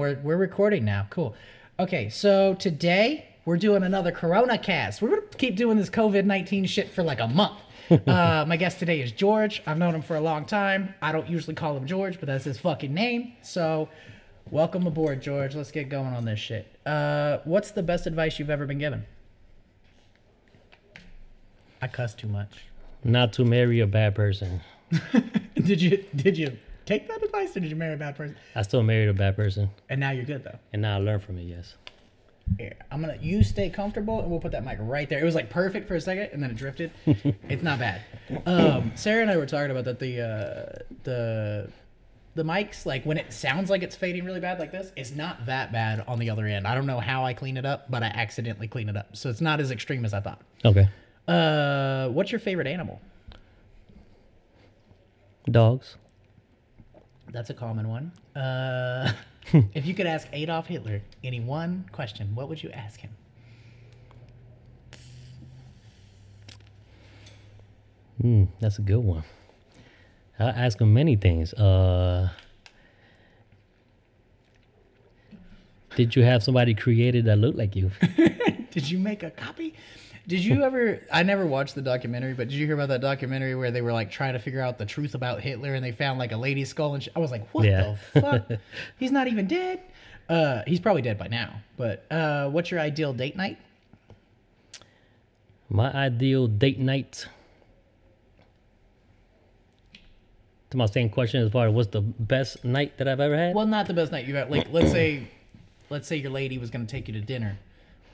we're recording now. Cool. Okay, so today we're doing another Corona Cast. We're going to keep doing this COVID-19 shit for like a month. My guest today is George. I've known him for a long time. I don't usually call him George, but that's his fucking name. So welcome aboard, George. Let's get going on this shit. What's the best advice you've ever been given? I cuss too much. Not to marry a bad person. Did you take that advice, or did you marry a bad person? I still married a bad person. And now you're good, though. And now I learned from it, yes. Here, you stay comfortable, and we'll put that mic right there. It was like perfect for a second, and then it drifted. It's not bad. Sarah and I were talking about that the mics, like when it sounds like it's fading really bad like this, it's not that bad on the other end. I don't know how I clean it up, but I accidentally clean it up. So it's not as extreme as I thought. Okay. What's your favorite animal? Dogs. That's a common one. If you could ask Adolf Hitler any one question, what would you ask him? That's a good one. I'll ask him many things. Did you have somebody created that looked like you? Did you make a copy? Did you ever, I never watched the documentary, but did you hear about that documentary where they were like trying to figure out the truth about Hitler and they found like a lady's skull and shit? I was like, what the fuck? He's not even dead. He's probably dead by now, but what's your ideal date night? My ideal date night? To my same question as far as what's the best night that I've ever had? Well, not the best night you've had. Like, let's say your lady was going to take you to dinner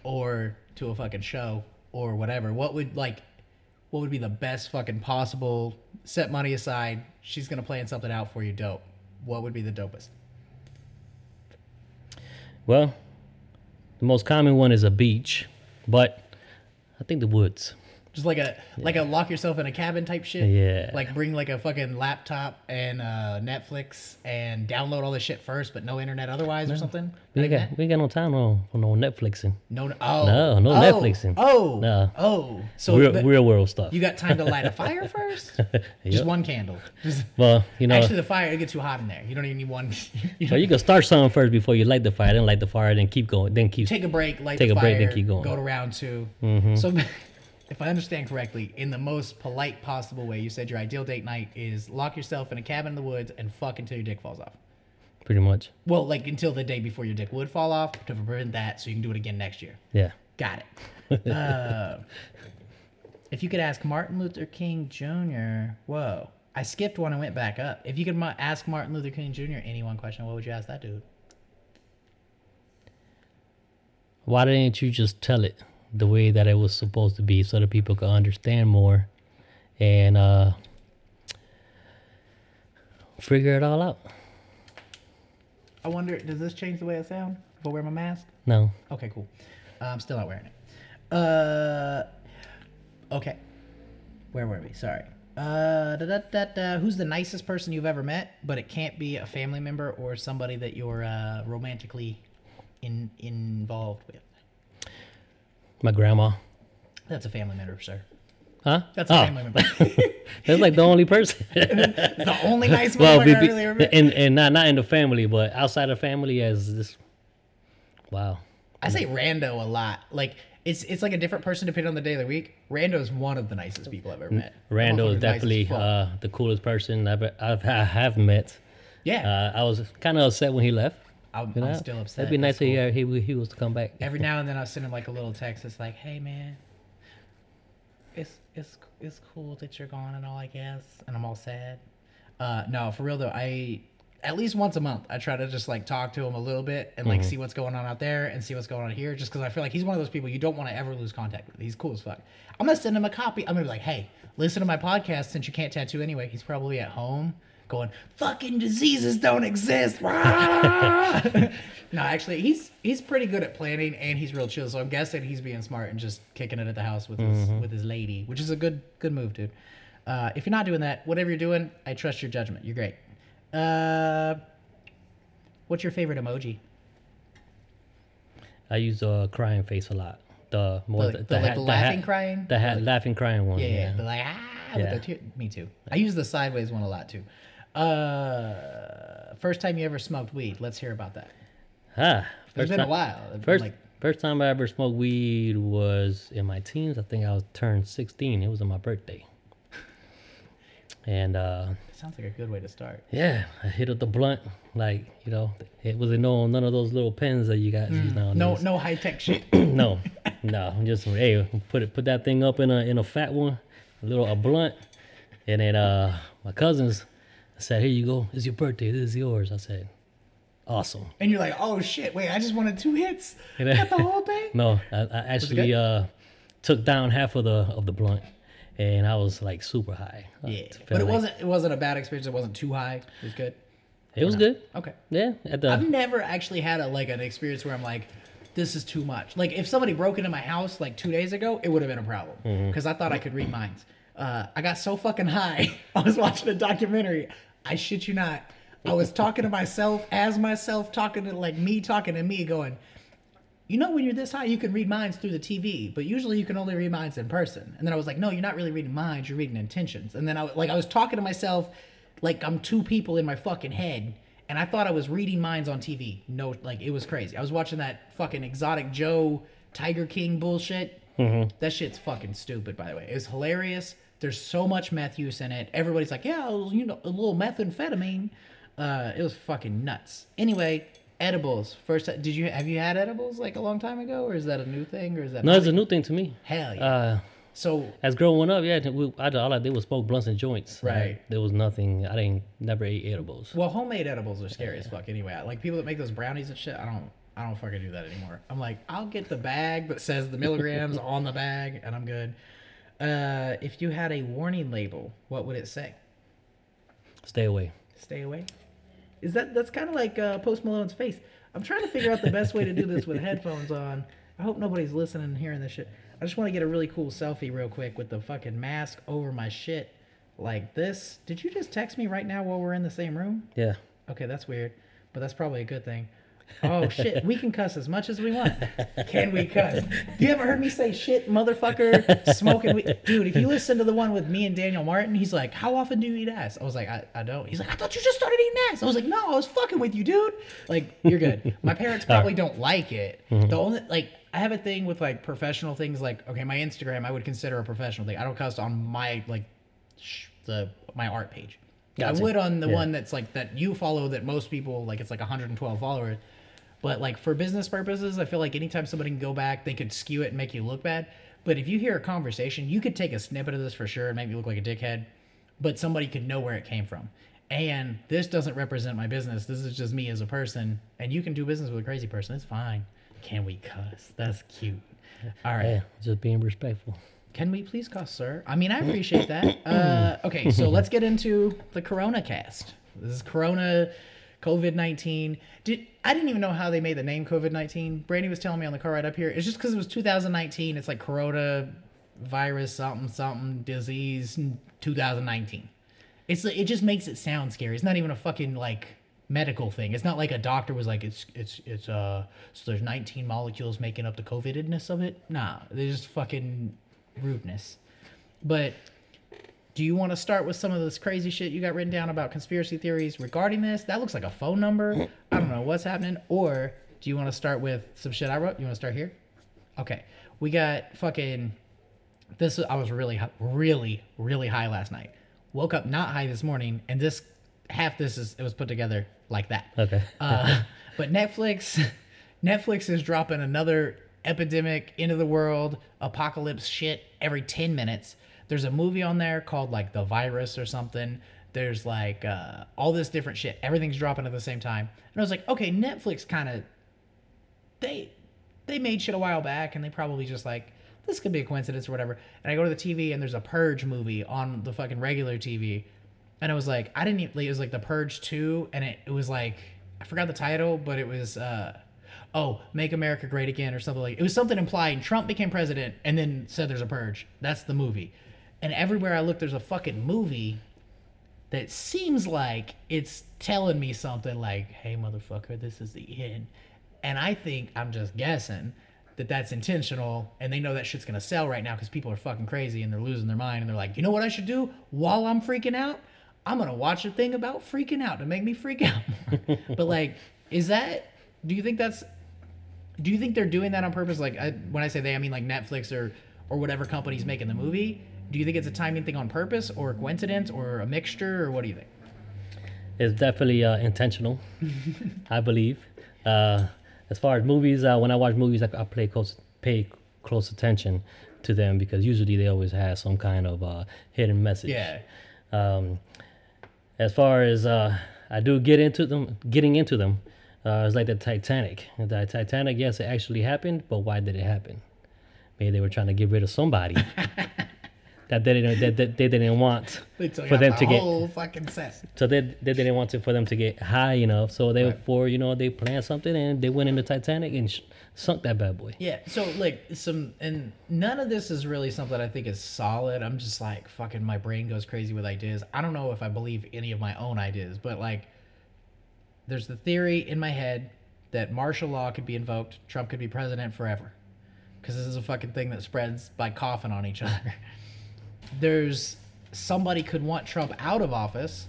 or to a fucking show. Or whatever. What would be the best fucking possible? Set money aside. She's gonna plan something out for you. Dope. What would be the dopest? Well, the most common one is a beach, but I think the woods. Just like a lock yourself in a cabin type shit. Yeah. Like bring like a fucking laptop and Netflix and download all this shit first, but no internet otherwise or something. We got no time for no Netflixing. No Netflixing. So real world stuff. You got time to light a fire first? Just one candle. Actually, the fire, it gets too hot in there. You don't even need one. You can start something first before you light the fire. Then light the fire, then keep going. Then keep take a break. Then keep going. Go to round two. Mm-hmm. So. If I understand correctly, in the most polite possible way, you said your ideal date night is lock yourself in a cabin in the woods and fuck until your dick falls off. Pretty much. Well, like until the day before your dick would fall off to prevent that so you can do it again next year. Yeah. Got it. If you could ask Martin Luther King Jr. Whoa. I skipped one and went back up. If you could ask Martin Luther King Jr. any one question, what would you ask that dude? Why didn't you just tell it the way that it was supposed to be so that people could understand more and figure it all out? I wonder, does this change the way I sound if I wear my mask? No. Okay, cool. I'm still not wearing it. Okay. Where were we? Sorry. Who's the nicest person you've ever met, but it can't be a family member or somebody that you're romantically involved with? My grandma. That's a family member, sir. Huh? That's a family member. That's like the only person. The only nice one I really remember. And not in the family, but outside of family as this. Wow. I say rando a lot. Like it's like a different person depending on the day of the week. Rando is one of the nicest people I've ever met. Rando is definitely the coolest person I have met. Yeah. I was kind of upset when he left. I'm still upset. It'd be nice if he was to come back. Every now and then I send him like a little text. It's like, hey man, it's cool that you're gone and all, I guess. And I'm all sad. No, for real though, I at least once a month I try to just like talk to him a little bit and like see what's going on out there and see what's going on here. Just because I feel like he's one of those people you don't want to ever lose contact with. He's cool as fuck. I'm gonna send him a copy. I'm gonna be like, hey, listen to my podcast since you can't tattoo anyway. He's probably at home going, fucking diseases don't exist. No, actually, he's pretty good at planning and he's real chill. So I'm guessing he's being smart and just kicking it at the house with his lady, which is a good move, dude. If you're not doing that, whatever you're doing, I trust your judgment. You're great. What's your favorite emoji? I use a crying face a lot. Laughing crying one. Yeah. Me too. I use the sideways one a lot too. First time you ever smoked weed? Let's hear about that. It's been a while. First time I ever smoked weed was in my teens. I think I was turned 16. It was on my birthday. And that sounds like a good way to start. Yeah, I hit up the blunt, like, you know, it wasn't none of those little pens that you got nowadays. No high tech shit. No. Just hey, put that thing up in a fat one, a blunt, and then my cousins said, "Here you go. It's your birthday. This is yours." I said, "Awesome." And you're like, "Oh shit! Wait, I just wanted 2 hits. Got the whole thing." No, I actually took down half of the blunt. And I was like super high. Yeah, but it wasn't a bad experience. It wasn't too high. It was good. It was good. Okay. Yeah. I've never actually had an experience where I'm like, this is too much. Like if somebody broke into my house like 2 days ago, it would have been a problem because I thought I could read minds. I got so fucking high. I was watching a documentary. I shit you not. I was talking to myself as myself, talking to me, going, you know, when you're this high, you can read minds through the TV, but usually you can only read minds in person. And then I was like, no, you're not really reading minds, you're reading intentions. And then I was talking to myself like I'm 2 people in my fucking head, and I thought I was reading minds on TV. No, it was crazy. I was watching that fucking Exotic Joe, Tiger King bullshit. Mm-hmm. That shit's fucking stupid, by the way. It was hilarious. There's so much meth use in it. Everybody's like, yeah, you know, a little methamphetamine. It was fucking nuts. Anyway... Edibles. First, have you had edibles a long time ago, or is that a new thing, or is that no? It's a new thing to me. Hell yeah. So as growing up, yeah, all I did was smoke blunts and joints. Right. There was nothing. I never ate edibles. Well, homemade edibles are scary as fuck. Anyway, people that make those brownies and shit, I don't fucking do that anymore. I'm like, I'll get the bag that says the milligrams on the bag, and I'm good. If you had a warning label, what would it say? Stay away. Stay away. Is that's kind of like Post Malone's face. I'm trying to figure out the best way to do this with headphones on. I hope nobody's listening and hearing this shit. I just want to get a really cool selfie real quick with the fucking mask over my shit like this. Did you just text me right now while we're in the same room? Yeah. Okay, that's weird, but that's probably a good thing. Oh, shit. We can cuss as much as we want. Can we cuss? You ever heard me say shit, motherfucker, smoking weed? Dude, if you listen to the one with me and Daniel Martin, he's like, how often do you eat ass? I was like, I don't. He's like, I thought you just started eating ass. I was like, no, I was fucking with you, dude. You're good. My parents probably don't like it. Mm-hmm. The only, I have a thing with, professional things. My Instagram, I would consider a professional thing. I don't cuss on my, my art page. Gotcha. I would on the one that's, that you follow that most people, it's, 112 followers. But, for business purposes, I feel like anytime somebody can go back, they could skew it and make you look bad. But if you hear a conversation, you could take a snippet of this for sure and make me look like a dickhead. But somebody could know where it came from. And this doesn't represent my business. This is just me as a person. And you can do business with a crazy person. It's fine. Can we cuss? That's cute. All right. Yeah, just being respectful. Can we please cuss, sir? I mean, I appreciate that. Okay, so let's get into the Corona Cast. This is Corona... COVID-19. I didn't even know how they made the name COVID-19. Brandy was telling me on the car ride up here. It's just because it was 2019. It's Corona virus something disease 2019. It just makes it sound scary. It's not even a fucking medical thing. It's not like a doctor was like so there's 19 molecules making up the COVIDness of it. Nah, they're just fucking rudeness. But do you want to start with some of this crazy shit you got written down about conspiracy theories regarding this? That looks like a phone number. I don't know what's happening. Or do you want to start with some shit I wrote? You want to start here? Okay. We got fucking... This. I was really, really, really high last night. Woke up not high this morning, and this... Half this is... It was put together like that. Okay. But Netflix is dropping another epidemic, end of the world, apocalypse shit every 10 minutes. There's a movie on there called The Virus or something. There's all this different shit. Everything's dropping at the same time. And I was like, okay, Netflix kind of, they made shit a while back and they probably just this could be a coincidence or whatever. And I go to the TV and there's a Purge movie on the fucking regular TV. And I was like, I didn't even, it was The Purge 2 and it was I forgot the title, but it was, Make America Great Again or something it was something implying Trump became president and then said there's a purge. That's the movie. And everywhere I look, there's a fucking movie that seems like it's telling me something hey, motherfucker, this is the end. And I think I'm just guessing that that's intentional. And they know that shit's going to sell right now because people are fucking crazy and they're losing their mind. And they're like, you know what I should do while I'm freaking out? I'm going to watch a thing about freaking out to make me freak out more. But is that Do you think they're doing that on purpose? Like, when I say they, I mean like Netflix or whatever company's making the movie. Do you think it's a timing thing on purpose or a coincidence or a mixture, or what do you think? It's definitely intentional, I believe. As far as movies, when I watch movies, I pay close attention to them because usually they always have some kind of hidden message. Yeah. As far as I do getting into them, it's like the Titanic. The Titanic, yes, it actually happened, but why did it happen? Maybe they were trying to get rid of somebody that they didn't want for them to get whole fucking set. So they didn't want for them to get high enough. So therefore, they planned something and they went in the Titanic and sunk that bad boy. Yeah. So and none of this is really something I think is solid. I'm just like fucking my brain goes crazy with ideas. I don't know if I believe any of my own ideas, but like. There's the theory in my head that martial law could be invoked. Trump could be president forever. Because this is a fucking thing that spreads by coughing on each other. There's somebody could want Trump out of office.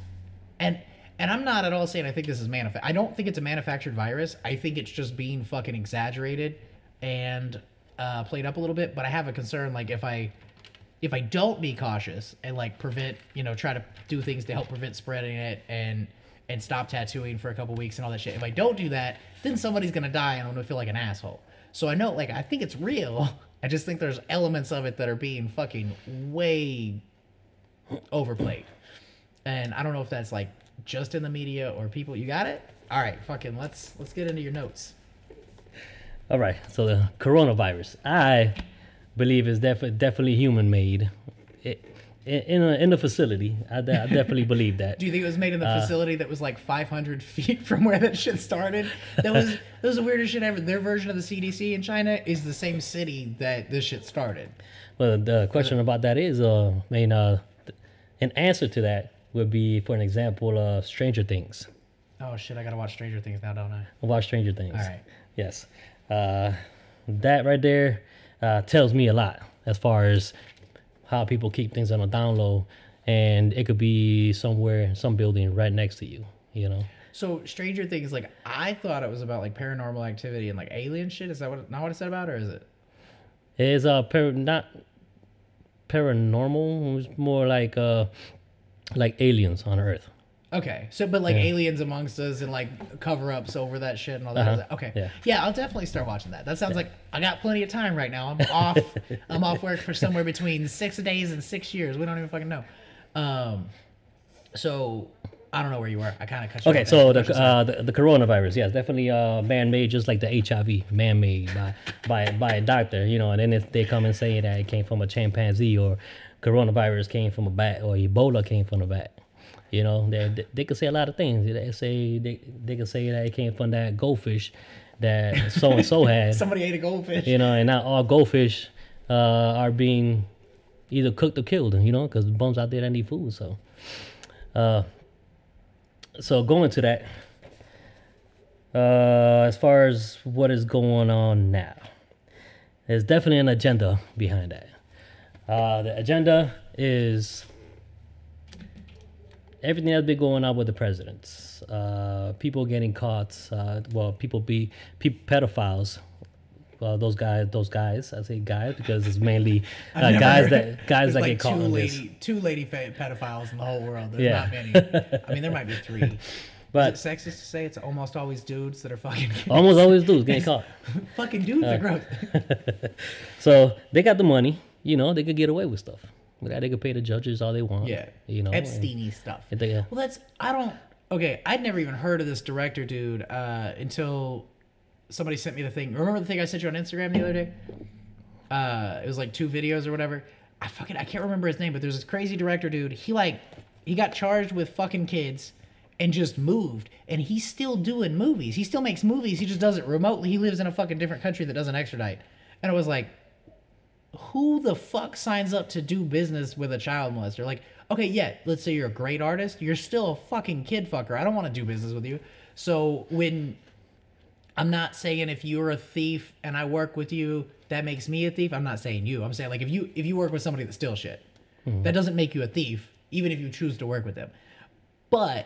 And I'm not at all saying I think this is I don't think it's a manufactured virus. I think it's just being fucking exaggerated and played up a little bit. But I have a concern, like, if I don't be cautious and, like, prevent, try to do things to help prevent spreading it and stop tattooing for a couple weeks and all that shit. If I don't do that, then somebody's gonna die and I'm gonna feel like an asshole. So I know, like, I think it's real. I just think there's elements of it that are being fucking way overplayed. And I don't know if that's, like, just in the media or people. You got it? All right, fucking let's get into your notes. All right, so the coronavirus, I believe, is definitely human-made. In the facility, I definitely believe that. Do you think it was made in the facility that was like 500 feet from where that shit started? That was the weirdest shit ever. Their version of the CDC in China is the same city that this shit started. Well, the question about that is, an answer to that would be, for an example, Stranger Things. Oh shit, I gotta watch Stranger Things now, don't I? I'll watch Stranger Things. All right. Yes. That right there tells me a lot as far as how people keep things on a down low, and it could be somewhere, some building right next to you, So Stranger Things, like, I thought it was about, like, paranormal activity and, like, alien shit. Is that not what it's about, or is it? It is not paranormal. It's more like aliens on Earth. Okay, so but aliens amongst us and like cover-ups over that shit and all that. Uh-huh. Okay, yeah, I'll definitely start watching that. That sounds like I got plenty of time right now. I'm off work for somewhere between 6 days and 6 years. We don't even fucking know. So I don't know where you are. I kind of cut you off. Okay, so the coronavirus, yes, definitely man-made, just like the HIV, man-made by a doctor, And then if they come and say that it came from a chimpanzee, or coronavirus came from a bat, or Ebola came from a bat. They could say a lot of things. They could say that it came from that goldfish that so and so had. Somebody ate a goldfish. And not all goldfish are being either cooked or killed. Because the bums out there that need food. So, so going to that, as far as what is going on now, there's definitely an agenda behind that. The agenda is. Everything that's been going on with the presidents, people getting caught, pedophiles, those guys. I say guys because it's mainly guys that get caught on this. Two lady pedophiles in the whole world. There's not many. I mean, there might be three. But is it sexist to say it's almost always dudes that are fucking? Almost always dudes getting caught. Fucking dudes are gross. So they got the money. They could get away with stuff. They could pay the judges all they want. Yeah. Epstein-y stuff. Well, I'd never even heard of this director dude until somebody sent me the thing. Remember the thing I sent you on Instagram the other day? It was like 2 videos or whatever. I can't remember his name, but there's this crazy director dude. He got charged with fucking kids and just moved. And he's still doing movies. He still makes movies. He just does it remotely. He lives in a fucking different country that doesn't extradite. And I was like, who the fuck signs up to do business with a child molester? Like, okay, yeah, let's say you're a great artist. You're still a fucking kid fucker. I don't want to do business with you. So I'm not saying if you're a thief and I work with you, that makes me a thief. I'm not saying you. I'm saying, like, if you work with somebody that steals shit, that doesn't make you a thief, even if you choose to work with them. But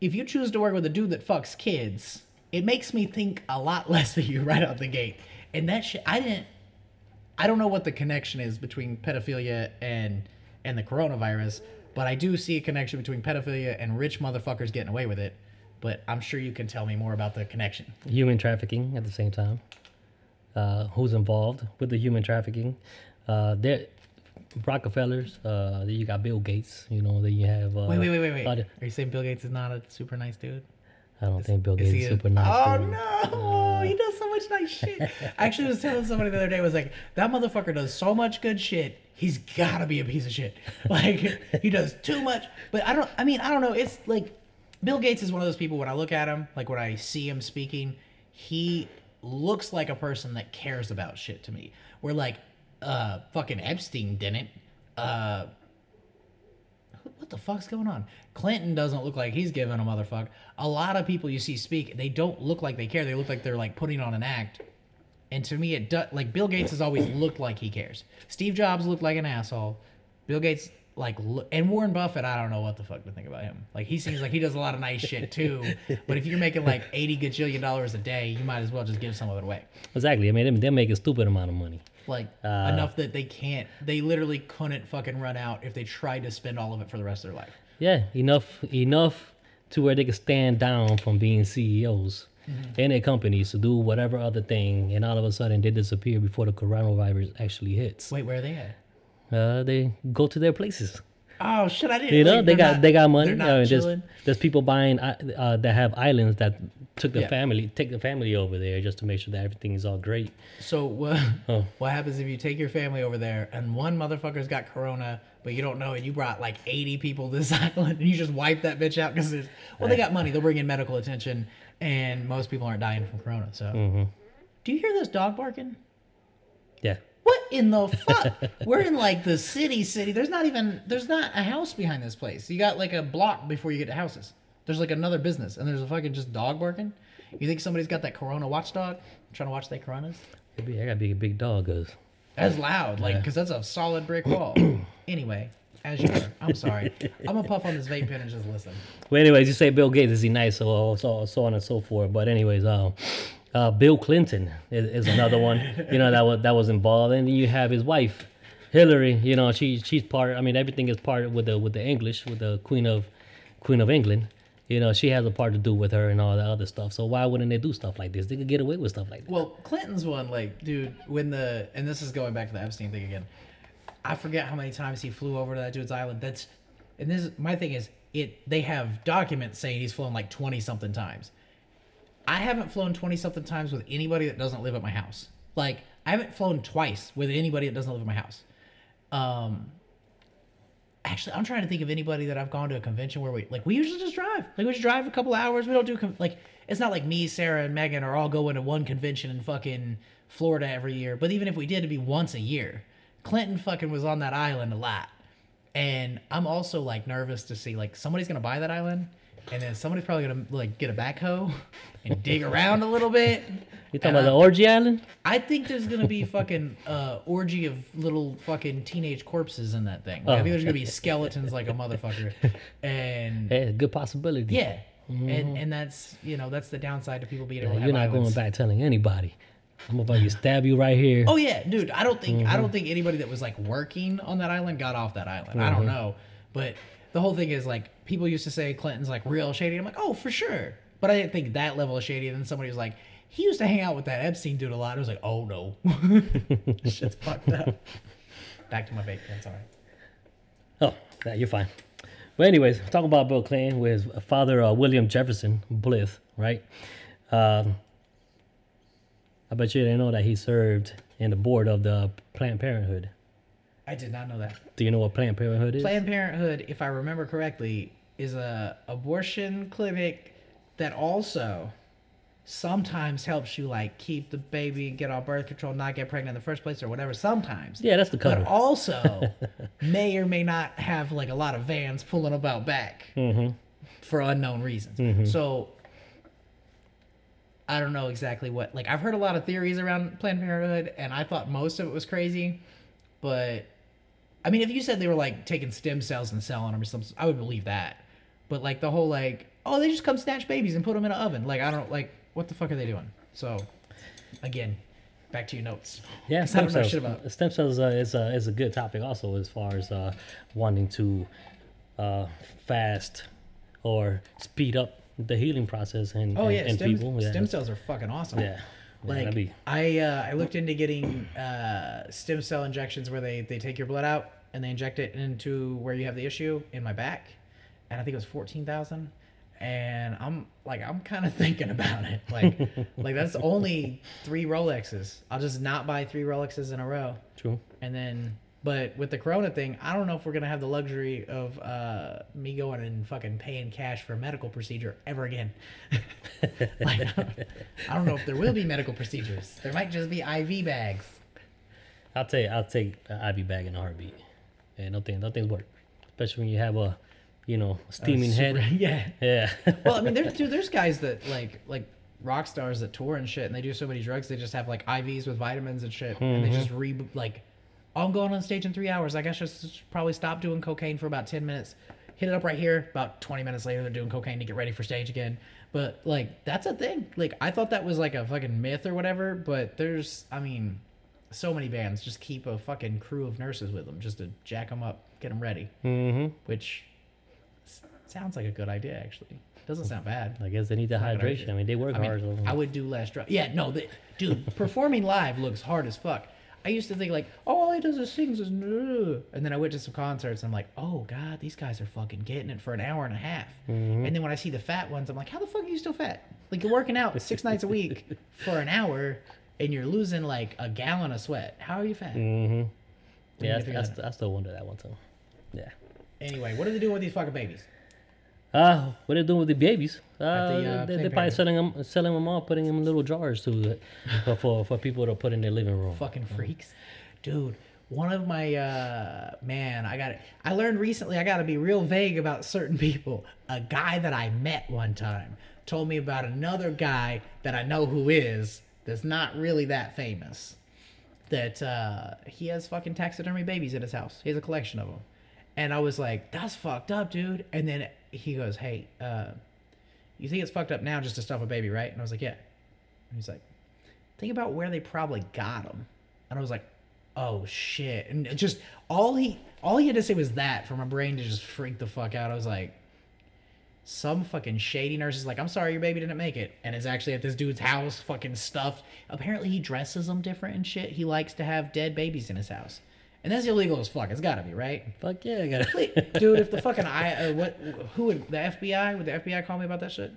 if you choose to work with a dude that fucks kids, it makes me think a lot less of you right out the gate. And that shit, I don't know what the connection is between pedophilia and the coronavirus, but I do see a connection between pedophilia and rich motherfuckers getting away with it. But I'm sure you can tell me more about the connection. Human trafficking at the same time. Who's involved with the human trafficking? Rockefellers. Then you got Bill Gates. You know, then you have. Wait. Are you saying Bill Gates is not a super nice dude? I don't think Bill Gates is super nice. Oh, no. He does so much nice shit. I actually was telling somebody the other day, I was like, that motherfucker does so much good shit. He's got to be a piece of shit. Like, he does too much. But I don't know. It's like Bill Gates is one of those people when I look at him, like when I see him speaking, he looks like a person that cares about shit to me. Where like fucking Epstein didn't. What the fuck's going on? Clinton doesn't look like he's giving a motherfucker. A lot of people you see speak, they don't look like they care. They look like they're like putting on an act. And to me, it does. Like Bill Gates has always looked like he cares. Steve Jobs looked like an asshole. Bill Gates and Warren Buffett. I don't know what the fuck to think about him. Like he seems like he does a lot of nice shit too. But if you're making like $80 gajillion a day, you might as well just give some of it away. Exactly. I mean, they're making a stupid amount of money. Like enough that they can't, they literally couldn't fucking run out if they tried to spend all of it for the rest of their life. Yeah, enough to where they could stand down from being CEOs in their companies to do whatever other thing, and all of a sudden they disappear before the coronavirus actually hits. Wait, where are they at? They go to their places. Oh shit, I didn't. You know, they got money. They're not chilling. There's people buying that have islands that take the family over there just to make sure that everything is all great. So what happens if you take your family over there and one motherfucker's got corona, but you don't know it? You brought like 80 people to this island and you just wipe that bitch out because they got money. They'll bring in medical attention, and most people aren't dying from corona. So, do you hear this dog barking? Yeah. What in the fuck? We're in like the city. There's not a house behind this place. You got like a block before you get to houses. There's like another business and there's a fucking just dog barking. You think somebody's got that corona watchdog trying to watch their coronas? I gotta be a big dog. That's loud. Like, because that's a solid brick wall. Anyway, as you were. I'm sorry. I'm gonna puff on this vape pen and just listen. Well, anyways, you say Bill Gates, is he nice? So on and so forth. But anyways, Bill Clinton is another one, you know, that was involved, and then you have his wife, Hillary. You know, she's part. I mean, everything is part with the English, with the Queen of England. You know, she has a part to do with her and all that other stuff. So why wouldn't they do stuff like this? They could get away with stuff like that. Well, Clinton's one, like, dude, and this is going back to the Epstein thing again. I forget how many times he flew over to that dude's island. My thing is they have documents saying he's flown like 20 something times. I haven't flown 20 something times with anybody that doesn't live at my house. Like, I haven't flown twice with anybody that doesn't live at my house. Actually, I'm trying to think of anybody that I've gone to a convention where we usually just drive. Like, we just drive a couple hours. We don't do, it's not like me, Sarah, and Megan are all going to one convention in fucking Florida every year. But even if we did, it'd be once a year. Clinton fucking was on that island a lot. And I'm also, like, nervous to see, like, somebody's going to buy that island. And then somebody's probably going to, like, get a backhoe and dig around a little bit. You talking about the orgy island? I think there's going to be fucking orgy of little fucking teenage corpses in that thing. Like, I think there's going to be skeletons like a motherfucker. And hey, good possibility. Yeah. Mm-hmm. And that's, you know, that's the downside to people being able to have You're not islands. Going back telling anybody. I'm about to stab you right here. Oh, yeah, dude. I don't think anybody that was, like, working on that island got off that island. Mm-hmm. I don't know. But the whole thing is, like, people used to say Clinton's, like, real shady. I'm like, oh, for sure. But I didn't think that level of shady. And then somebody was like, he used to hang out with that Epstein dude a lot. I was like, oh, no. Shit's fucked up. Back to my vape pen, sorry. Oh, yeah, you're fine. But anyways, talking about Bill Clinton with Father William Jefferson Blythe, right? I bet you didn't know that he served in the board of the Planned Parenthood. I did not know that. Do you know what Planned Parenthood is? Planned Parenthood, if I remember correctly, is an abortion clinic that also sometimes helps you, like, keep the baby, get on birth control, not get pregnant in the first place or whatever. Sometimes. Yeah, that's the cover. But also may or may not have, like, a lot of vans pulling about back for unknown reasons. Mm-hmm. So I don't know exactly what. Like, I've heard a lot of theories around Planned Parenthood, and I thought most of it was crazy. But, I mean, if you said they were, like, taking stem cells and selling them or something, I would believe that. But, like, the whole, like, oh, they just come snatch babies and put them in an oven. Like, I don't, like, what the fuck are they doing? So, again, back to your notes. Yeah, stem cells. I don't know shit about. Stem cells is a good topic also, as far as wanting to fast or speed up the healing process in, people. Yeah. Stem cells are fucking awesome. Yeah. Like, I looked into getting stem cell injections where they take your blood out and they inject it into where you have the issue in my back. And I think it was 14,000. And I'm kind of thinking about it. Like that's only 3 Rolexes. I'll just not buy 3 Rolexes in a row. True. And then, but with the Corona thing, I don't know if we're going to have the luxury of me going and fucking paying cash for a medical procedure ever again. I don't know if there will be medical procedures. There might just be IV bags. I'll tell you, I'll take an IV bag in a heartbeat. Yeah, no things work. Especially when you have a, steaming head. Yeah. Yeah. Well, I mean, there's guys that like rock stars that tour and shit, and they do so many drugs, they just have like IVs with vitamins and shit, and they just I'm going on stage in 3 hours. I guess just probably stop doing cocaine for about 10 minutes. Hit it up right here. About 20 minutes later, they're doing cocaine to get ready for stage again. But, that's a thing. I thought that was, a fucking myth or whatever. But there's, so many bands just keep a fucking crew of nurses with them just to jack them up, get them ready. Mm-hmm. Which sounds like a good idea, actually. Doesn't sound bad. I guess they need the hydration. They work hard. I would do less drugs. Yeah, no. Performing live looks hard as fuck. I used to think all he does is sings, and then I went to some concerts and I'm like, oh god, these guys are fucking getting it for an hour and a half. Mm-hmm. And then when I see the fat ones, I'm like, how the fuck are you still fat? You're working out 6 nights a week for an hour, and you're losing a gallon of sweat. How are you fat? Mm-hmm. Yeah, I still wonder that one too. Yeah. Anyway, what are they doing with these fucking babies? What are they doing with the babies? They're probably selling them all, putting them in little jars for people to put in their living room. Fucking freaks, dude. One of my I learned recently I got to be real vague about certain people. A guy that I met one time told me about another guy that I know who is that's not really that famous. That he has fucking taxidermy babies in his house. He has a collection of them, and I was like, that's fucked up, dude. And then he goes, hey, you think it's fucked up now just to stuff a baby, right? And I was like, yeah. And he's like, think about where they probably got him. And I was like, oh shit. And just all he had to say was that for my brain to just freak the fuck out. I was like, some fucking shady nurse is like, I'm sorry, your baby didn't make it. And it's actually at this dude's house, fucking stuffed. Apparently he dresses them different and shit. He likes to have dead babies in his house. And that's illegal as fuck. It's gotta be, right? Fuck yeah, dude. If the fucking Would the FBI call me about that shit?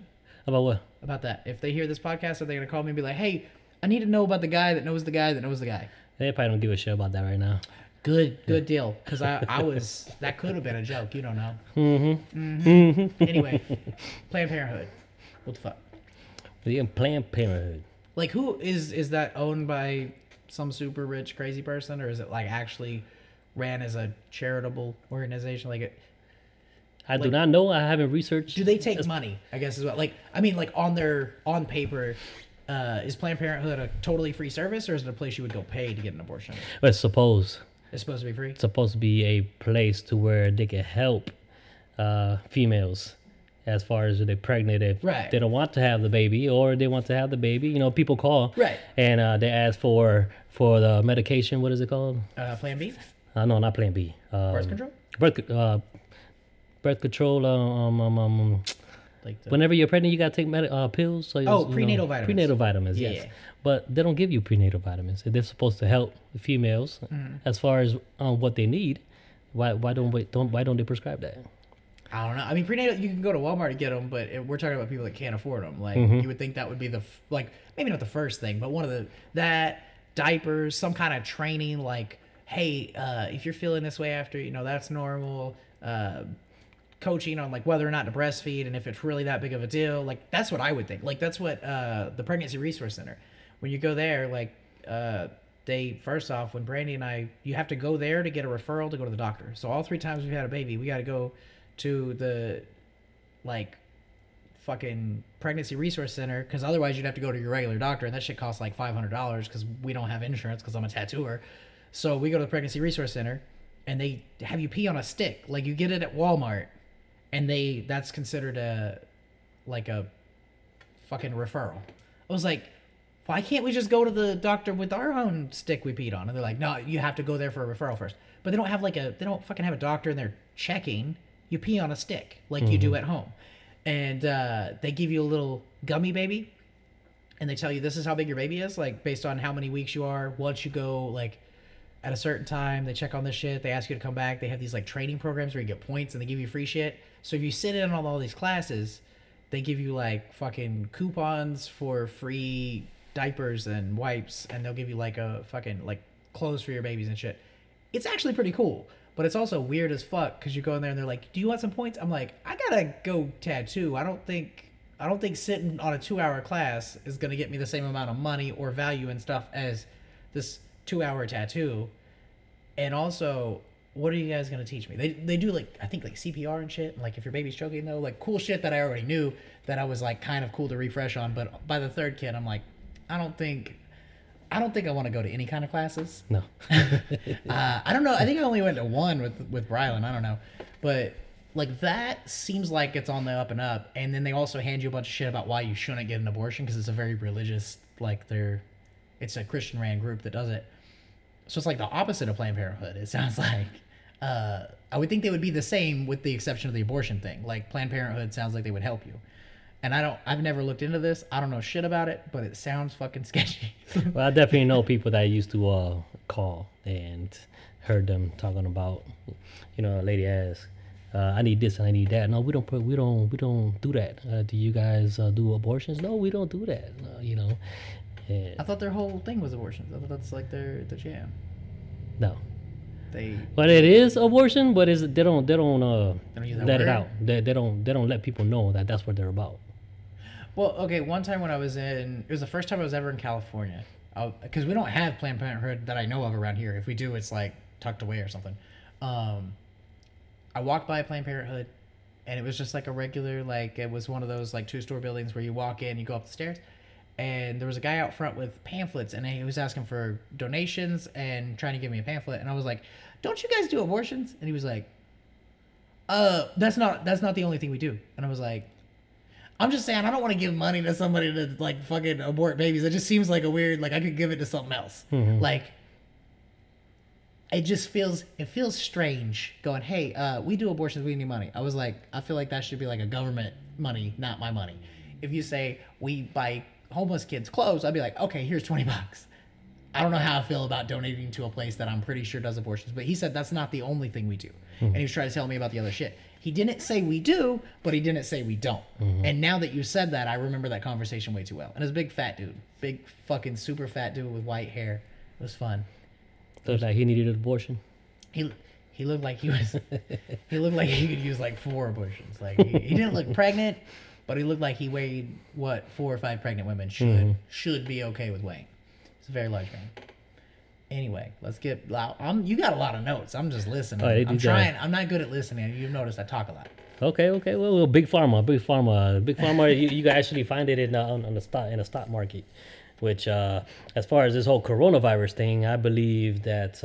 About what? About that. If they hear this podcast, are they gonna call me and be like, "Hey, I need to know about the guy that knows the guy that knows the guy"? They probably don't give a shit about that right now. Good deal. Because that could have been a joke. You don't know. Mm-hmm. Mm-hmm. Anyway, Planned Parenthood. What the fuck? Yeah, Planned Parenthood. Who is that owned by? Some super rich crazy person, or is it actually ran as a charitable organization? I do not know. I haven't researched. Do they take money? I guess as well. On paper, is Planned Parenthood a totally free service, or is it a place you would go pay to get an abortion? Well, it's supposed to be free. It's supposed to be a place to where they can help females. As far as they're pregnant, if they don't want to have the baby or they want to have the baby, people call and they ask for the medication. What is it called? Plan B? No, not Plan B. Birth control? Birth control. Whenever you're pregnant, you gotta take pills. So prenatal vitamins. Prenatal vitamins, yes. Yeah. But they don't give you prenatal vitamins. They're supposed to help the females as far as what they need. Why don't they prescribe that? I don't know. Prenatal, you can go to Walmart to get them, but we're talking about people that can't afford them. You would think that would be the, maybe not the first thing, but one of diapers, some kind of training, hey, if you're feeling this way after, that's normal, coaching on, whether or not to breastfeed, and if it's really that big of a deal, that's what I would think. That's what, the Pregnancy Resource Center, when you go there, they, first off, when Brandy and I, you have to go there to get a referral to go to the doctor. So all 3 times we've had a baby, we got to go to the fucking Pregnancy Resource Center, because otherwise you'd have to go to your regular doctor, and that shit costs $500 because we don't have insurance because I'm a tattooer. So we go to the Pregnancy Resource Center and they have you pee on a stick. You get it at Walmart, and that's considered a fucking referral. I was like, why can't we just go to the doctor with our own stick we peed on? And they're like, no, you have to go there for a referral first. But they don't have like a, they don't fucking have a doctor and they're checking. You pee on a stick like you do at home. And they give you a little gummy baby. And they tell you this is how big your baby is, like based on how many weeks you are. Once you go like at a certain time, they check on this shit. They ask you to come back. They have these like training programs where you get points and they give you free shit. So if you sit in on all these classes, they give you like fucking coupons for free diapers and wipes. And they'll give you like a fucking like clothes for your babies and shit. It's actually pretty cool. But it's also weird as fuck because you go in there and they're like, do you want some points? I'm like, I gotta go tattoo. I don't think sitting on a 2-hour class is going to get me the same amount of money or value and stuff as this 2-hour tattoo. And also, what are you guys going to teach me? They do like, I think like CPR and shit. And like if your baby's choking though, like cool shit that I already knew that I was like kind of cool to refresh on. But by the third kid, I'm like, I don't think I want to go to any kind of classes. No. I don't know. I think I only went to one with Brylan. I don't know. But like that seems like it's on the up and up, and then they also hand you a bunch of shit about why you shouldn't get an abortion because it's a very religious, like it's a Christian-ran group that does it. So it's like the opposite of Planned Parenthood. It sounds like I would think they would be the same with the exception of the abortion thing. Like Planned Parenthood sounds like they would help you, and I've never looked into this. I don't know shit about it, but it sounds fucking sketchy. Well, I definitely know people that I used to call and heard them talking about, you know, a lady asked, I need this and I need that. No, we don't do that. Do you guys do abortions? No, we don't do that. You know. And I thought their whole thing was abortions. I thought that's like their jam. No. But it is abortion, but is they don't use that let word. It out. They don't let people know that that's what they're about. Well, okay. One time when I was it was the first time I was ever in California, because we don't have Planned Parenthood that I know of around here. If we do, it's like tucked away or something. I walked by Planned Parenthood, and it was just like a regular, like it was one of those like 2-story buildings where you walk in, you go up the stairs, and there was a guy out front with pamphlets, and he was asking for donations and trying to give me a pamphlet, and I was like, "Don't you guys do abortions?" And he was like, that's not the only thing we do." And I was like, "I'm just saying I don't want to give money to somebody to like fucking abort babies. It just seems like a weird, like I could give it to something else, like." It just feels strange going, hey, we do abortions, we need money. I was like, I feel like that should be like a government money, not my money. If you say we buy homeless kids clothes, I'd be like, okay, here's $20. I don't know how I feel about donating to a place that I'm pretty sure does abortions. But he said that's not the only thing we do. Mm-hmm. And he was trying to tell me about the other shit. He didn't say we do, but he didn't say we don't. Mm-hmm. And now that you said that, I remember that conversation way too well. And it was a big fat dude, big fucking super fat dude with white hair. It was fun. Looked like he needed an abortion. He looked like he was. He looked like he could use like 4 abortions. Like he didn't look pregnant, but he looked like he weighed what 4 or 5 pregnant women should be okay with weighing. It's a very large man. Anyway, let's get. You got a lot of notes. I'm just listening. Right, I'm trying. I'm not good at listening. You've noticed I talk a lot. Okay. Well, big pharma. You can actually find it in the stock market. Which, as far as this whole coronavirus thing, I believe that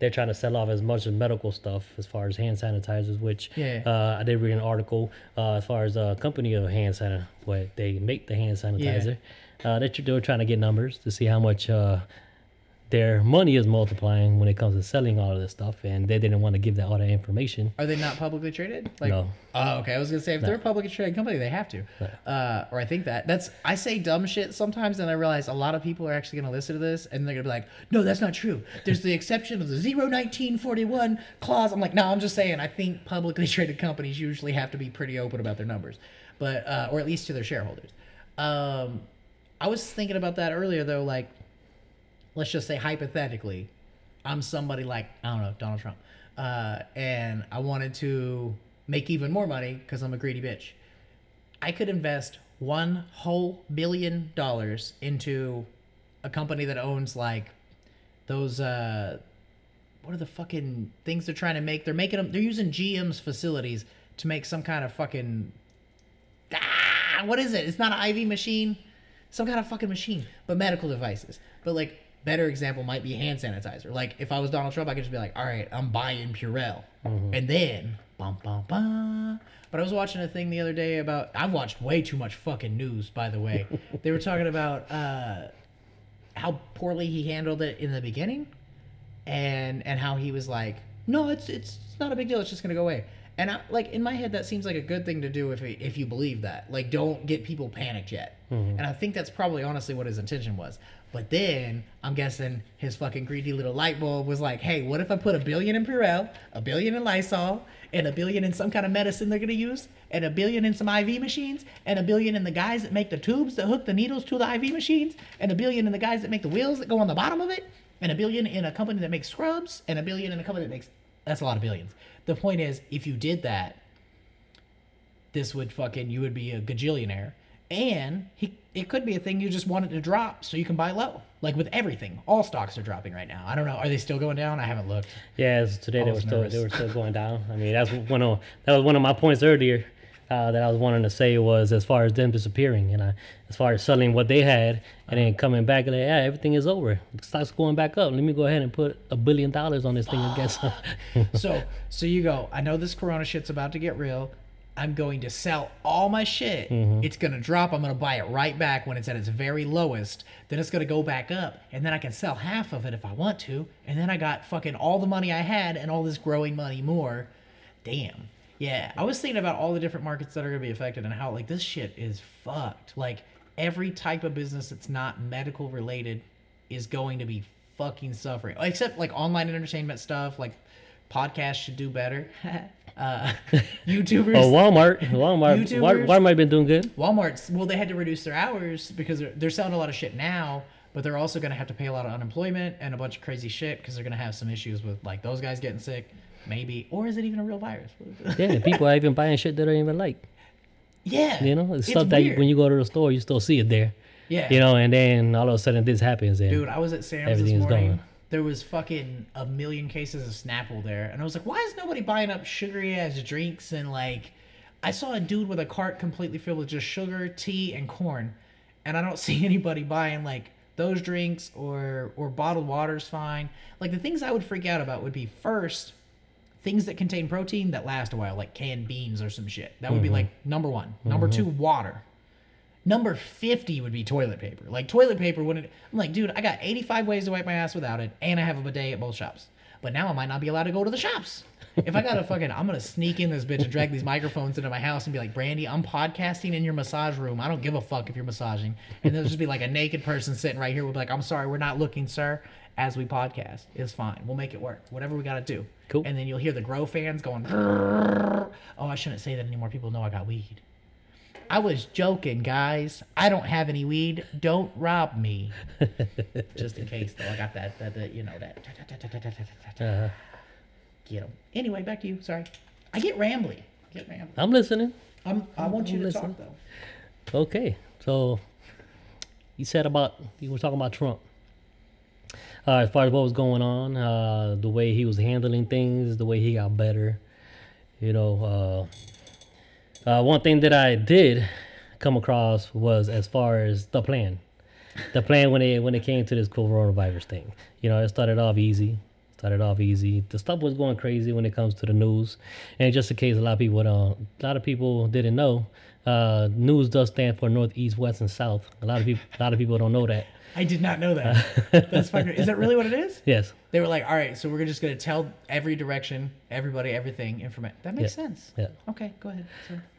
they're trying to sell off as much as medical stuff as far as hand sanitizers, which I did read an article as far as a company of hand sanitizer, where they make the hand sanitizer. Yeah. They were trying to get numbers to see how much their money is multiplying when it comes to selling all of this stuff, and they didn't want to give that all that information. Are they not publicly traded? Like, no. Oh, okay. I was gonna say if they're a publicly traded company, they have to. No. Or I think that's I say dumb shit sometimes, and I realize a lot of people are actually gonna listen to this, and they're gonna be like, "No, that's not true. There's the exception of the 01941 clause." I'm like, "No, I'm just saying. I think publicly traded companies usually have to be pretty open about their numbers, but or at least to their shareholders." I was thinking about that earlier though, like. Let's just say hypothetically, I'm somebody like, I don't know, Donald Trump. And I wanted to make even more money because I'm a greedy bitch. I could invest $1 billion into a company that owns like those, what are the fucking things they're trying to make? They're using GM's facilities to make some kind of fucking, what is it? It's not an IV machine, some kind of fucking machine, but medical devices. But like, better example might be hand sanitizer. Like, if I was Donald Trump, I could just be like, all right, I'm buying Purell. Mm-hmm. And then, bum, bum, bum. But I was watching a thing the other day about, I've watched way too much fucking news, by the way. They were talking about how poorly he handled it in the beginning and how he was like, no, it's not a big deal. It's just going to go away. And I, like, in my head, that seems like a good thing to do if you believe that. Like, don't get people panicked yet. Mm-hmm. And I think that's probably honestly what his intention was. But then, I'm guessing his fucking greedy little light bulb was like, hey, what if I put $1 billion in Purell, $1 billion in Lysol, and $1 billion in some kind of medicine they're going to use, and $1 billion in some IV machines, and $1 billion in the guys that make the tubes that hook the needles to the IV machines, and $1 billion in the guys that make the wheels that go on the bottom of it, and $1 billion in a company that makes scrubs, and $1 billion in a company that makes... That's a lot of billions. The point is, if you did that, this would fucking, you would be a gajillionaire. And it could be a thing you just wanted to drop so you can buy low. Like with everything. All stocks are dropping right now. I don't know. Are they still going down? I haven't looked. Yeah, as today they were still going down. I mean, that was one of my points earlier that I was wanting to say was as far as them disappearing, and as far as selling what they had and then coming back and like, yeah, everything is over. The stock's going back up. Let me go ahead and put $1 billion on this thing and guess. So you go, I know this Corona shit's about to get real. I'm going to sell all my shit. Mm-hmm. It's going to drop. I'm going to buy it right back when it's at its very lowest. Then it's going to go back up. And then I can sell half of it if I want to. And then I got fucking all the money I had and all this growing money more. Damn. Yeah. I was thinking about all the different markets that are going to be affected and how, like, this shit is fucked. Like, every type of business that's not medical related is going to be fucking suffering. Except, like, online entertainment stuff. Like, podcasts should do better. YouTubers. Oh, Walmart been doing good. Walmart's, well, they had to reduce their hours because they're selling a lot of shit now, but they're also going to have to pay a lot of unemployment and a bunch of crazy shit because they're going to have some issues with, like, those guys getting sick, maybe. Or is it even a real virus? Yeah, people are even buying shit that I don't even like. Yeah. You know, it's stuff weird. That when you go to the store, you still see it there. Yeah. You know, and then all of a sudden this happens. And dude, I was at Sam's this morning. Gone. There was fucking 1 million cases of Snapple there. And I was like, why is nobody buying up sugary-ass drinks? And, like, I saw a dude with a cart completely filled with just sugar, tea, and corn. And I don't see anybody buying, like, those drinks or bottled water's fine. Like, the things I would freak out about would be, first, things that contain protein that last a while, like canned beans or some shit. That would be, like, number one. Mm-hmm. Number two, water. Number 50 would be toilet paper. Like, toilet paper wouldn't... I'm like, dude, I got 85 ways to wipe my ass without it, and I have a bidet at both shops. But now I might not be allowed to go to the shops. If I got a fucking... I'm going to sneak in this bitch and drag these microphones into my house and be like, Brandy, I'm podcasting in your massage room. I don't give a fuck if you're massaging. And there'll just be, like, a naked person sitting right here. We'll be like, I'm sorry, we're not looking, sir, as we podcast. It's fine. We'll make it work. Whatever we got to do. Cool. And then you'll hear the grow fans going... Oh, I shouldn't say that anymore. People know I got weed. I was joking, guys. I don't have any weed. Don't rob me. Just in case, though. I got that you know, that. Uh-huh. Get him. Anyway, back to you. Sorry. I get rambly. I'm listening. I want you to talk, though. Okay. So, you were talking about Trump. As far as what was going on, the way he was handling things, the way he got better, you know, one thing that I did come across was as far as the plan. The plan when it came to this coronavirus thing. You know, it started off easy. The stuff was going crazy when it comes to the news. And just in case a lot of people didn't know, news does stand for north, east, west, and south. A lot of people don't know that. I did not know that. That's fucking. Is that really what it is? Yes. They were like, all right, so we're just going to tell every direction, everybody, everything, information. That makes sense. Yeah. Okay, go ahead.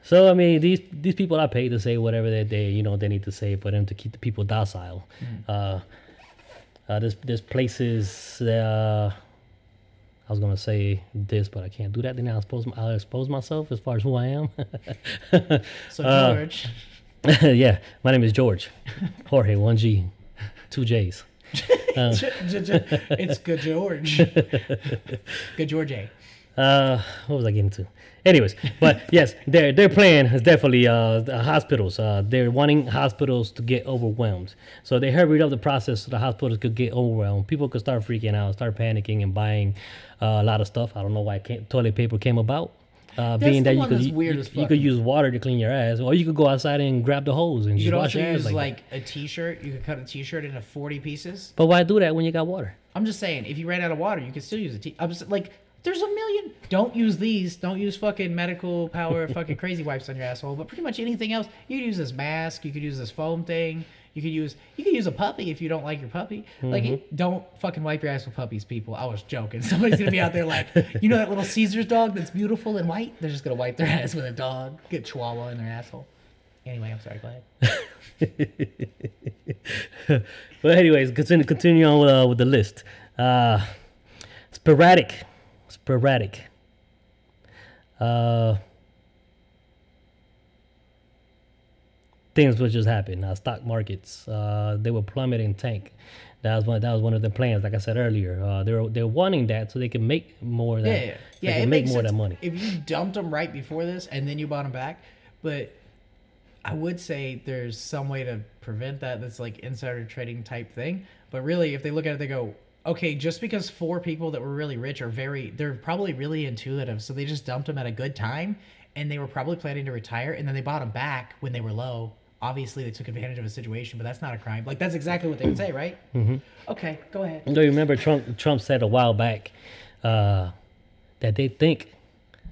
So, I mean, these people are paid to say whatever that they need to say for them to keep the people docile. Mm-hmm. This place is, I was going to say this, but I can't do that. Then I'll expose myself as far as who I am. So, George. Yeah, my name is George. Jorge, 1G. 2 J's. It's good George. Good George A. What was I getting to? Anyways, but yes, their plan is definitely hospitals. They're wanting hospitals to get overwhelmed. So they hurried up the process so the hospitals could get overwhelmed. People could start freaking out, start panicking and buying a lot of stuff. I don't know why toilet paper came about. Being that you could use water to clean your ass, or you could go outside and grab the hose and just wash your ass. You could also use like a t-shirt. You could cut a t-shirt into 40 pieces. But why do that when you got water? I'm just saying, if you ran out of water, you could still use a t. I'm just, like, there's a million. Don't use these. Don't use fucking medical power, fucking crazy wipes on your asshole. But pretty much anything else, you could use this mask. You could use this foam thing. You could use a puppy if you don't like your puppy. Mm-hmm. Like, don't fucking wipe your ass with puppies, people. I was joking. Somebody's gonna be out there like, you know that little Caesar's dog that's beautiful and white? They're just gonna wipe their ass with a dog, get chihuahua in their asshole. Anyway, I'm sorry. Go ahead. Well, anyways, continue on with the list. Sporadic. Things would just happen. Stock markets, they would plummet and tank. That was one of the plans. Like I said earlier, they're wanting that so they can make more. They can make more of that money. If you dumped them right before this and then you bought them back, but I would say there's some way to prevent that. That's like insider trading type thing. But really, if they look at it, they go, okay, just because four people that were really rich they're probably really intuitive, so they just dumped them at a good time, and they were probably planning to retire, and then they bought them back when they were low. Obviously, they took advantage of a situation, but that's not a crime. Like, that's exactly what they would say, right? Mm-hmm. Okay, go ahead. Do you remember Trump said a while back that they think,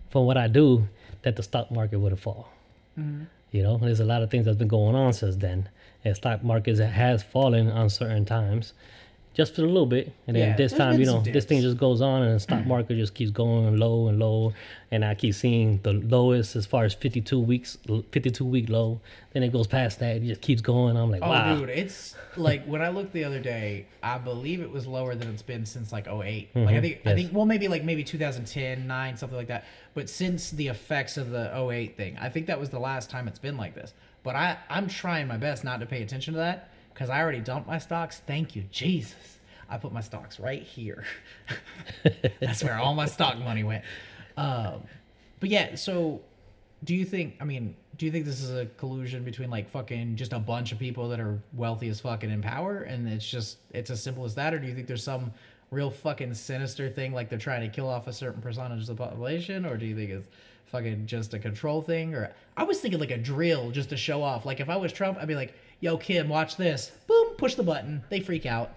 from what I do, that the stock market would have fallen. Mm-hmm. You know, there's a lot of things that's been going on since then. And stock markets has fallen on certain times, just for a little bit. And then this time, this thing just goes on, and the stock market just keeps going low and low. And I keep seeing the lowest as far as 52-week low. Then it goes past that. It just keeps going. I'm like, wow. Oh, dude, it's like when I looked the other day, I believe it was lower than it's been since like 08. Mm-hmm. Like I think maybe 2010, 9, something like that. But since the effects of the 08 thing, I think that was the last time it's been like this. But I'm trying my best not to pay attention to that, because I already dumped my stocks. Thank you, Jesus. I put my stocks right here. That's where all my stock money went. But yeah, so do you think this is a collusion between like fucking just a bunch of people that are wealthy as fucking in power, and it's as simple as that? Or do you think there's some real fucking sinister thing, like they're trying to kill off a certain percentage of the population? Or do you think it's fucking just a control thing? Or I was thinking like a drill just to show off. Like if I was Trump, I'd be like, yo, Kim, watch this. Boom, push the button. They freak out.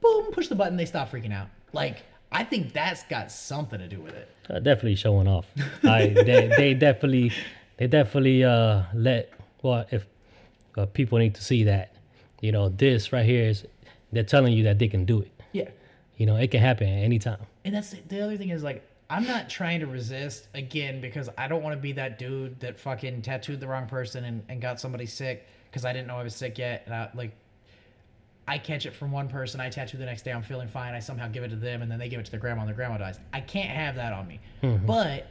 Boom, push the button. They stop freaking out. Like, I think that's got something to do with it. Definitely showing off. They definitely if people need to see that, this right here is, they're telling you that they can do it. Yeah. It can happen at any time. And that's the other thing is like, I'm not trying to resist again, because I don't want to be that dude that fucking tattooed the wrong person and got somebody sick. Because I didn't know I was sick yet. And I catch it from one person. I tattoo the next day. I'm feeling fine. I somehow give it to them. And then they give it to their grandma. And their grandma dies. I can't have that on me. Mm-hmm. But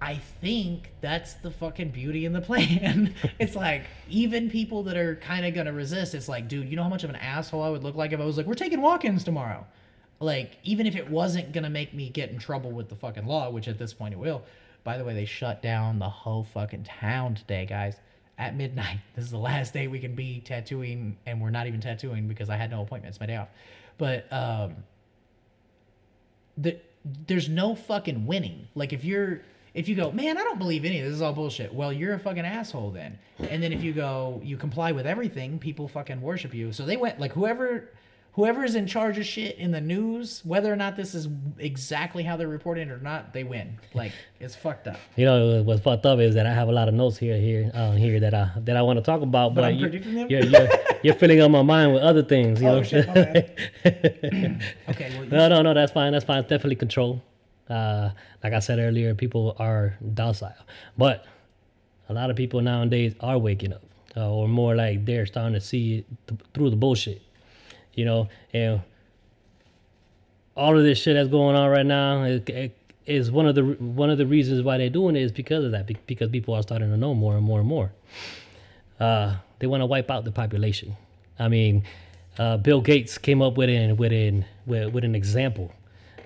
I think that's the fucking beauty in the plan. It's like, even people that are kind of going to resist. It's like, dude, you know how much of an asshole I would look like if I was like, we're taking walk-ins tomorrow. Like, even if it wasn't going to make me get in trouble with the fucking law, which at this point it will. By the way, they shut down the whole fucking town today, guys. At midnight. This is the last day we can be tattooing, and we're not even tattooing because I had no appointment. It's my day off. But there's no fucking winning. Like if you go, man, I don't believe any of this is all bullshit. Well, you're a fucking asshole then. And then if you go, you comply with everything, people fucking worship you. So they went like whoever is in charge of shit in the news, whether or not this is exactly how they're reporting it or not, they win. Like, it's fucked up. What's fucked up is that I have a lot of notes here that I want to talk about, but I'm predicting them? You're filling up my mind with other things. You know? Shit! Okay. Okay. Well, no, that's fine. That's fine. It's definitely control. Like I said earlier, people are docile, but a lot of people nowadays are waking up, or more like they're starting to see it through the bullshit. And all of this shit that's going on right now is one of the reasons why they're doing it is because of that. Because people are starting to know more and more and more. They want to wipe out the population. I mean, Bill Gates came up with an example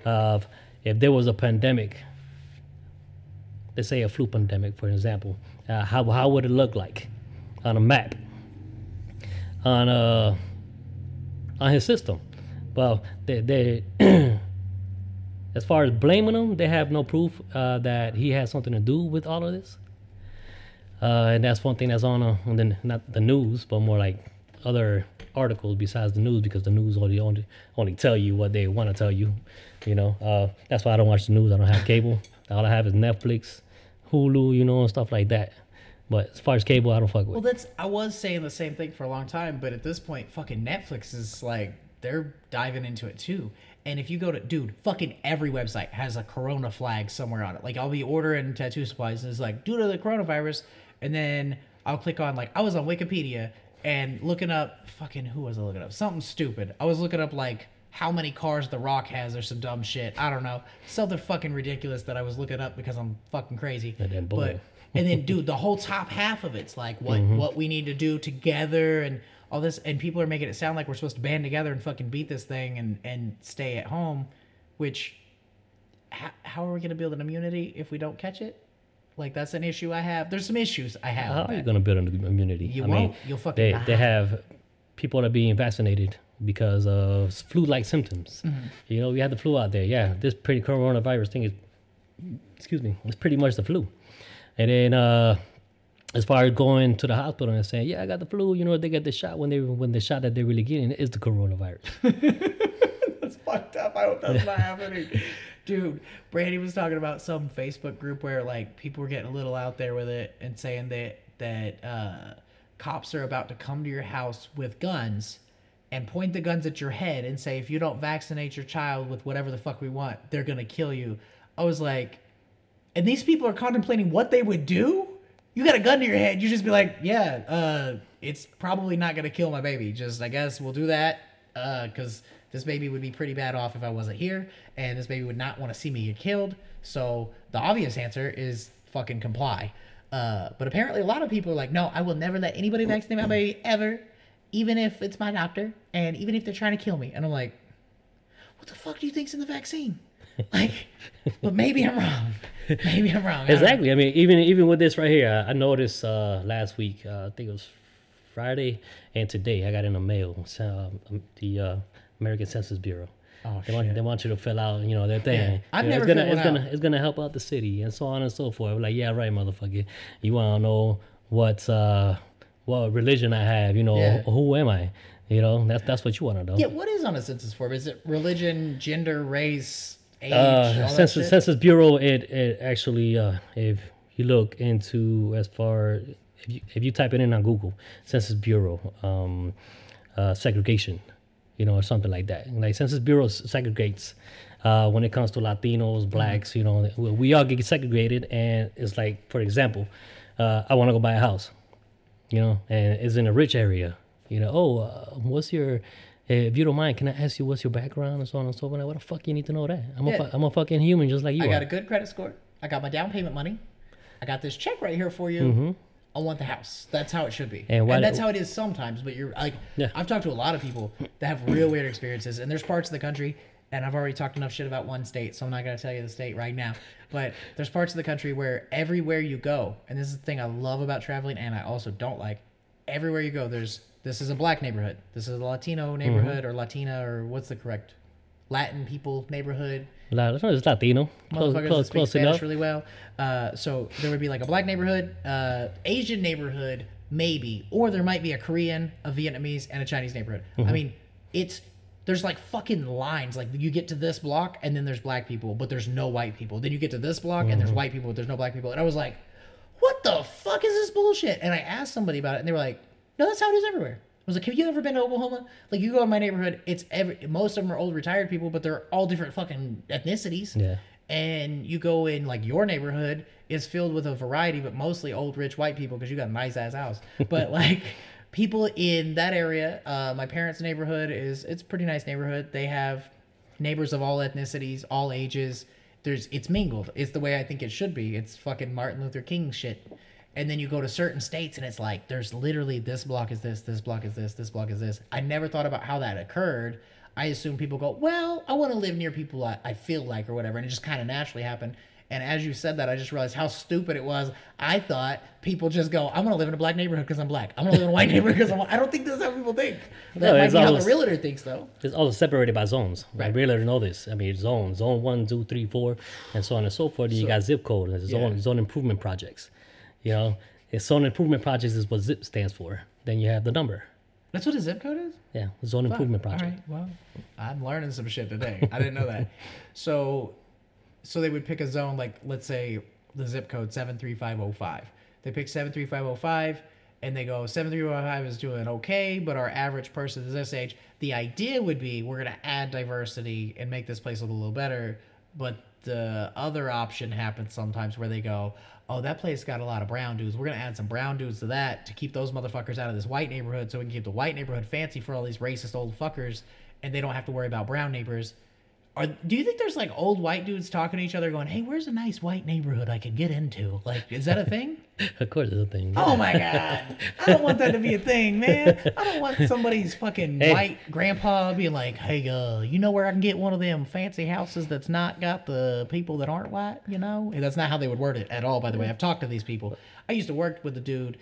of if there was a pandemic. Let's say a flu pandemic, for example. How would it look like on a map? On his system. Well, As far as blaming him, they have no proof that he has something to do with all of this. And that's one thing that's on the, not the news, but more like other articles besides the news, because the news only tell you what they want to tell you, you know. That's why I don't watch the news. I don't have cable. All I have is Netflix, Hulu, you know, and stuff like that. But as far as cable, I don't fuck with. Well, I was saying the same thing for a long time, but at this point, fucking Netflix is like, they're diving into it too. And if you go to, dude, fucking every website has a Corona flag somewhere on it. Like, I'll be ordering tattoo supplies, and it's like, due to the coronavirus, and then I'll click on, like, I was on Wikipedia and looking up, fucking, who was I looking up? Something stupid. I was looking up, like, how many cars The Rock has or some dumb shit. I don't know. Something fucking ridiculous that I was looking up because I'm fucking crazy. And then, dude, the whole top half of it's like, what we need to do together and all this. And people are making it sound like we're supposed to band together and fucking beat this thing and stay at home, which, how are we going to build an immunity if we don't catch it? Like, that's an issue I have. There's some issues I have. How are you going to build an immunity? I won't. You'll fucking die. They have people that are being vaccinated because of flu-like symptoms. Mm-hmm. You know, we had the flu out there. Yeah, this pretty coronavirus thing is, it's pretty much the flu. And then as far as going to the hospital and saying, yeah, I got the flu, you know, they get the shot when the shot that they're really getting is the coronavirus. That's fucked up. I hope that's not happening. Dude, Brandy was talking about some Facebook group where, like, people were getting a little out there with it and saying that cops are about to come to your house with guns and point the guns at your head and say, if you don't vaccinate your child with whatever the fuck we want, they're going to kill you. I was like... And these people are contemplating what they would do? You got a gun to your head. You just be like, yeah, it's probably not going to kill my baby. Just, I guess we'll do that because this baby would be pretty bad off if I wasn't here. And this baby would not want to see me get killed. So the obvious answer is fucking comply. But apparently a lot of people are like, no, I will never let anybody vaccinate my baby ever, even if it's my doctor and even if they're trying to kill me. And I'm like, what the fuck do you think's in the vaccine? Like, but maybe I'm wrong. Exactly. I mean, even with this right here, I noticed last week, I think it was Friday and today, I got in the mail, the American Census Bureau. Oh, they want you to fill out, you know, their thing. Yeah. It's gonna help out the city and so on and so forth. I'm like, yeah, right, motherfucker. You wanna know what religion I have? You know, who am I? You know, that's what you wanna know. Yeah. What is on a census form? Is it religion, gender, race? Age, Census Bureau, it actually, if you look into as far, if you type it in on Google, Census Bureau segregation, you know, or something like that. Like, Census Bureau segregates when it comes to Latinos, blacks, you know, we all get segregated. And it's like, for example, I want to go buy a house, you know, and it's in a rich area, you know, what's your... If you don't mind, can I ask you what's your background and so on and so forth? What the fuck you need to know that? I'm a fucking human just like you. I got a good credit score. I got my down payment money. I got this check right here for you. Mm-hmm. I want the house. That's how it should be. And that's how it is sometimes. But you're like, yeah. I've talked to a lot of people that have real weird experiences. And there's parts of the country, and I've already talked enough shit about one state, so I'm not going to tell you the state right now. But there's parts of the country where everywhere you go, and this is the thing I love about traveling and I also don't like, everywhere you go, there's... This is a black neighborhood. This is a Latino neighborhood or Latina or what's the correct Latin people neighborhood. It's Latino. Motherfuckers that speak Spanish really well. So there would be like a black neighborhood, Asian neighborhood maybe, or there might be a Korean, a Vietnamese, and a Chinese neighborhood. Mm-hmm. I mean, there's like fucking lines. Like, you get to this block and then there's black people, but there's no white people. Then you get to this block and there's white people, but there's no black people. And I was like, what the fuck is this bullshit? And I asked somebody about it and they were like, no, that's how it is everywhere. I was like, have you ever been to Oklahoma? Like, you go in my neighborhood, most of them are old retired people, but they're all different fucking ethnicities. Yeah. And you go in, like, your neighborhood is filled with a variety, but mostly old, rich, white people because you got a nice-ass house. But, like, people in that area, my parents' neighborhood it's a pretty nice neighborhood. They have neighbors of all ethnicities, all ages. It's mingled. It's the way I think it should be. It's fucking Martin Luther King shit. And then you go to certain states and it's like, there's literally this block is this block is this block is this. I never thought about how that occurred. I assume people go, well, I want to live near people I feel like or whatever. And it just kind of naturally happened. And as you said that, I just realized how stupid it was. I thought people just go, I'm going to live in a black neighborhood because I'm black. I'm going to live in a white neighborhood because I'm white. I don't think that's how people think. That might be how the realtor thinks, though. It's all separated by zones. Right. Like, realtor know this. I mean, zones. Zone 1, 2, 3, 4, and so on and so forth. And so, you got zip code. And zone improvement projects. You know, it's zone improvement projects is what zip stands for. Then you have the number. That's what a zip code is? Yeah, zone improvement project. All right, well, I'm learning some shit today. I didn't know that. So they would pick a zone, like, let's say the zip code 73505. They pick 73505, and they go, 73505 is doing okay, but our average person is this age. The idea would be we're going to add diversity and make this place look a little better, but the other option happens sometimes where they go, oh, that place got a lot of brown dudes. We're going to add some brown dudes to that to keep those motherfuckers out of this white neighborhood so we can keep the white neighborhood fancy for all these racist old fuckers and they don't have to worry about brown neighbors. Do you think there's like old white dudes talking to each other going, hey, where's a nice white neighborhood I could get into? Like, is that a thing? Of course it's a thing. Yeah. Oh my God. I don't want that to be a thing, man. I don't want somebody's fucking white grandpa being like, hey, you know where I can get one of them fancy houses that's not got the people that aren't white, you know? And that's not how they would word it at all, by the way. I've talked to these people. I used to work with a dude,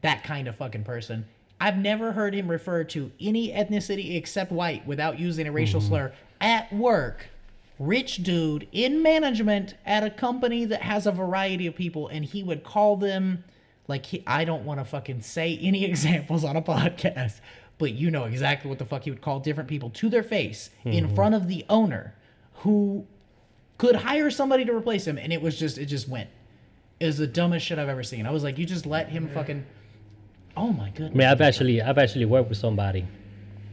that kind of fucking person. I've never heard him refer to any ethnicity except white without using a racial slur. At work, rich dude in management at a company that has a variety of people, and he would call them like I don't want to fucking say any examples on a podcast, but you know exactly what the fuck he would call different people to their face in front of the owner who could hire somebody to replace him, and it just went. It was the dumbest shit I've ever seen. I was like, you just let him fucking... Oh my goodness. I mean, I've actually worked with somebody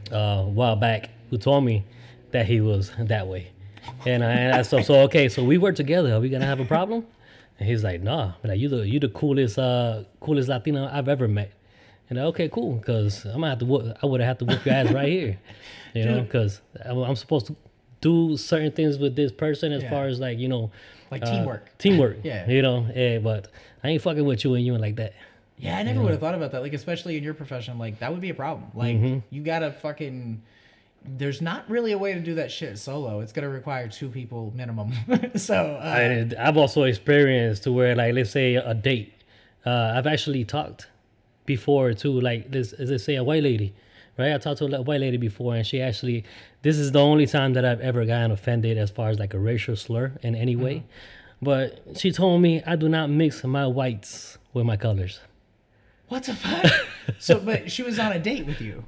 a while back who told me that he was that way, and I said, so okay, so we were together. Are we gonna have a problem? And he's like, nah, but like, you the coolest Latino I've ever met. And I'm like, okay, cool, because I would have to whoop your ass right here, you know, because I'm supposed to do certain things with this person as far as like, you know, like teamwork, you know, but I ain't fucking with you and you ain't like that. Yeah, I never would have thought about that. Like, especially in your profession, like that would be a problem. Like you gotta fucking... There's not really a way to do that shit solo. It's going to require two people minimum. So I've also experienced to where, like, let's say a date. I've actually talked before to, like, let's say a white lady, right? I talked to a white lady before, and she actually... This is the only time that I've ever gotten offended as far as, like, a racial slur in any way. But she told me, I do not mix my whites with my colors. What the fuck? So, but she was on a date with you.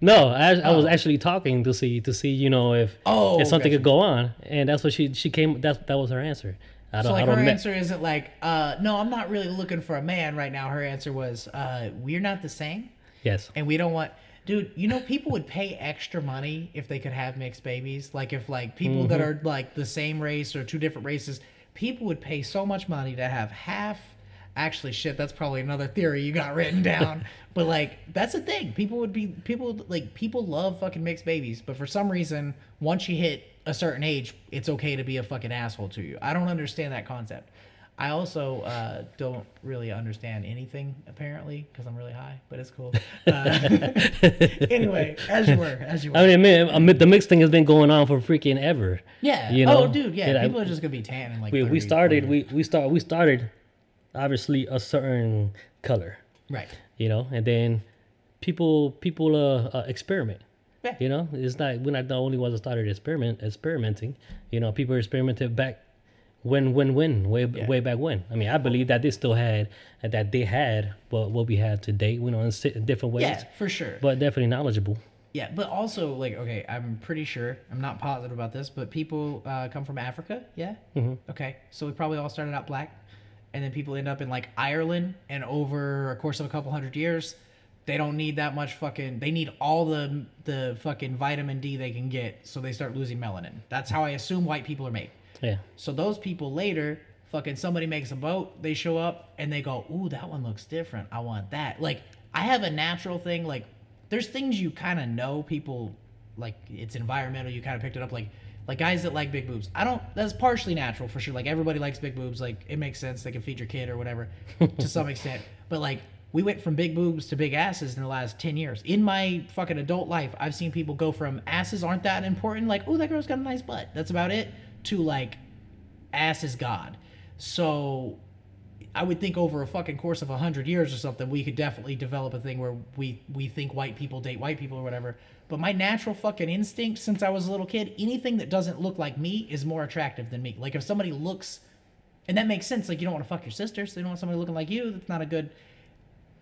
No, I was actually talking to see you know, if something could go on, and that's what she came. That was her answer. Answer isn't like, no, I'm not really looking for a man right now. Her answer was, we're not the same. Yes. And we don't want... Dude, you know, people would pay extra money if they could have mixed babies. Like, if like people that are like the same race or two different races, people would pay so much money to have half... Actually, shit, that's probably another theory you got written down. But, like, that's the thing. People love fucking mixed babies. But for some reason, once you hit a certain age, it's okay to be a fucking asshole to you. I don't understand that concept. I also don't really understand anything, apparently, because I'm really high, but it's cool. Anyway, as you were. I mean, man, the mixed thing has been going on for freaking ever. Yeah. You know? Oh, dude, yeah. People are just going to be tan in, like, we started... obviously a certain color, right? You know, and then people experiment. Yeah. You know, it's not... we're not the only ones that started experimenting. You know, people experimented back way back when. I mean, I believe that they had what we have today. You know, in different ways. Yeah, for sure. But definitely knowledgeable. Yeah, but also, like, okay, I'm pretty sure, I'm not positive about this, but people come from Africa. Yeah. Mm-hmm. Okay, so we probably all started out black. And then people end up in, like, Ireland, and over a course of a couple hundred years, they don't need that much fucking... They need all the fucking vitamin D they can get, so they start losing melanin. That's how I assume white people are made. Yeah. So those people later, fucking somebody makes a boat, they show up, and they go, ooh, that one looks different. I want that. Like, I have a natural thing. Like, there's things you kind of know people... Like, it's environmental. You kind of picked it up, like... Like, guys that like big boobs. That's partially natural, for sure. Like, everybody likes big boobs. Like, it makes sense. They can feed your kid or whatever, to some extent. But, like, we went from big boobs to big asses in the last 10 years. In my fucking adult life, I've seen people go from asses aren't that important, like, oh, that girl's got a nice butt, that's about it, to, like, ass is God. So I would think over a fucking course of 100 years or something, we could definitely develop a thing where we think white people date white people or whatever. But my natural fucking instinct since I was a little kid, anything that doesn't look like me is more attractive than me. Like if somebody looks, and that makes sense, like you don't want to fuck your sister, so you don't want somebody looking like you. That's not a good,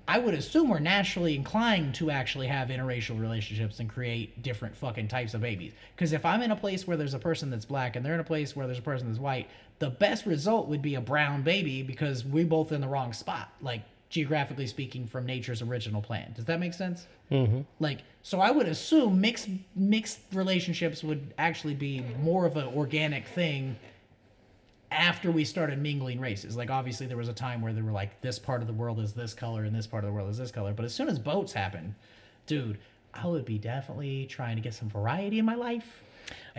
I would assume we're naturally inclined to actually have interracial relationships and create different fucking types of babies. Because if I'm in a place where there's a person that's black and they're in a place where there's a person that's white, the best result would be a brown baby because we're both in the wrong spot, like geographically speaking, from nature's original plan. Does that make sense? Mm-hmm. Like, so I would assume mixed relationships would actually be more of an organic thing after we started mingling races. Like obviously there was a time where they were like, this part of the world is this color and this part of the world is this color. But as soon as boats happen, dude, I would be definitely trying to get some variety in my life.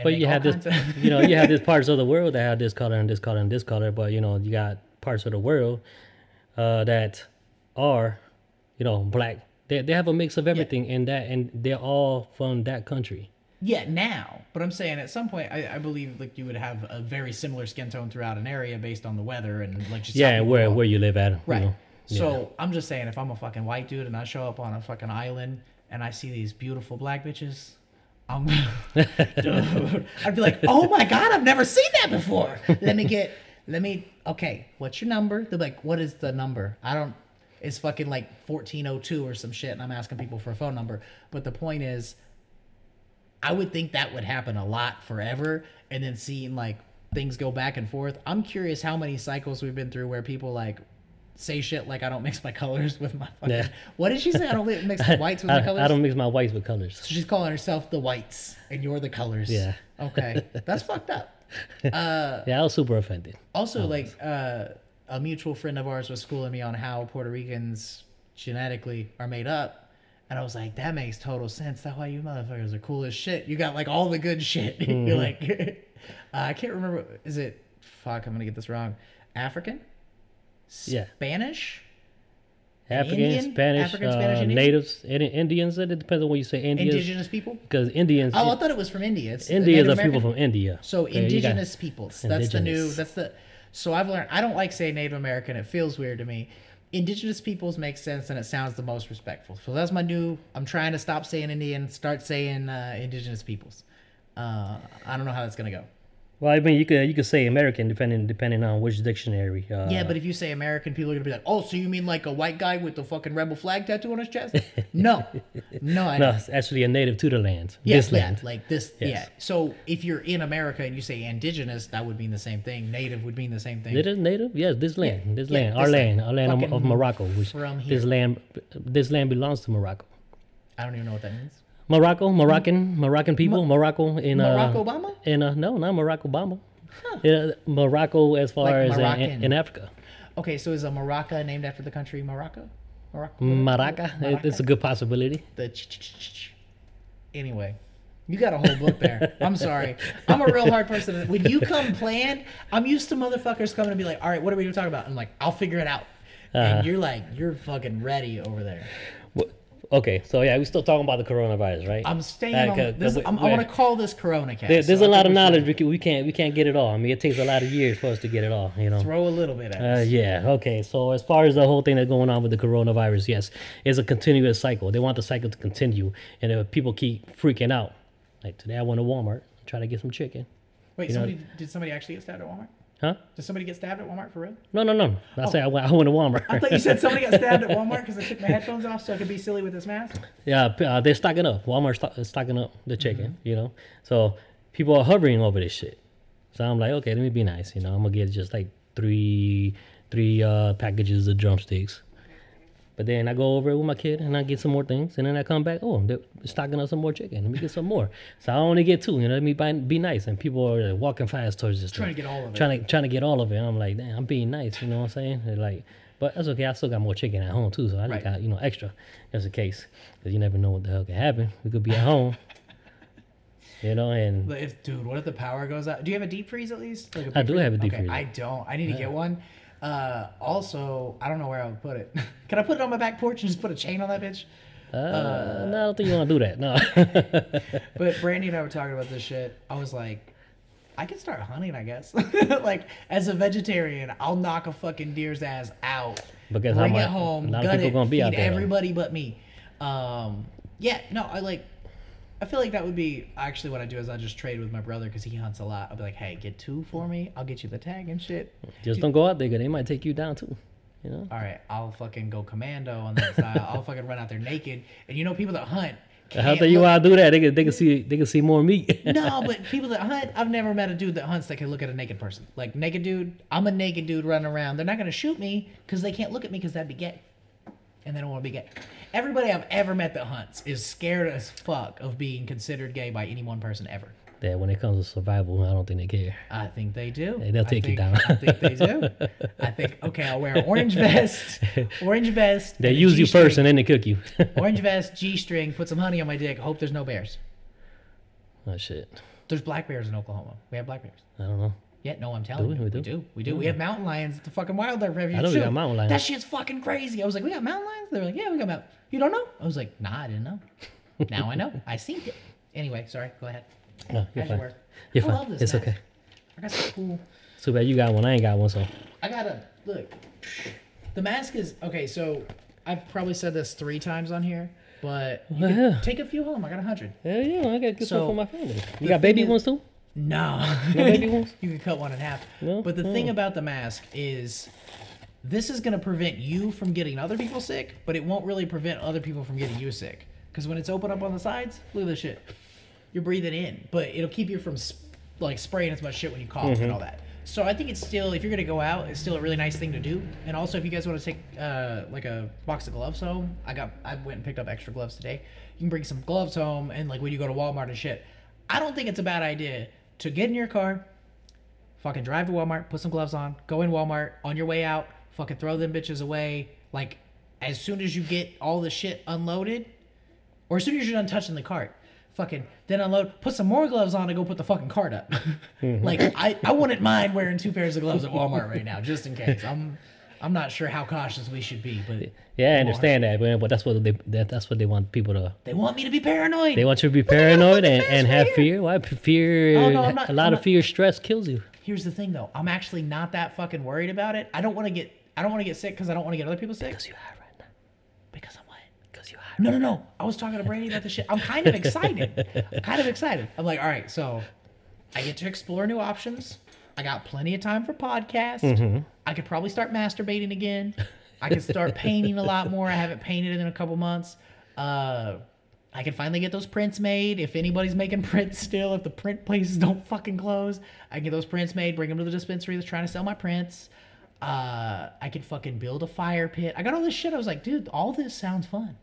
But you had this, you know, you had this parts of the world that had this color and this color and this color. But you know, you got parts of the world that are, you know, black. They have a mix of everything in that, and they're all from that country. Yeah, now. But I'm saying at some point, I believe like you would have a very similar skin tone throughout an area based on the weather and like just and where you live at. Right. You know? So I'm just saying, if I'm a fucking white dude and I show up on a fucking island and I see these beautiful black bitches, I'm dude, I'd be like, oh my God, I've never seen that before. Okay, what's your number? They're like, what is the number? It's fucking like 1402 or some shit, and I'm asking people for a phone number. But the point is, I would think that would happen a lot forever, and then seeing like things go back and forth. I'm curious how many cycles we've been through where people like say shit like, I don't mix my colors with my fucking... Yeah. What did she say? I don't mix my whites with my colors? I don't mix my whites with colors. So she's calling herself the whites, and you're the colors. Yeah. Okay. That's fucked up. Yeah, I was super offended. Also, a mutual friend of ours was schooling me on how Puerto Ricans genetically are made up. And I was like, that makes total sense. That's why you motherfuckers are cool as shit. You got like all the good shit. Mm-hmm. You're like, I can't remember. Is it, I'm going to get this wrong. African? Yeah. Spanish? African, Spanish, Indian? Natives, Indians. It depends on what you say. Indians. Indigenous people? Because Indians. Oh, I thought it was from India. It's Indians are people from India. So okay, indigenous peoples. So I've learned, I don't like saying Native American. It feels weird to me. Indigenous peoples make sense, and it sounds the most respectful. So that's my new... I'm trying to stop saying Indian, start saying indigenous peoples. I don't know how that's going to go. Well, I mean, you could say American depending on which dictionary. Yeah, but if you say American, people are going to be like, oh, so you mean like a white guy with the fucking rebel flag tattoo on his chest? No, it's actually a native to the land. Yeah. So if you're in America and you say indigenous, that would mean the same thing. Native would mean the same thing. Native? Yes, this land, our land of Morocco. This land belongs to Morocco. I don't even know what that means. Moroccan people, Morocco in Morocco Obama? No, not Morocco Obama. Huh. Morocco as far like as in Africa. Okay, so is a Maraca named after the country Morocco? Maraca? It's a good possibility. Anyway, you got a whole book there. I'm sorry. I'm a real hard person. When you come planned, I'm used to motherfuckers coming and be like, all right, what are we going to talk about? I'm like, I'll figure it out. And you're like, you're fucking ready over there. Okay, so yeah, we're still talking about the coronavirus, right? I'm staying on this. I want to call this Corona Cast. There's a lot of knowledge we can't get it all. I mean, it takes a lot of years for us to get it all. You know, throw a little bit at us. Okay. So as far as the whole thing that's going on with the coronavirus, yes, it's a continuous cycle. They want the cycle to continue, and if people keep freaking out, like today I went to Walmart try to get some chicken. Wait, did somebody actually get stabbed at Walmart? Huh? Did somebody get stabbed at Walmart for real? No. I went to Walmart. I thought you said somebody got stabbed at Walmart because I took my headphones off so I could be silly with this mask. Yeah, they're stocking up. Walmart's stocking up the chicken, you know. So people are hovering over this shit. So I'm like, okay, let me be nice. You know, I'm going to get just like three packages of drumsticks. But then I go over with my kid and I get some more things. And then I come back, oh, they're stocking up some more chicken. Let me get some more. So I only get two, you know, let me be nice. And people are like, walking fast towards this thing. Trying to get all of it. And I'm like, damn, I'm being nice, you know what I'm saying? They're like, but that's okay. I still got more chicken at home too. So I just got, you know, extra just in case. Because you never know what the hell can happen. We could be at home. You know, and what if the power goes out? Do you have a deep freeze at least? Like I do have a deep freeze. I don't. I need to get one. Also, I don't know where I would put it. Can I put it on my back porch and just put a chain on that bitch? No, I don't think you want to do that. No. But Brandy and I were talking about this shit. I was like, I can start hunting, I guess. Like, as a vegetarian, I'll knock a fucking deer's ass out. Because bring it home, gut it, feed everybody but me. Yeah, no, I feel like that would be actually what I do is I just trade with my brother because he hunts a lot. I'll be like, hey, get two for me. I'll get you the tag and shit. Just don't go out there because they might take you down too. You know? All right, I'll fucking go commando on that side. I'll fucking run out there naked. And you know, people that hunt. How do you want to do that? They can see more meat. No, but people that hunt, I've never met a dude that hunts that can look at a naked person. Like, naked dude, I'm a naked dude running around. They're not going to shoot me because they can't look at me because that'd be gay. And they don't want to be gay. Everybody I've ever met that hunts is scared as fuck of being considered gay by any one person ever. Yeah, when it comes to survival, I don't think they care. I think they do. Yeah, they'll take you down. I think they do. I think, okay, I'll wear an orange vest. They use you first and then they cook you. Orange vest, G-string, put some honey on my dick. Hope there's no bears. Oh, shit. There's black bears in Oklahoma. We have black bears. I don't know. Yeah, no, I'm telling you. We do. We have mountain lions at the fucking wildlife refuge. I know we got mountain lions. That shit's fucking crazy. I was like, we got mountain lions? They were like, yeah, we got mountain. You don't know? I was like, nah, I didn't know. Now I know. I seen it. Anyway, sorry. Go ahead. No, you're fine. You're fine. It's okay. I got some cool. Too bad you got one. I ain't got one, so. I got a, look. The mask is, okay, so I've probably said this 3 times on here, but you can take a few home. I got 100. Hell yeah, I got good stuff for my family. You got baby ones too? No baby ones? You can cut one in half. No? But the thing about the mask is, this is going to prevent you from getting other people sick, but it won't really prevent other people from getting you sick. Because when it's open up on the sides, look at this shit. You're breathing in, but it'll keep you from spraying as much shit when you cough and all that. So I think it's still, if you're gonna go out, it's still a really nice thing to do. And also, if you guys want to take a box of gloves home, I went and picked up extra gloves today. You can bring some gloves home, and like when you go to Walmart and shit, I don't think it's a bad idea to get in your car, fucking drive to Walmart, put some gloves on, go in Walmart on your way out, fucking throw them bitches away. Like as soon as you get all the shit unloaded, or as soon as you're done touching the cart. Fucking then unload, put some more gloves on and go put the fucking cart up. Like I wouldn't mind wearing 2 pairs of gloves at Walmart right now, just in case. I'm not sure how cautious we should be, but yeah, I understand that, but that's what they want people to. They want me to be paranoid. They want you to be paranoid and have fear. Why fear? Oh, no, a lot of fear, stress kills you. Here's the thing though, I'm actually not that fucking worried about it. I don't want to get sick because I don't want to get other people sick. Because you have. No. I was talking to Brady about this shit. I'm kind of excited. I'm like, all right, so I get to explore new options. I got plenty of time for podcasts. Mm-hmm. I could probably start masturbating again. I could start painting a lot more. I haven't painted in a couple months. I can finally get those prints made. If anybody's making prints still, if the print places don't fucking close, I can get those prints made, bring them to the dispensary that's trying to sell my prints. I could fucking build a fire pit. I got all this shit. I was like, dude, all this sounds fun.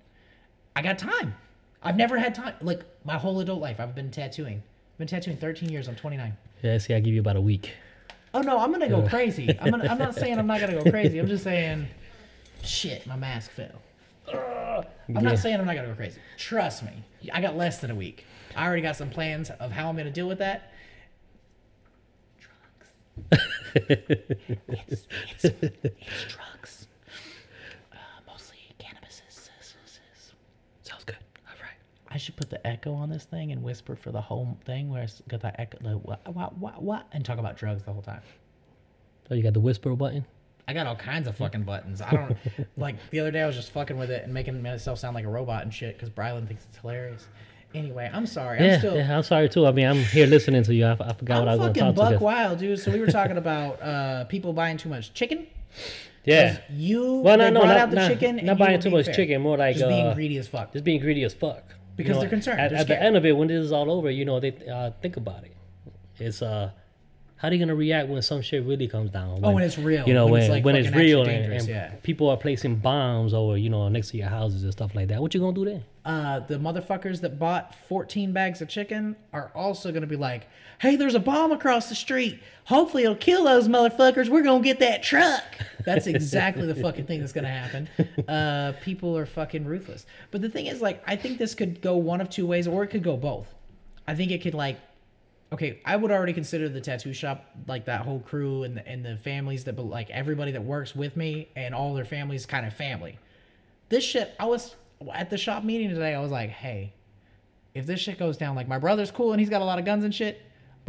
I got time. I've never had time. Like, my whole adult life, I've been tattooing. I've been tattooing 13 years. I'm 29. Yeah, see, I give you about a week. Oh, no, I'm going to go crazy. I'm not saying I'm not going to go crazy. I'm just saying, shit, my mask fell. I'm not saying I'm not going to go crazy. Trust me. I got less than a week. I already got some plans of how I'm going to deal with that. Drugs. It's drugs. I should put the echo on this thing and whisper for the whole thing where it's got that echo, like, what, and talk about drugs the whole time. Oh, you got the whisper button? I got all kinds of fucking buttons. I don't, like, the other day I was just fucking with it and making myself sound like a robot and shit because Brylan thinks it's hilarious. Anyway, I'm sorry. I'm sorry too. I mean, I'm here listening to you. I forgot what I was going to talk about. I'm fucking buck wild, dude. So we were talking about people buying too much chicken. Yeah. Not buying too much chicken, more like. Just being greedy as fuck. Because they're concerned. At the end of it, when this is all over, they think about it. It's how are they gonna react when some shit really comes down? When it's real. When it's real and people are placing bombs over next to your houses and stuff like that. What you gonna do then? The motherfuckers that bought 14 bags of chicken are also gonna be like, "Hey, there's a bomb across the street. Hopefully, it'll kill those motherfuckers. We're gonna get that truck." That's exactly the fucking thing that's gonna happen. People are fucking ruthless. But the thing is, I think this could go one of 2 ways, or it could go both. I think it could okay, I would already consider the tattoo shop, that whole crew and the families that, everybody that works with me and all their families kind of family. This shit, I was at the shop meeting today, I was like, hey, if this shit goes down, my brother's cool and he's got a lot of guns and shit,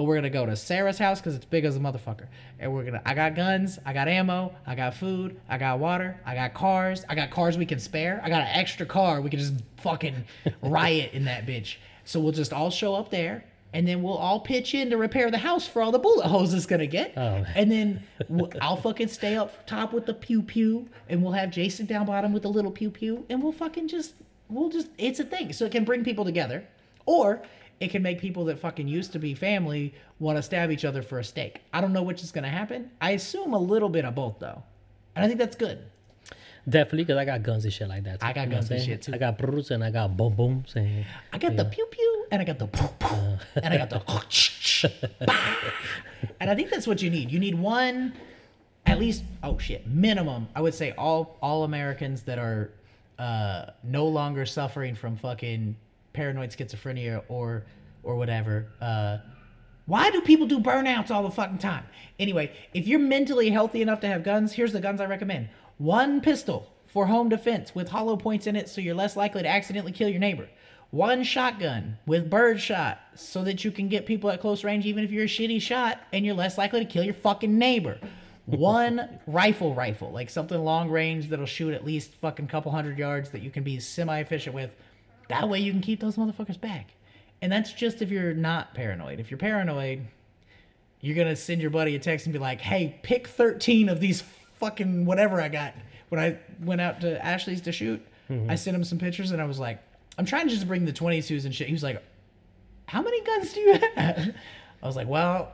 but we're gonna go to Sarah's house because it's big as a motherfucker. And we're gonna, I got guns, I got ammo, I got food, I got water, I got cars we can spare. I got an extra car. We can just fucking riot in that bitch. So we'll just all show up there. And then we'll all pitch in to repair the house for all the bullet holes it's gonna get. Oh. And then I'll fucking stay up top with the pew pew, and we'll have Jason down bottom with the little pew pew, and we'll fucking just, we'll just, it's a thing. So it can bring people together, or it can make people that fucking used to be family want to stab each other for a steak. I don't know which is gonna happen. I assume a little bit of both though, and I think that's good. Definitely, because I got guns and shit like that too. I got guns and shit too. I got brutes and I got boom booms. And I got the pew pew and I got the boom boom and I got the and I think that's what you need. You need one, at least, oh shit, minimum. I would say all Americans that are no longer suffering from fucking paranoid schizophrenia or whatever. Why do people do burnouts all the fucking time? Anyway, if you're mentally healthy enough to have guns, here's the guns I recommend. One pistol for home defense with hollow points in it so you're less likely to accidentally kill your neighbor. One shotgun with birdshot so that you can get people at close range even if you're a shitty shot and you're less likely to kill your fucking neighbor. One rifle, like something long range that'll shoot at least fucking couple hundred yards that you can be semi-efficient with. That way you can keep those motherfuckers back. And that's just if you're not paranoid. If you're paranoid, you're going to send your buddy a text and be like, hey, pick 13 of these fucking whatever I got. When I went out to Ashley's to shoot, I sent him some pictures and I was like, I'm trying to just bring the 22s and shit. He was like, how many guns do you have? I was like, well,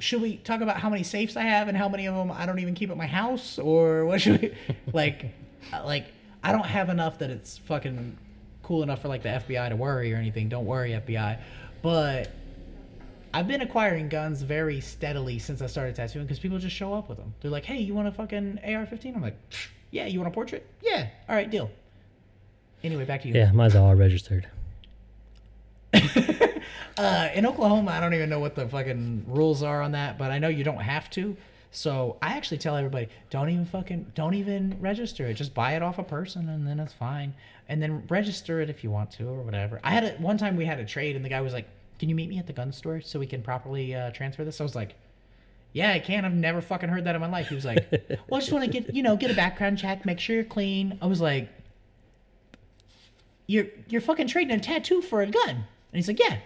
should we talk about how many safes I have and how many of them I don't even keep at my house, or what should we like I don't have enough that it's fucking cool enough for like the FBI to worry or anything. Don't worry, FBI, but I've been acquiring guns very steadily since I started tattooing because people just show up with them. They're like, hey, you want a fucking AR-15? I'm like, yeah. You want a portrait? Yeah. All right, deal. Anyway, back to you. Yeah, mine's all registered. In Oklahoma, I don't even know what the fucking rules are on that, but I know you don't have to. So I actually tell everybody, don't even register it. Just buy it off a person and then it's fine. And then register it if you want to or whatever. I had it one time, we had a trade and the guy was like, can you meet me at the gun store so we can properly transfer this? I was like, yeah, I can. I've never fucking heard that in my life. He was like, well, I just want to get a background check, make sure you're clean. I was like, you're fucking trading a tattoo for a gun. And he's like, yeah.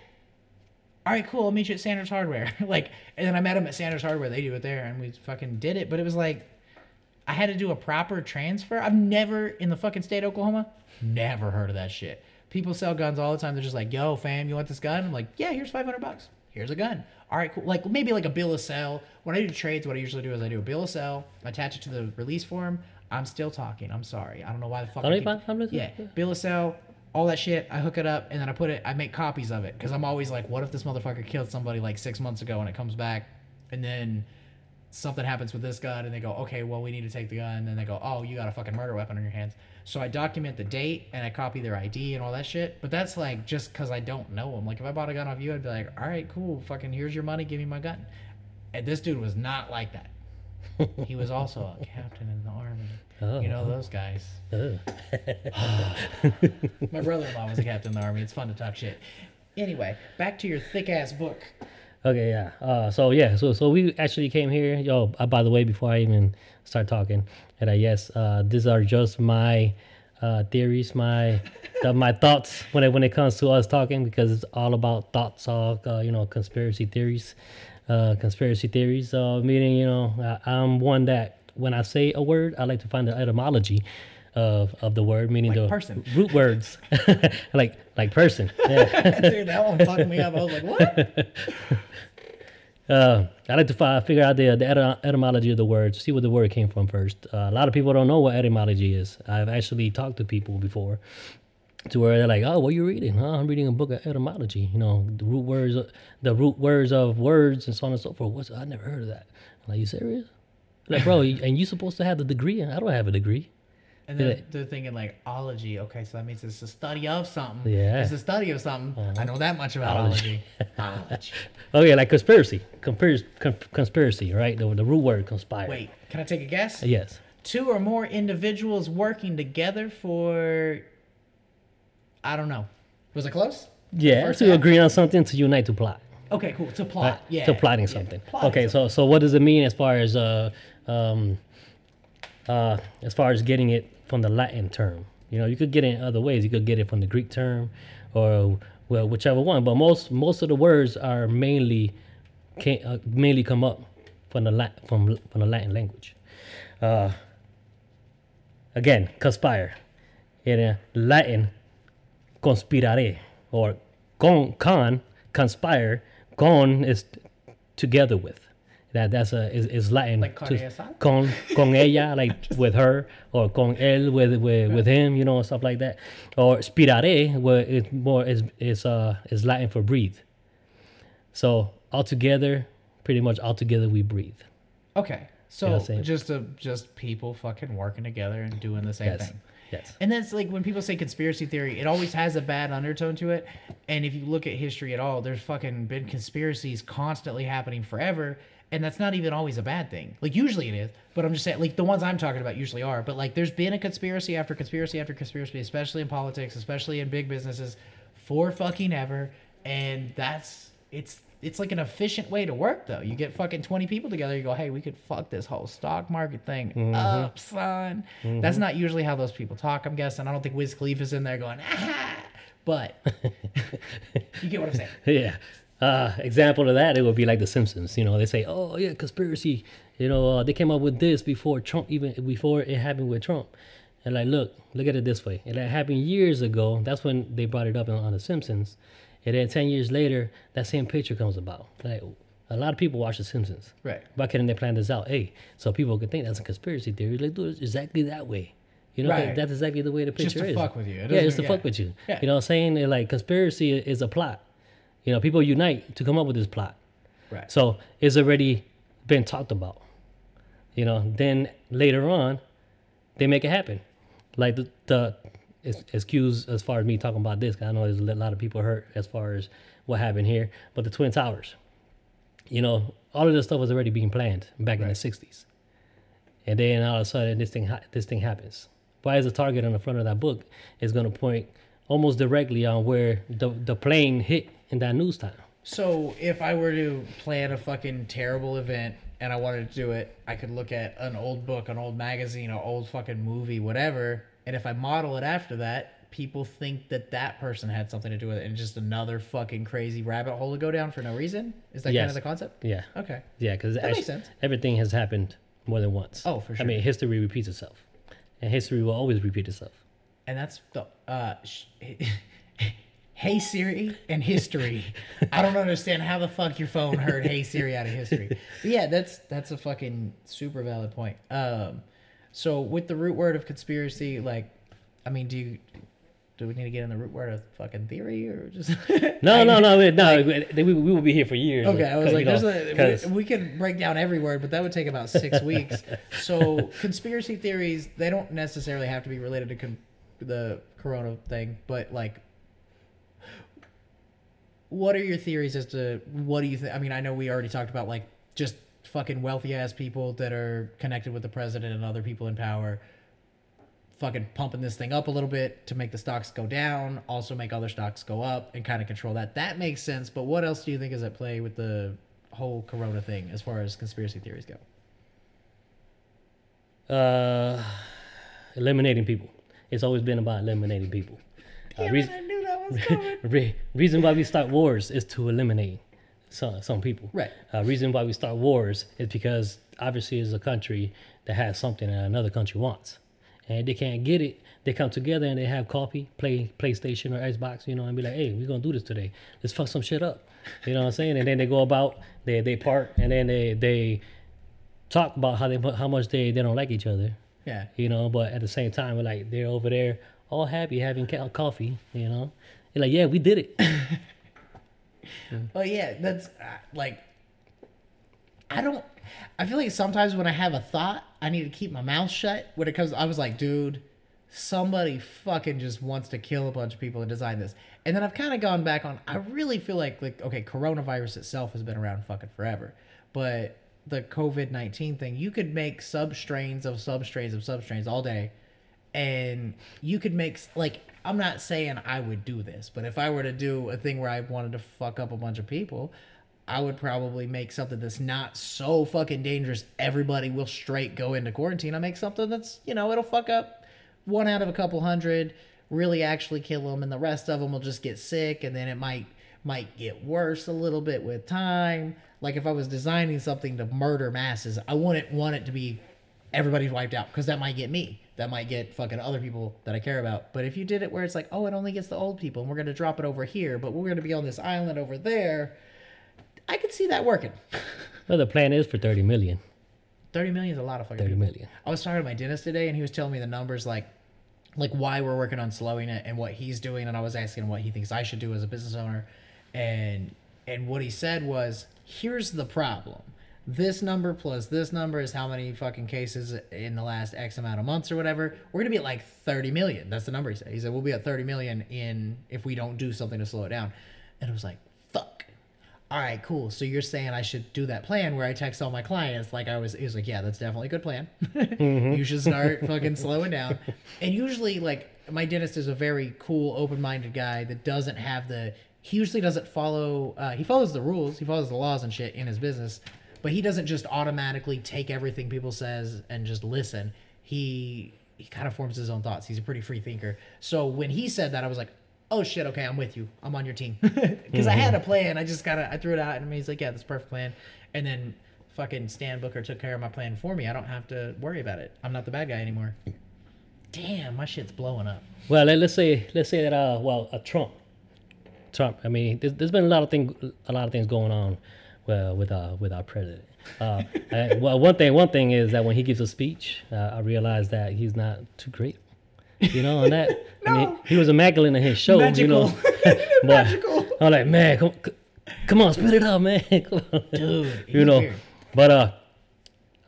All right, cool. I'll meet you at Sanders Hardware. And then I met him at Sanders Hardware. They do it there. And we fucking did it. But it was like, I had to do a proper transfer. I've never in the fucking state of Oklahoma, never heard of that shit. People sell guns all the time. They're just like, yo, fam, you want this gun? I'm like, yeah, here's $500. Here's a gun. All right, cool. Like maybe like a bill of sale. When I do trades, what I usually do is I do a bill of sale, attach it to the release form. I'm still talking. I'm sorry. I don't know why the fuck. Bill of sale, all that shit. I hook it up and then I make copies of it. Cause I'm always like, what if this motherfucker killed somebody like 6 months ago and it comes back and then something happens with this gun and they go, okay, well, we need to take the gun. And then they go, oh, you got a fucking murder weapon on your hands. So I document the date and I copy their ID and all that shit. But that's like just because I don't know them. Like if I bought a gun off you, I'd be like, all right, cool. Fucking here's your money. Give me my gun. And this dude was not like that. He was also a captain in the army. Oh. You know those guys. Oh. My brother-in-law was a captain in the army. It's fun to talk shit. Anyway, back to your thick-ass book. Okay, yeah. So we actually came here. Yo, by the way, before I even start talking, and these are just my theories, my thoughts when it comes to us talking, because it's all about thoughts, all conspiracy theories. Meaning, I'm one that when I say a word, I like to find the etymology of the word, meaning like the person. Root words, like person. Yeah. Dude, that one fucked me up. I was like, what? I like to figure out the etymology of the word, see where the word came from first. A lot of people don't know what etymology is. I've actually talked to people before to where they're like, oh, what are you reading? Oh, I'm reading a book of etymology, the root words of words and so on and so forth. I never heard of that. I'm like, you serious? Like, bro, and you supposed to have the degree, and I don't have a degree. And they're thinking like ology. Okay, so that means it's the study of something. Yeah. It's the study of something. Uh-huh. I know that much about ology. Okay, like conspiracy. Conspiracy, right? The root word, conspire. Wait, can I take a guess? Yes. Two or more individuals working together for, I don't know. Was it close? Yeah, to agree on something, to unite, to plot. Okay, cool. To plot. Right? Yeah. To plotting something. Yeah. Plotting okay, something. So what does it mean as far as getting it from the Latin term? You know, you could get it in other ways. You could get it from the Greek term, or well, whichever one. But most of the words are mainly come up from the Latin language. Again, conspire. In Latin, conspirare, or conspire. Con is together with. That's Latin. Like con ella, like with her, or con él, with him, you know, and stuff like that. Or spirare, where it more is Latin for breathe. So altogether, pretty much altogether, we breathe. Okay, so you know what I'm saying? just people fucking working together and doing the same thing. Yes. And that's like when people say conspiracy theory, it always has a bad undertone to it. And if you look at history at all, there's fucking been conspiracies constantly happening forever. And that's not even always a bad thing. Like, usually it is. But I'm just saying, like, the ones I'm talking about usually are. But, like, there's been a conspiracy after conspiracy after conspiracy, especially in politics, especially in big businesses, for fucking ever. And it's like an efficient way to work, though. You get fucking 20 people together. You go, hey, we could fuck this whole stock market thing up, son. Mm-hmm. That's not usually how those people talk, I'm guessing. I don't think Wiz Khalifa's in there going, ah, but you get what I'm saying. Yeah. Example of that, it would be like The Simpsons. You know, they say, oh, yeah, conspiracy. You know, they came up with this before Trump, even before it happened with Trump. And like, look at it this way. It happened years ago. That's when they brought it up on The Simpsons. And then 10 years later, that same picture comes about. Like, a lot of people watch The Simpsons. Right. Why couldn't they plan this out? Hey, so people could think that's a conspiracy theory. Like, dude, it's exactly that way. You know, right. That's exactly the way the picture is. Just to fuck with you. Fuck with you. Yeah. You know what I'm saying? And like, conspiracy is a plot. You know, people unite to come up with this plot. Right. So it's already been talked about. You know, then later on, they make it happen. Like the excuse as far as me talking about this, because I know there's a lot of people hurt as far as what happened here, but the Twin Towers, you know, all of this stuff was already being planned back in the 60s. And then all of a sudden this thing happens. Why is the target on the front of that book is going to point almost directly on where the plane hit in that news time? So if I were to plan a fucking terrible event and I wanted to do it, I could look at an old book, an old magazine, an old fucking movie, whatever. And if I model it after that, people think that that person had something to do with it, and just another fucking crazy rabbit hole to go down for no reason? Is that kind of the concept? Yeah. Okay. Yeah, because everything has happened more than once. Oh, for sure. I mean, history repeats itself, and history will always repeat itself. And that's the... Hey Siri and history. I don't understand how the fuck your phone heard Hey Siri out of history. But yeah, that's a fucking super valid point. So with the root word of conspiracy, like, I mean, do we need to get in the root word of fucking theory or just? No. Like, we will be here for years. Okay, I was like, we can break down every word, but that would take about 6 weeks. So conspiracy theories, they don't necessarily have to be related to the corona thing, but like, what are your theories as to what do you think? I mean, I know we already talked about like just fucking wealthy ass people that are connected with the president and other people in power fucking pumping this thing up a little bit to make the stocks go down, also make other stocks go up, and kind of control that. That makes sense. But what else do you think is at play with the whole corona thing as far as conspiracy theories go? Eliminating people. It's always been about eliminating people. I knew that was coming. Reason why we start wars is to eliminate some people. Right. Reason why we start wars is because obviously it's a country that has something that another country wants, and they can't get it. They come together and they have coffee, play PlayStation or Xbox, you know, and be like, hey, we're gonna do this today. Let's fuck some shit up. You know what I'm saying? And then they go about, they part, and then they talk about how much they don't like each other. Yeah. You know, but at the same time, we're like, they're over there all happy having coffee. You know, you're like, yeah, we did it. Well, yeah, that's like, I feel like sometimes when I have a thought, I need to keep my mouth shut when it comes. I was like, dude, somebody fucking just wants to kill a bunch of people and design this. And then I've kind of gone back on, I really feel like, okay, coronavirus itself has been around fucking forever, but the COVID-19 thing, you could make substrains of substrains of substrains all day. And you could make, like, I'm not saying I would do this, but if I were to do a thing where I wanted to fuck up a bunch of people, I would probably make something that's not so fucking dangerous everybody will straight go into quarantine. I make something that's, you know, it'll fuck up one out of a couple hundred, really actually kill them, and the rest of them will just get sick, and then it might get worse a little bit with time. Like, if I was designing something to murder masses, I wouldn't want it to be everybody's wiped out, because that might get me. That might get fucking other people that I care about. But if you did it where it's like, oh, it only gets the old people, and we're going to drop it over here, but we're going to be on this island over there, I could see that working. Well, the plan is for 30 million. 30 million is a lot of fucking 30 people. Million. I was talking to my dentist today, and he was telling me the numbers, like why we're working on slowing it and what he's doing. And I was asking him what he thinks I should do as a business owner. And what he said was, here's the problem. This number plus this number is how many fucking cases in the last X amount of months or whatever. We're going to be at like 30 million. That's the number he said. He said, we'll be at 30 million if we don't do something to slow it down. And I was like, fuck. All right, cool. So you're saying I should do that plan where I text all my clients like I was. He was like, yeah, that's definitely a good plan. Mm-hmm. You should start fucking slowing down. And usually, like, my dentist is a very cool, open-minded guy that doesn't have the... He usually doesn't follow... he follows the rules. He follows the laws and shit in his business. But he doesn't just automatically take everything people says and just listen. He kind of forms his own thoughts. He's a pretty free thinker. So when he said that, I was like, oh shit, okay, I'm with you. I'm on your team. Because mm-hmm. I had a plan. I just I threw it out. And he's like, yeah, that's a perfect plan. And then fucking Stan Booker took care of my plan for me. I don't have to worry about it. I'm not the bad guy anymore. Damn, my shit's blowing up. Well, let's say that Trump. I mean, there's been a lot of things going on. Well, with our president. One thing is that when he gives a speech, I realize that he's not too great. You know, and that no. I mean, he was immaculate in his show. Magical. You know, magical. I'm like, man, come on, spit it out, man. Dude, you know, here. But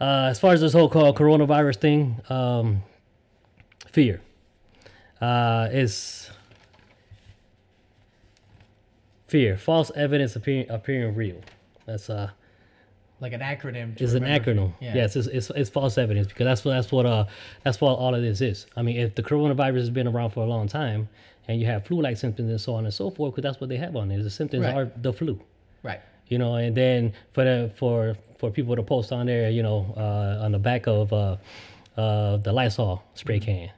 as far as this whole coronavirus thing, fear is. Fear, false evidence appearing real. That's like an acronym. It's an acronym. Yeah. Yes, it's false evidence, because that's what all of this is. I mean, if the coronavirus has been around for a long time, and you have flu-like symptoms and so on and so forth, because that's what they have on it. The symptoms are the flu. Right. You know, and then for people to post on there, you know, on the back of the Lysol spray can,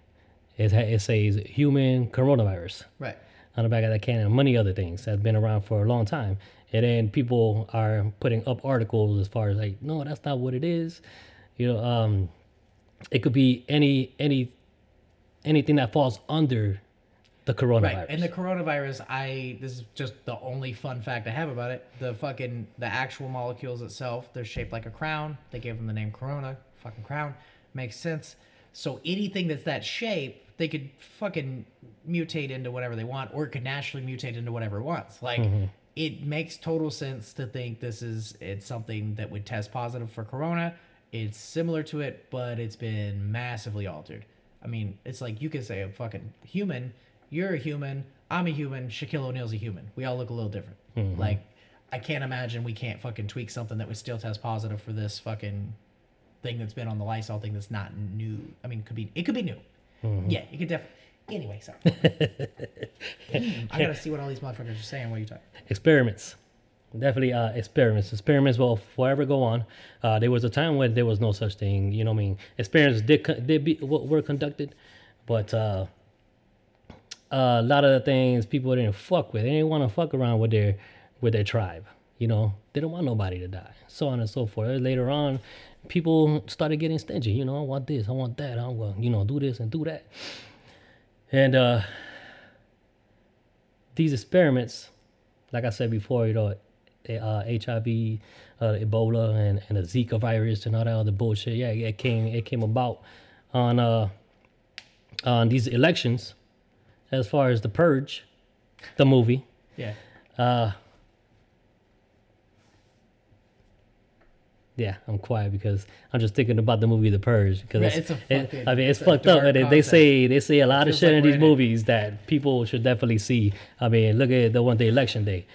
it says human coronavirus. Right. On the back of that can, and many other things that's been around for a long time. And then people are putting up articles as far as like, no, that's not what it is. You know, it could be anything that falls under the coronavirus. Right. And the coronavirus, this is just the only fun fact I have about it. The actual molecules itself, they're shaped like a crown. They gave them the name Corona. Fucking crown. Makes sense. So anything that's that shape, they could fucking mutate into whatever they want, or it could naturally mutate into whatever it wants. Like, It makes total sense to think it's something that would test positive for corona. It's similar to it, but it's been massively altered. I mean, it's like you could say a fucking human, you're a human, I'm a human, Shaquille O'Neal's a human. We all look a little different. Mm-hmm. Like, I can't imagine we can't fucking tweak something that would still test positive for this fucking thing that's been on the Lysol thing that's not new. I mean, it could be new. Mm-hmm. Yeah, you could definitely. Anyway, sorry. I gotta see what all these motherfuckers are saying while you talk. Experiments, definitely experiments. Experiments will forever go on. There was a time when there was no such thing. You know what I mean? Experiments were conducted, but a lot of the things people didn't fuck with. They didn't want to fuck around with their tribe. You know, they don't want nobody to die. So on and so forth. Later on, people started getting stingy. You know, I want this, I want that, I'm gonna, you know, do this and do that. And these experiments, like I said before, you know, HIV, Ebola, and the Zika virus, and all that other bullshit. Yeah, it came about on these elections, as far as The Purge, the movie. Yeah. Yeah, I'm quiet because I'm just thinking about the movie The Purge, because it's fucked up. And they say a lot of shit in these movies that people should definitely see. I mean, look at the election day,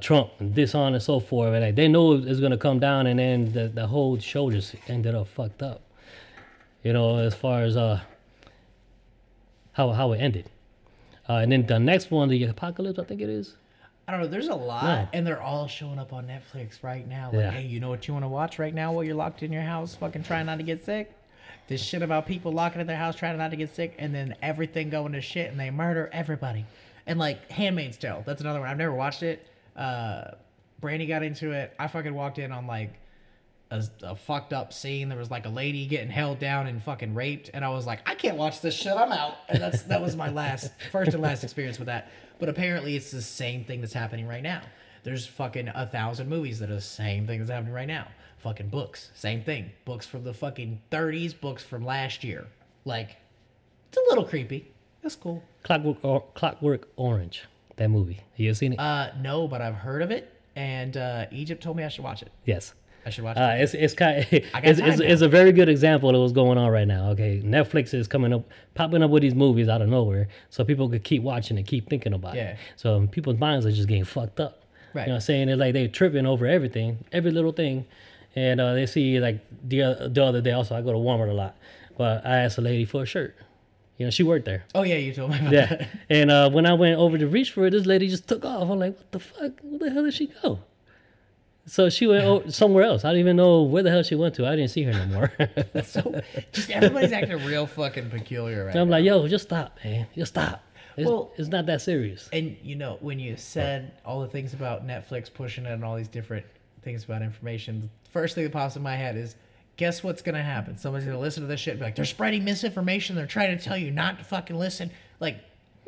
Trump, and this on and so forth. And like, they know it's gonna come down, and then the whole show just ended up fucked up. You know, as far as how it ended, and then the next one, the apocalypse, I think it is. I don't know. There's a lot, and they're all showing up on Netflix right now. Like, hey, you know what you want to watch right now while you're locked in your house, fucking trying not to get sick? This shit about people locking in their house trying not to get sick, and then everything going to shit, and they murder everybody. And like Handmaid's Tale, that's another one. I've never watched it. Brandy got into it. I fucking walked in on like a fucked up scene. There was like a lady getting held down and fucking raped, and I was like, I can't watch this shit. I'm out. And that was my first and last experience with that. But apparently, it's the same thing that's happening right now. There's fucking 1,000 movies that are the same thing that's happening right now. Fucking books, same thing. Books from the fucking 30s, books from last year. Like, it's a little creepy. That's cool. Clockwork Orange, that movie. Have you seen it? No, but I've heard of it, and Egypt told me I should watch it. Yes. I should watch it. It's kind of, it's a very good example of what's going on right now. Okay, Netflix is popping up with these movies out of nowhere, so people could keep watching and keep thinking about it. So people's minds are just getting fucked up. Right. You know what I'm saying? It's like they're tripping over everything, every little thing. And they see, like, the other day, also, I go to Walmart a lot. But I asked a lady for a shirt. You know, she worked there. Oh, yeah, you told me about that. And when I went over to reach for it, this lady just took off. I'm like, what the fuck? Where the hell did she go? So she went somewhere else. I don't even know where the hell she went to. I didn't see her no more. So just everybody's acting real fucking peculiar right now. I'm like, yo, just stop, man. Just stop. It's not that serious. And, you know, when you said all the things about Netflix pushing it and all these different things about information, the first thing that pops in my head is, guess what's going to happen? Somebody's going to listen to this shit and be like, they're spreading misinformation. They're trying to tell you not to fucking listen. Like,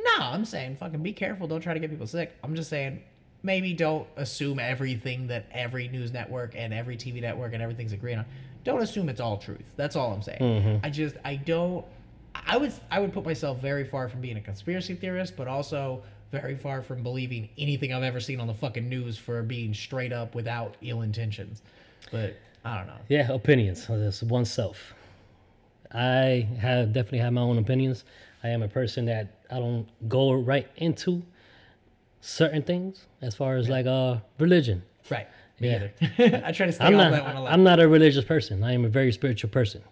no, I'm saying fucking be careful. Don't try to get people sick. I'm just saying maybe don't assume everything that every news network and every TV network and everything's agreeing on. Don't assume it's all truth. That's all I'm saying. Mm-hmm. I would put myself very far from being a conspiracy theorist, but also very far from believing anything I've ever seen on the fucking news for being straight up without ill intentions. But I don't know. Yeah, opinions. It's oneself. I have definitely had my own opinions. I am a person that I don't go right into certain things as far as like religion. Right. Me either. I try to stay off that one a lot. I'm not a religious person. I am a very spiritual person.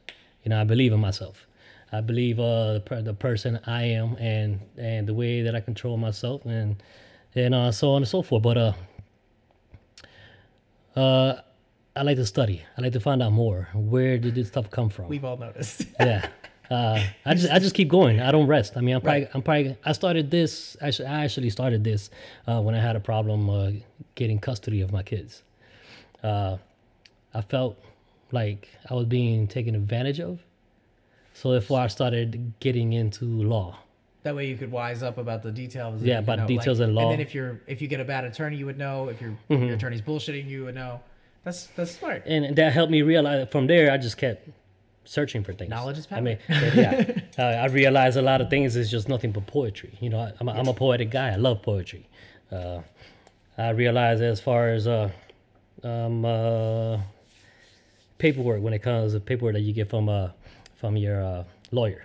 You know, I believe in myself. I believe the person I am and the way that I control myself and so on and so forth. But I like to study. I like to find out more. Where did this stuff come from? We've all noticed. Yeah. I just keep going. I don't rest. I mean, I actually started this when I had a problem getting custody of my kids. I felt like I was being taken advantage of. So therefore, I started getting into law. That way, you could wise up about the details. Yeah, about the details and law. And then if you get a bad attorney, you would know. If your attorney's bullshitting, you would know. That's smart. And that helped me realize. From there, I just kept searching for things. Knowledge is power. I mean, yeah. I realized a lot of things is just nothing but poetry. You know, I'm a poetic guy. I love poetry. I realized as far as paperwork, when it comes to paperwork that you get from your lawyer.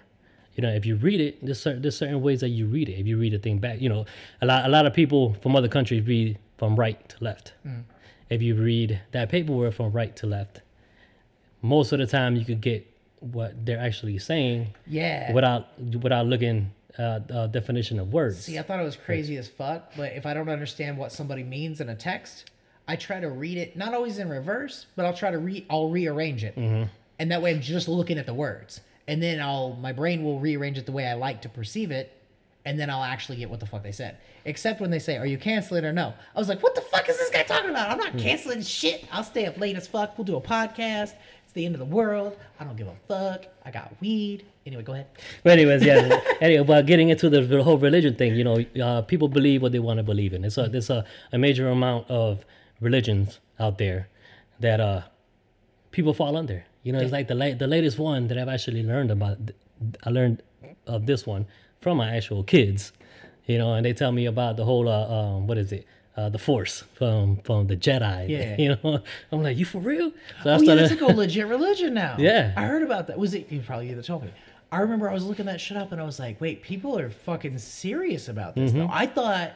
You know, if you read it, there's certain ways that you read it. If you read a thing back, you know, a lot of people from other countries read from right to left. Mm. If you read that paperwork from right to left, most of the time you could get what they're actually saying without looking definition of words. See, I thought it was crazy as fuck, but if I don't understand what somebody means in a text, I try to read it, not always in reverse, but I'll rearrange it. Mm-hmm. And that way I'm just looking at the words. And then my brain will rearrange it the way I like to perceive it. And then I'll actually get what the fuck they said. Except when they say, are you canceling or no? I was like, what the fuck is this guy talking about? I'm not canceling shit. I'll stay up late as fuck. We'll do a podcast. It's the end of the world. I don't give a fuck. I got weed. Anyway, go ahead. But anyways, yeah. But getting into the whole religion thing, you know, people believe what they want to believe in. There's a major amount of religions out there that people fall under. You know, it's like the latest one that I've actually learned about. I learned of this one from my actual kids, you know, and they tell me about the whole, the Force from the Jedi. Yeah. You know, I'm like, you for real? So that's like a legit religion now. Yeah. I heard about that. Was it, you probably either told me. I remember I was looking that shit up and I was like, wait, people are fucking serious about this. Mm-hmm. Though. I thought,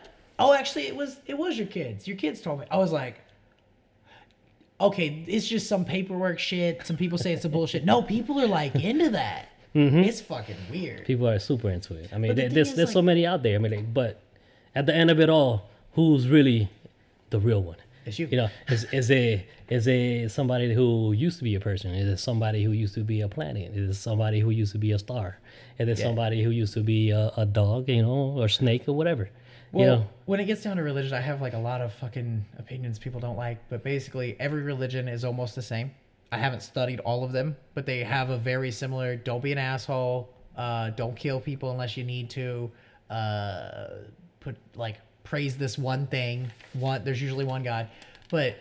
actually it was your kids. Your kids told me. I was like, okay, it's just some paperwork shit. Some people say it's a bullshit. No, people are like into that. Mm-hmm. It's fucking weird. People are super into it. I mean, there's so many out there. I mean, but at the end of it all, who's really the real one. It's you. You know, is it somebody who used to be a person? Is it somebody who used to be a planet? Is it somebody who used to be a star? Is it somebody who used to be a dog, you know, or snake or whatever? Well, you know, when it gets down to religion, I have like a lot of fucking opinions people don't like, but basically every religion is almost the same. I haven't studied all of them, but they have a very similar, don't be an asshole, don't kill people unless you need to, praise this one thing. There's usually one God. But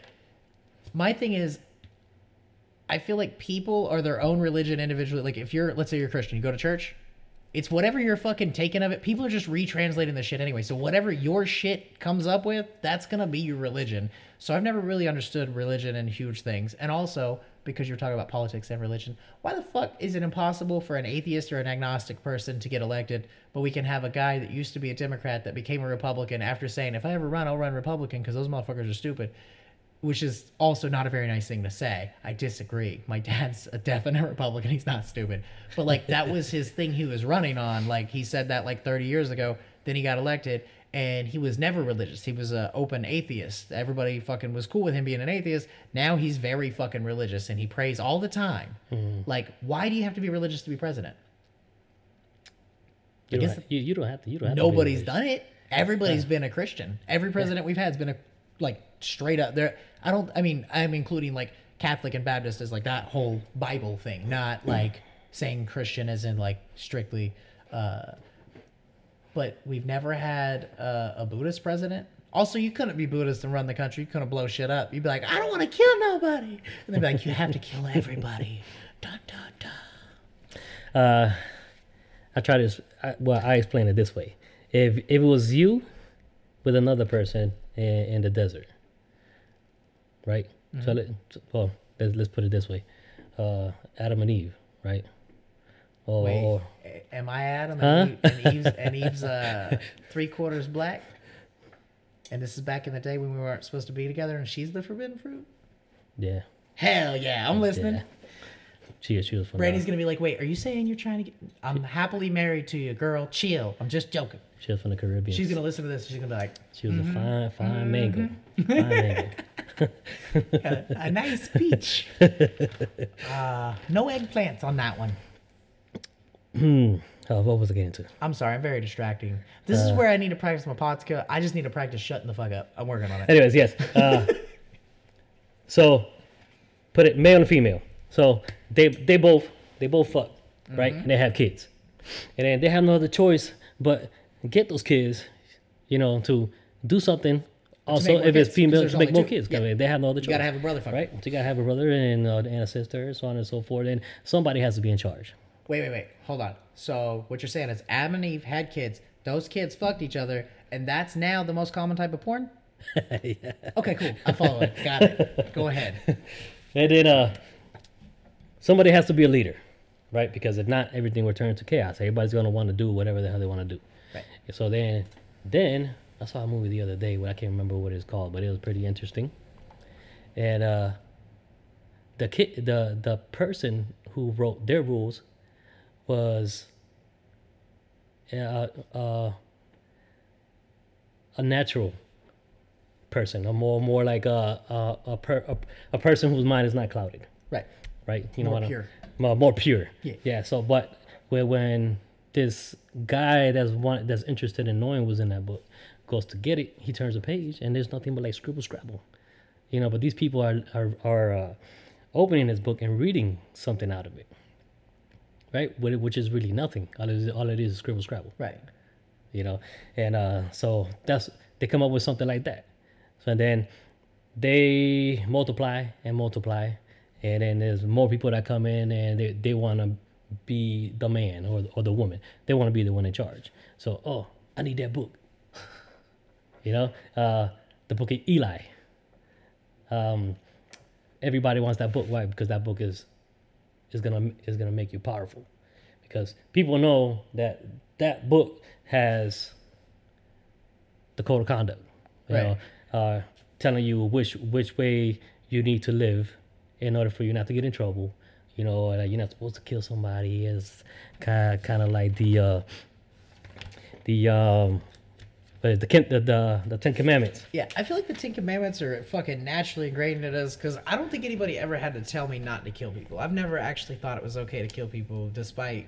my thing is, I feel like people are their own religion individually. Like if you're, let's say you're a Christian, you go to church, it's whatever you're fucking taking of it. People are just retranslating the shit anyway. So whatever your shit comes up with, that's going to be your religion. So I've never really understood religion and huge things. And also, because you're talking about politics and religion, why the fuck is it impossible for an atheist or an agnostic person to get elected, but we can have a guy that used to be a Democrat that became a Republican after saying, if I ever run, I'll run Republican because those motherfuckers are stupid, which is also not a very nice thing to say. I disagree. My dad's a definite Republican. He's not stupid. But, like, that was his thing he was running on. Like, he said that, like, 30 years ago. Then he got elected, and he was never religious. He was an open atheist. Everybody fucking was cool with him being an atheist. Now he's very fucking religious, and he prays all the time. Mm-hmm. Like, why do you have to be religious to be president? You don't have to. Nobody's done it. Everybody's been a Christian. Every president we've had has been a, like, straight up there. I'm including like Catholic and Baptist as like that whole Bible thing, not like saying Christian as in like strictly, but we've never had a Buddhist president. Also, you couldn't be Buddhist and run the country. You couldn't blow shit up. You'd be like, I don't want to kill nobody. And they'd be like, you have to kill everybody. Dun, dun, dun. I explain it this way. If it was you with another person in the desert, right? Mm-hmm. So let's put it this way. Adam and Eve, right? Oh, wait, am I Adam? Huh? And Eve's 3/4 black? And this is back in the day when we weren't supposed to be together and she's the forbidden fruit? Yeah. Hell yeah, I'm listening. Yeah. She was phenomenal. Brady's going to be like, wait, are you saying you're trying to get... I'm happily married to you, girl. Chill. I'm just joking. She was from the Caribbean. She's going to listen to this. She's going to be like... She was a fine mango. Fine mango. A nice peach. No eggplants on that one. What was I getting to? I'm sorry. I'm very distracting. This is where I need to practice my podcast. I just need to practice shutting the fuck up. I'm working on it. Anyways, yes. So, put it male and female. So they both fuck, right? Mm-hmm. And they have kids, and then they have no other choice but get those kids, you know, to do something. Also, if it's female, to make more kids. Yeah. I mean, they have no other choice. You gotta have a brother, right? So you gotta have a brother and a sister, so on and so forth. And somebody has to be in charge. Wait, hold on. So what you're saying is Adam and Eve had kids. Those kids fucked each other, and that's now the most common type of porn. Yeah. Okay, cool. I'm following. Got it. Go ahead. And then somebody has to be a leader, right? Because if not, everything will turn into chaos. Everybody's going to want to do whatever the hell they want to do. Right. So then I saw a movie the other day. I can't remember what it's called, but it was pretty interesting. And the person who wrote their rules was a natural person, or more like a person whose mind is not clouded. Right. Right, you know what? More pure. Yeah. So, but when this guy that's interested in knowing what's in that book goes to get it, he turns a page and there's nothing but like scribble, you know. But these people are opening this book and reading something out of it, right? Which is really nothing. All it is scribble, right? You know, and so that's they come up with something like that. So then they multiply. And then there's more people that come in and they want to be the man or the woman. They want to be the one in charge. So, I need that book. You know, the book of Eli. Everybody wants that book. Why? Because that book is gonna make you powerful. Because people know that book has the code of conduct. You know, telling you which way you need to live. In order for you not to get in trouble, you know, you're not supposed to kill somebody. It's kind of like the The Ten Commandments. Yeah, I feel like the Ten Commandments are fucking naturally ingrained in us because I don't think anybody ever had to tell me not to kill people. I've never actually thought it was okay to kill people, despite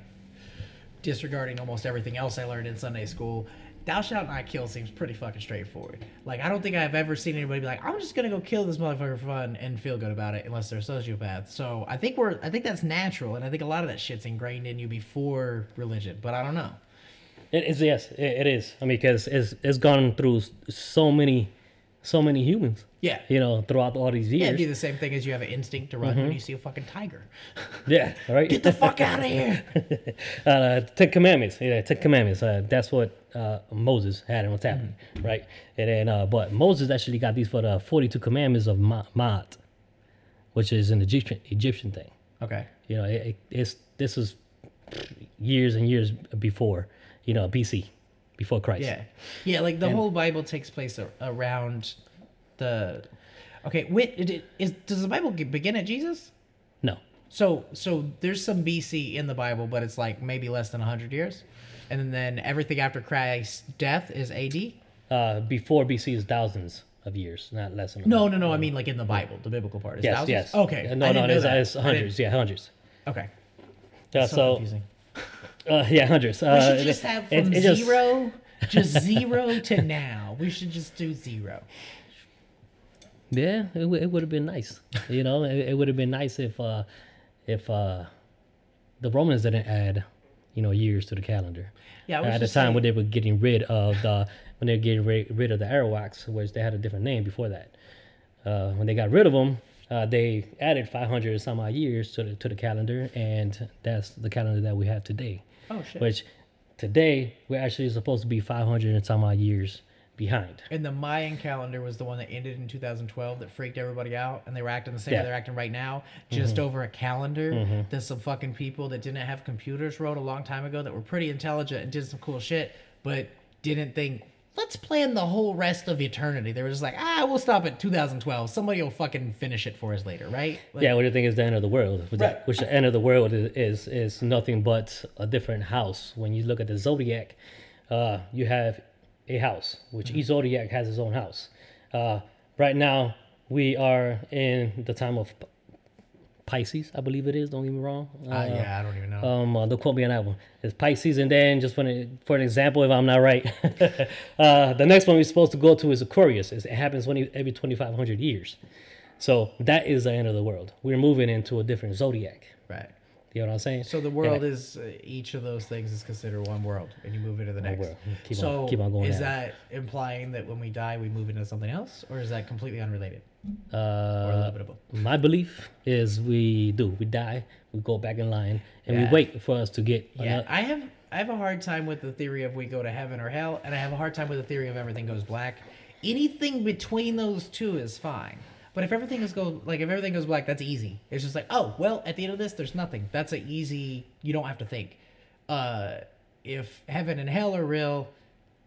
disregarding almost everything else I learned in Sunday school. Thou shalt not kill seems pretty fucking straightforward. Like, I don't think I've ever seen anybody be like, I'm just gonna go kill this motherfucker for fun and feel good about it, unless they're a sociopath. So I think that's natural, and I think a lot of that shit's ingrained in you before religion, but I don't know. It is, yes, it is. I mean, because it's gone through so many humans. Yeah. You know, throughout all these years. Yeah, it'd be the same thing as you have an instinct to run when you see a fucking tiger. Yeah, right? Get the fuck out of here! Ten Commandments. Yeah, Ten Commandments. That's what Moses had and what's happening, right? And then, but Moses actually got these for the 42 commandments of Ma'at, which is an Egyptian thing. Okay. You know, this was years and years before. You know, BC, before Christ. Yeah, yeah. Like the whole Bible takes place around the. Okay, does the Bible begin at Jesus? No. So there's some BC in the Bible, but it's like maybe less than 100 years, and then everything after Christ's death is AD. Before BC is thousands of years, not less than. No. I mean, like in the Bible, the biblical part is thousands. Yes. Okay. It's hundreds. Yeah, hundreds. Okay. That's so confusing. Hundreds. We should just have from zero, just zero to now. We should just do zero. Yeah, it would have been nice. You know, it would have been nice if the Romans didn't add, you know, years to the calendar. Yeah, at the time when they were getting rid of the Arawaks, which they had a different name before that. When they got rid of them. They added 500 some odd years to the calendar, and that's the calendar that we have today. Oh shit! Which today we're actually supposed to be 500 and some odd years behind. And the Mayan calendar was the one that ended in 2012 that freaked everybody out, and they were acting the same way they're acting right now, just over a calendar that some fucking people that didn't have computers wrote a long time ago that were pretty intelligent and did some cool shit, but didn't think. Let's plan the whole rest of eternity. They were just like, we'll stop at 2012. Somebody will fucking finish it for us later, right? Like, yeah, what do you think is the end of the world? Right. Which the end of the world is nothing but a different house. When you look at the zodiac, you have a house, which each zodiac has its own house. Right now, we are in the time of Pisces, I believe it is. Don't get me wrong. I don't even know. Don't quote me on that one. It's Pisces, and then just for an example, if I'm not right, the next one we're supposed to go to is Aquarius. It happens every 2,500 years. So that is the end of the world. We're moving into a different zodiac. Right. You know what I'm saying? So the world is each of those things is considered one world, and you move into the next. Keep on going. Is that implying that when we die, we move into something else, or is that completely unrelated? Or inevitable? My belief is we die, we go back in line, and we wait for us to get. Yeah, I have a hard time with the theory of we go to heaven or hell, and I have a hard time with the theory of everything goes black. Anything between those two is fine. But if everything goes black, that's easy. It's just like, oh, well, at the end of this, there's nothing. That's an easy. You don't have to think. If heaven and hell are real,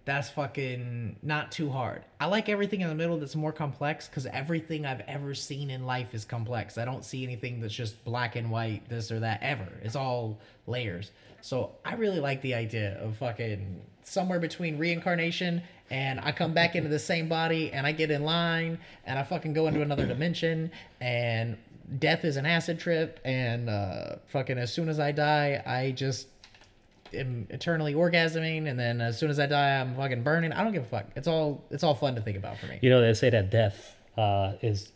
that's fucking not too hard. I like everything in the middle that's more complex because everything I've ever seen in life is complex. I don't see anything that's just black and white, this or that ever. It's all layers. So I really like the idea of fucking somewhere between reincarnation and I come back into the same body and I get in line and I fucking go into another dimension and death is an acid trip and fucking as soon as I die, I just am eternally orgasming, and then as soon as I die, I'm fucking burning. I don't give a fuck. It's all fun to think about for me. You know, they say that death is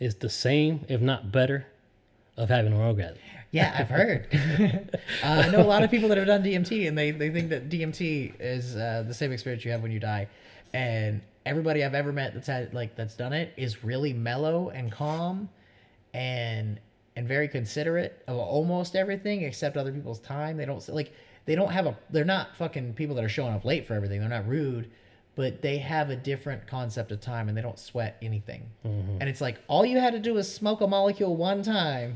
the same, if not better, of having an orgasm. Yeah, I've heard. I know a lot of people that have done DMT, and they think that DMT is the same experience you have when you die. And everybody I've ever met that's done it is really mellow and calm, and very considerate of almost everything except other people's time. They're not fucking people that are showing up late for everything. They're not rude, but they have a different concept of time and they don't sweat anything. Mm-hmm. And it's like, all you had to do was smoke a molecule one time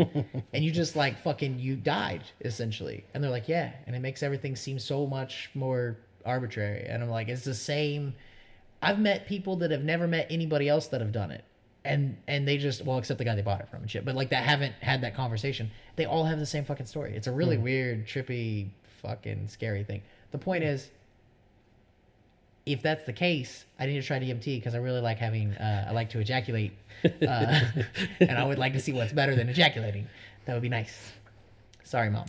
and you just like fucking, you died essentially. And they're like, yeah. And it makes everything seem so much more arbitrary. And I'm like, it's the same. I've met people that have never met anybody else that have done it. And they just, well, except the guy they bought it from and shit, but like that haven't had that conversation. They all have the same fucking story. It's a really weird, trippy, fucking scary thing. The point is, if that's the case, I need to try DMT because I really like having, I like to ejaculate. And I would like to see what's better than ejaculating. That would be nice. Sorry, Mom.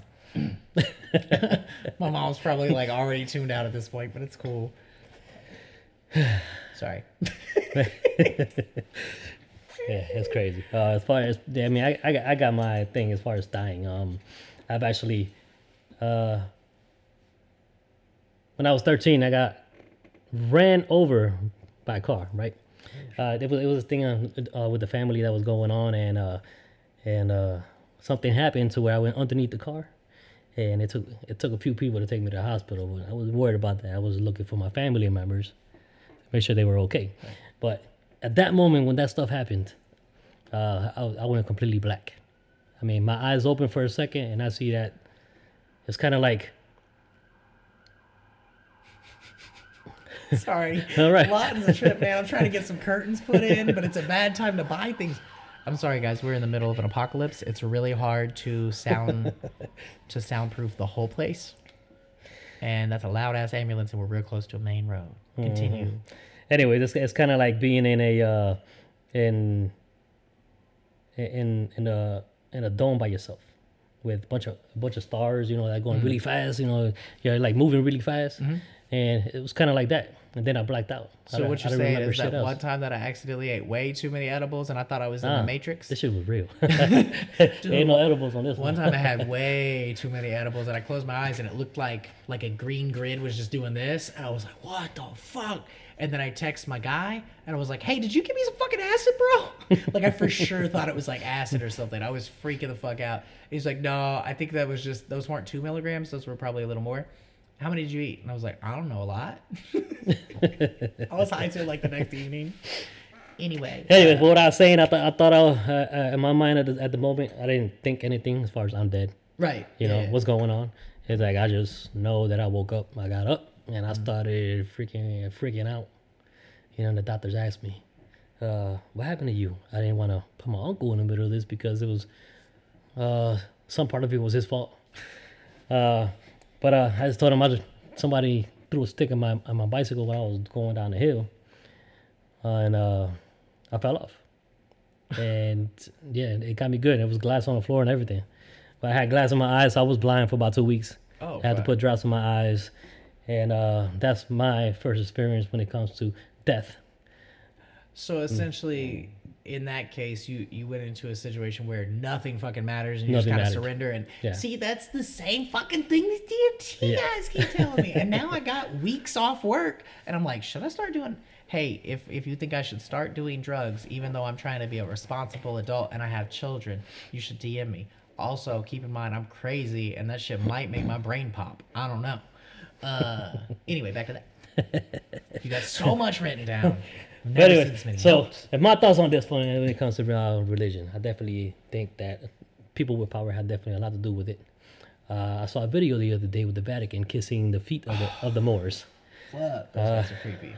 My mom's probably like already tuned out at this point, but it's cool. Sorry. Yeah, it's crazy. As far as, I mean, I got my thing as far as dying. I've actually, when I was 13, I got ran over by a car, right? It was a thing with the family that was going on, and something happened to where I went underneath the car, and it took a few people to take me to the hospital. I was worried about that. I was looking for my family members, make sure they were okay. Right. But at that moment when that stuff happened, I went completely black. I mean, my eyes open for a second, and I see that it's kind of like. Sorry. All right. Lawton's a trip, man. I'm trying to get some curtains put in, but it's a bad time to buy things. I'm sorry, guys. We're in the middle of an apocalypse. It's really hard to soundproof the whole place, and that's a loud ass ambulance, and we're real close to a main road. Continue. Mm-hmm. Anyway, it's kind of like being in a in a dome by yourself with a bunch of stars, you know, that going mm-hmm. really fast, you know, you're like moving really fast. Mm-hmm. And it was kind of like that. And then I blacked out. So what you're saying is that one time that I accidentally ate way too many edibles and I thought I was in the Matrix? This shit was real. Dude, ain't no edibles on this one. One time I had way too many edibles and I closed my eyes and it looked like a green grid was just doing this. And I was like, what the fuck? And then I text my guy and I was like, hey, did you give me some fucking acid, bro? Like I for sure thought it was like acid or something. I was freaking the fuck out. He's like, no, I think that was just, those weren't 2 milligrams. Those were probably a little more. How many did you eat? And I was like, I don't know, a lot. I was high till like the next evening. Anyway, what I was saying, I thought in my mind at the moment, I didn't think anything as far as I'm dead. Right. You know, what's going on? It's like, I just know that I woke up, I got up, and I started freaking out. You know, and the doctors asked me, what happened to you? I didn't want to put my uncle in the middle of this because it was, some part of it was his fault. But I just told him somebody threw a stick on my bicycle when I was going down the hill, and I fell off. And yeah, it got me good. It was glass on the floor and everything. But I had glass in my eyes, so I was blind for about 2 weeks. Oh, I had to put drops in my eyes, and that's my first experience when it comes to death. So essentially, in that case, you went into a situation where nothing fucking matters and you nothing just gotta surrender. And see, that's the same fucking thing these DMT guys keep telling me. And now I got weeks off work and I'm like, should I start doing? Hey, if you think I should start doing drugs, even though I'm trying to be a responsible adult and I have children, you should DM me. Also, keep in mind, I'm crazy and that shit might make my brain pop. I don't know. Anyway, back to that. You got so much written down. But anyway, so my thoughts on this point when it comes to religion, I definitely think that people with power have definitely a lot to do with it. I saw a video the other day with the Vatican kissing the feet of the Moors. Fuck, those guys are creepy.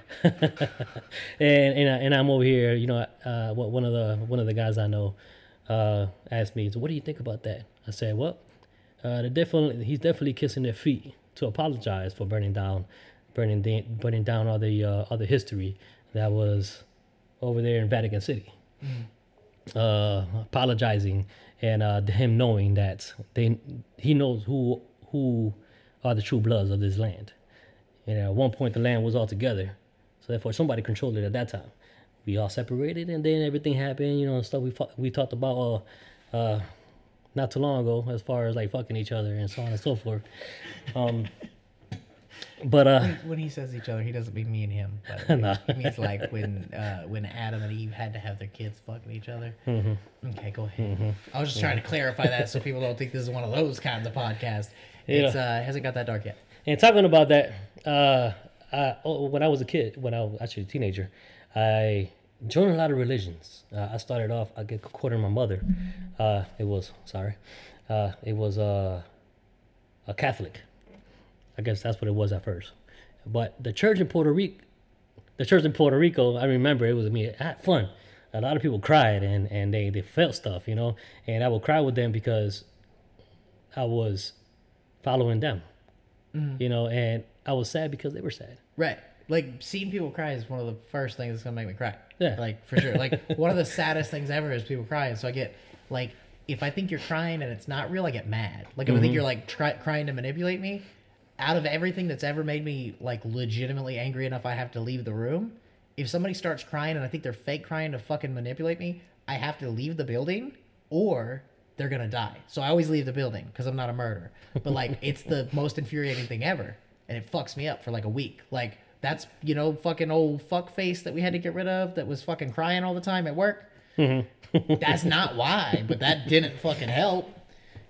and I'm over here, you know. One of the guys I know asked me, so what do you think about that? I said, well, he's definitely kissing their feet to apologize for burning down all the other history that was over there in Vatican City, apologizing, and him knowing that he knows who are the true bloods of this land. And at one point the land was all together, so therefore somebody controlled it at that time. We all separated, and then everything happened. You know, stuff we talked about not too long ago, as far as like fucking each other and so on and so forth. But when he says each other, he doesn't mean me and him. Nah. He means like when Adam and Eve had to have their kids fucking each other. Mm-hmm. Okay, go ahead. Mm-hmm. I was just trying to clarify that so people don't think this is one of those kinds of podcasts. It's hasn't got that dark yet. And talking about that, when I was a kid, when I was actually a teenager, I joined a lot of religions. I started off. I get quoted my mother. It was a Catholic. I guess that's what it was at first, but the church in Puerto Rico, I remember it was I had fun. A lot of people cried and they felt stuff, you know. And I would cry with them because I was following them, you know. And I was sad because they were sad, right? Like, seeing people cry is one of the first things that's going to make me cry. Yeah. Like, for sure. Like, one of the saddest things ever is people crying. So I get, like, if I think you're crying and it's not real, I get mad. Like, if I think you're, like, crying to manipulate me, out of everything that's ever made me, like, legitimately angry enough I have to leave the room, if somebody starts crying and I think they're fake crying to fucking manipulate me, I have to leave the building or they're going to die. So I always leave the building because I'm not a murderer. But, like, it's the most infuriating thing ever. And it fucks me up for, like, a week. Like, that's, you know, fucking old fuck face that we had to get rid of that was fucking crying all the time at work. Mm-hmm. That's not why, but that didn't fucking help.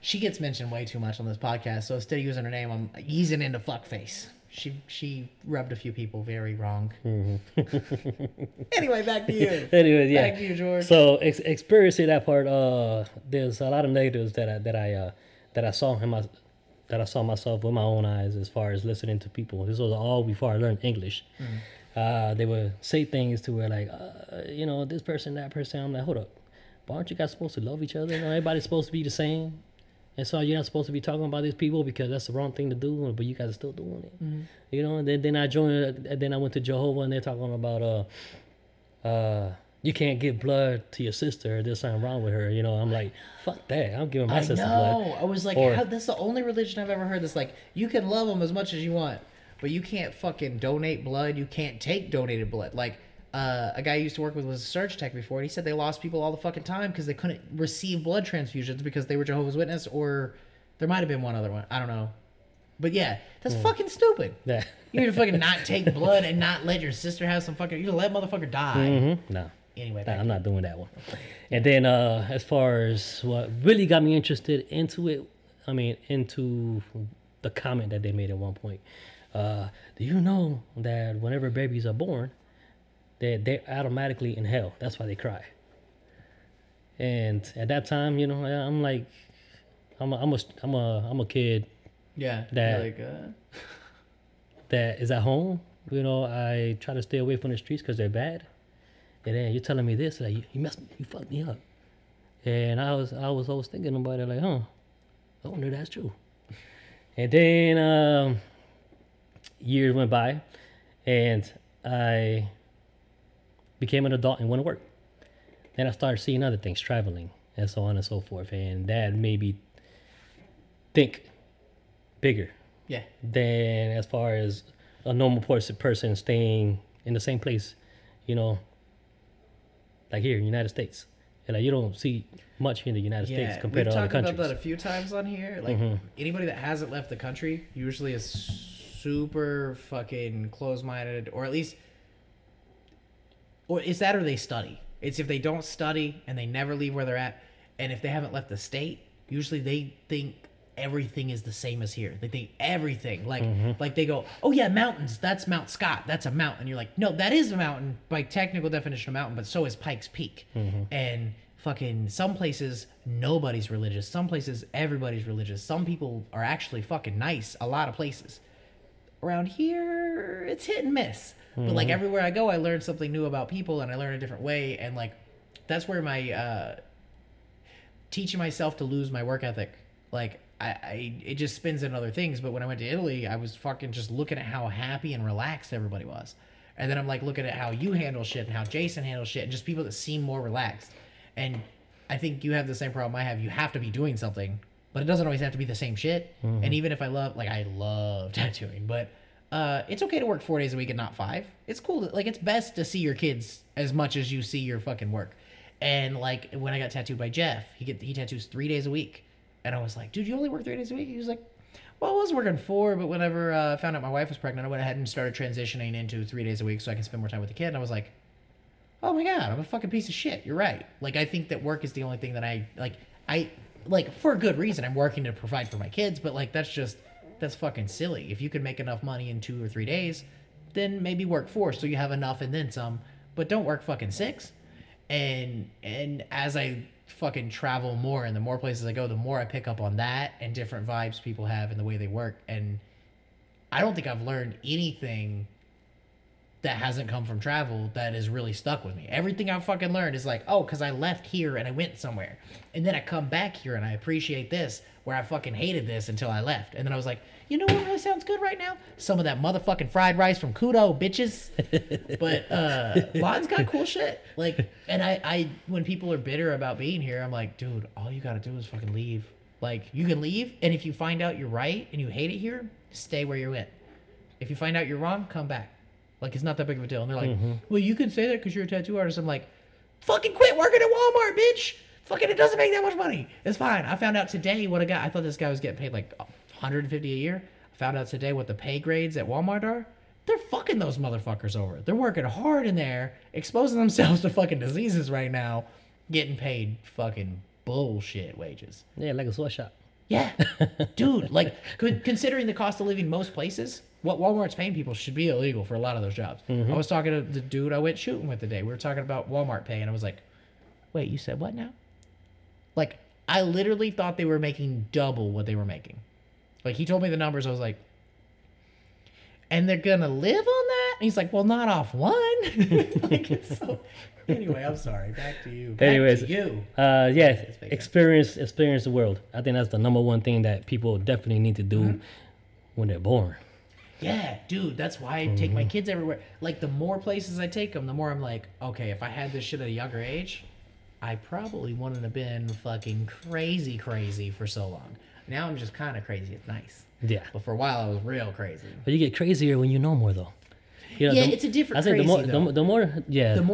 She gets mentioned way too much on this podcast, so instead of using her name, I'm easing into fuck face. She rubbed a few people very wrong. Mm-hmm. Anyway, back to you. Anyway, yeah. Back to you, George. So experiencing that part, there's a lot of negatives that I saw myself with my own eyes as far as listening to people. This was all before I learned English. Mm-hmm. They would say things to where, like, you know, this person, that person. I'm like, hold up. But aren't you guys supposed to love each other? You know, everybody's supposed to be the same. And so you're not supposed to be talking about these people because that's the wrong thing to do, but you guys are still doing it. Mm-hmm. You know, and then I joined, and then I went to Jehovah, and they're talking about, you can't give blood to your sister. There's something wrong with her. You know, I'm like, fuck that. I'm giving my sister blood. I was like, that's the only religion I've ever heard that's like, you can love them as much as you want, but you can't fucking donate blood. You can't take donated blood. Like, a guy I used to work with was a surge tech before, and he said they lost people all the fucking time because they couldn't receive blood transfusions because they were Jehovah's Witness, or there might have been one other one. I don't know. But yeah, that's fucking stupid. Yeah. You're going to fucking not take blood and not let your sister have some fucking... You're going to let motherfucker die. Mm-hmm. No. Anyway, I'm not doing that one. And then as far as what really got me interested into it, I mean, into the comment that they made at one point. Do you know that whenever babies are born, they're automatically in hell? That's why they cry. And at that time, you know, I'm like, I'm a kid. Yeah. That, like, that is at home. You know, I try to stay away from the streets because they're bad. And then you're telling me this, like, you fucked me up. And I was always thinking about it, like, huh, I wonder if that's true. And then years went by, and I became an adult and went to work. Then I started seeing other things, traveling, and so on and so forth. And that made me think bigger. Yeah. Than as far as a normal person staying in the same place, you know, like here in the United States. And like, you don't see much here in the United States compared to other countries. We've talked about that a few times on here. Like, anybody that hasn't left the country usually is super fucking close-minded, or at least... Or it's that, or they study. It's if they don't study and they never leave where they're at, and if they haven't left the state, usually they think everything is the same as here. They think everything. Like, like they go, oh yeah, mountains. That's Mount Scott. That's a mountain. You're like, no, that is a mountain by technical definition of mountain, but so is Pikes Peak. And fucking some places nobody's religious. Some places everybody's religious. Some people are actually fucking nice. A lot of places. Around here, it's hit and miss. But, like, everywhere I go, I learn something new about people, and I learn a different way. And, like, that's where my teaching myself to lose my work ethic. Like, it just spins in other things. But when I went to Italy, I was fucking just looking at how happy and relaxed everybody was. And then I'm, like, looking at how you handle shit and how Jason handles shit, and just people that seem more relaxed. And I think you have the same problem I have. You have to be doing something, but it doesn't always have to be the same shit. And even if I love tattooing, but... it's okay to work 4 days a week and not 5. It's cool. Like, it's best to see your kids as much as you see your fucking work. And, like, when I got tattooed by Jeff, he tattoos 3 days a week. And I was like, dude, you only work 3 days a week? He was like, well, I was working 4, but whenever I found out my wife was pregnant, I went ahead and started transitioning into 3 days a week so I can spend more time with the kid. And I was like, oh my God, I'm a fucking piece of shit. You're right. Like, I think that work is the only thing that I for good reason, I'm working to provide for my kids, but, like, that's fucking silly. If you can make enough money in 2 or 3 days, then maybe work 4 so you have enough and then some, but don't work fucking 6. And as I fucking travel more and the more places I go, the more I pick up on that and different vibes people have and the way they work. And I don't think I've learned anything that hasn't come from travel that is really stuck with me. Everything I've fucking learned is like, oh, because I left here and I went somewhere. And then I come back here and I appreciate this where I fucking hated this until I left. And then I was like, you know what really sounds good right now? Some of that motherfucking fried rice from Kudo, bitches. But Lon's got cool shit. Like, and I when people are bitter about being here, I'm like, dude, all you got to do is fucking leave. Like, you can leave, and if you find out you're right and you hate it here, stay where you're at. If you find out you're wrong, come back. Like, it's not that big of a deal. And they're like, well, you can say that because you're a tattoo artist. I'm like, fucking quit working at Walmart, bitch. Fucking, it doesn't make that much money. It's fine. I found out today what a guy, I thought this guy was getting paid like $150 a year. I found out today what the pay grades at Walmart are. They're fucking those motherfuckers over. They're working hard in there, exposing themselves to fucking diseases right now, getting paid fucking bullshit wages. Yeah, like a sweatshop. Yeah. Dude, like, considering the cost of living most places, what Walmart's paying people should be illegal for a lot of those jobs. Mm-hmm. I was talking to the dude I went shooting with today. We were talking about Walmart pay, and I was like, wait, you said what now? Like, I literally thought they were making double what they were making. Like, he told me the numbers. I was like, and they're going to live on that? And he's like, well, not off one. Like, it's so... Anyway, I'm sorry. Back to you. Yeah, experience the world. I think that's the number one thing that people definitely need to do when they're born. Yeah, dude, that's why I take my kids everywhere. Like, the more places I take them, the more I'm like, okay, if I had this shit at a younger age, I probably wouldn't have been fucking crazy for so long. Now I'm just kind of crazy. It's nice. Yeah. But for a while, I was real crazy. But you get crazier when you know more, though. You know, yeah, it's a different crazy, the more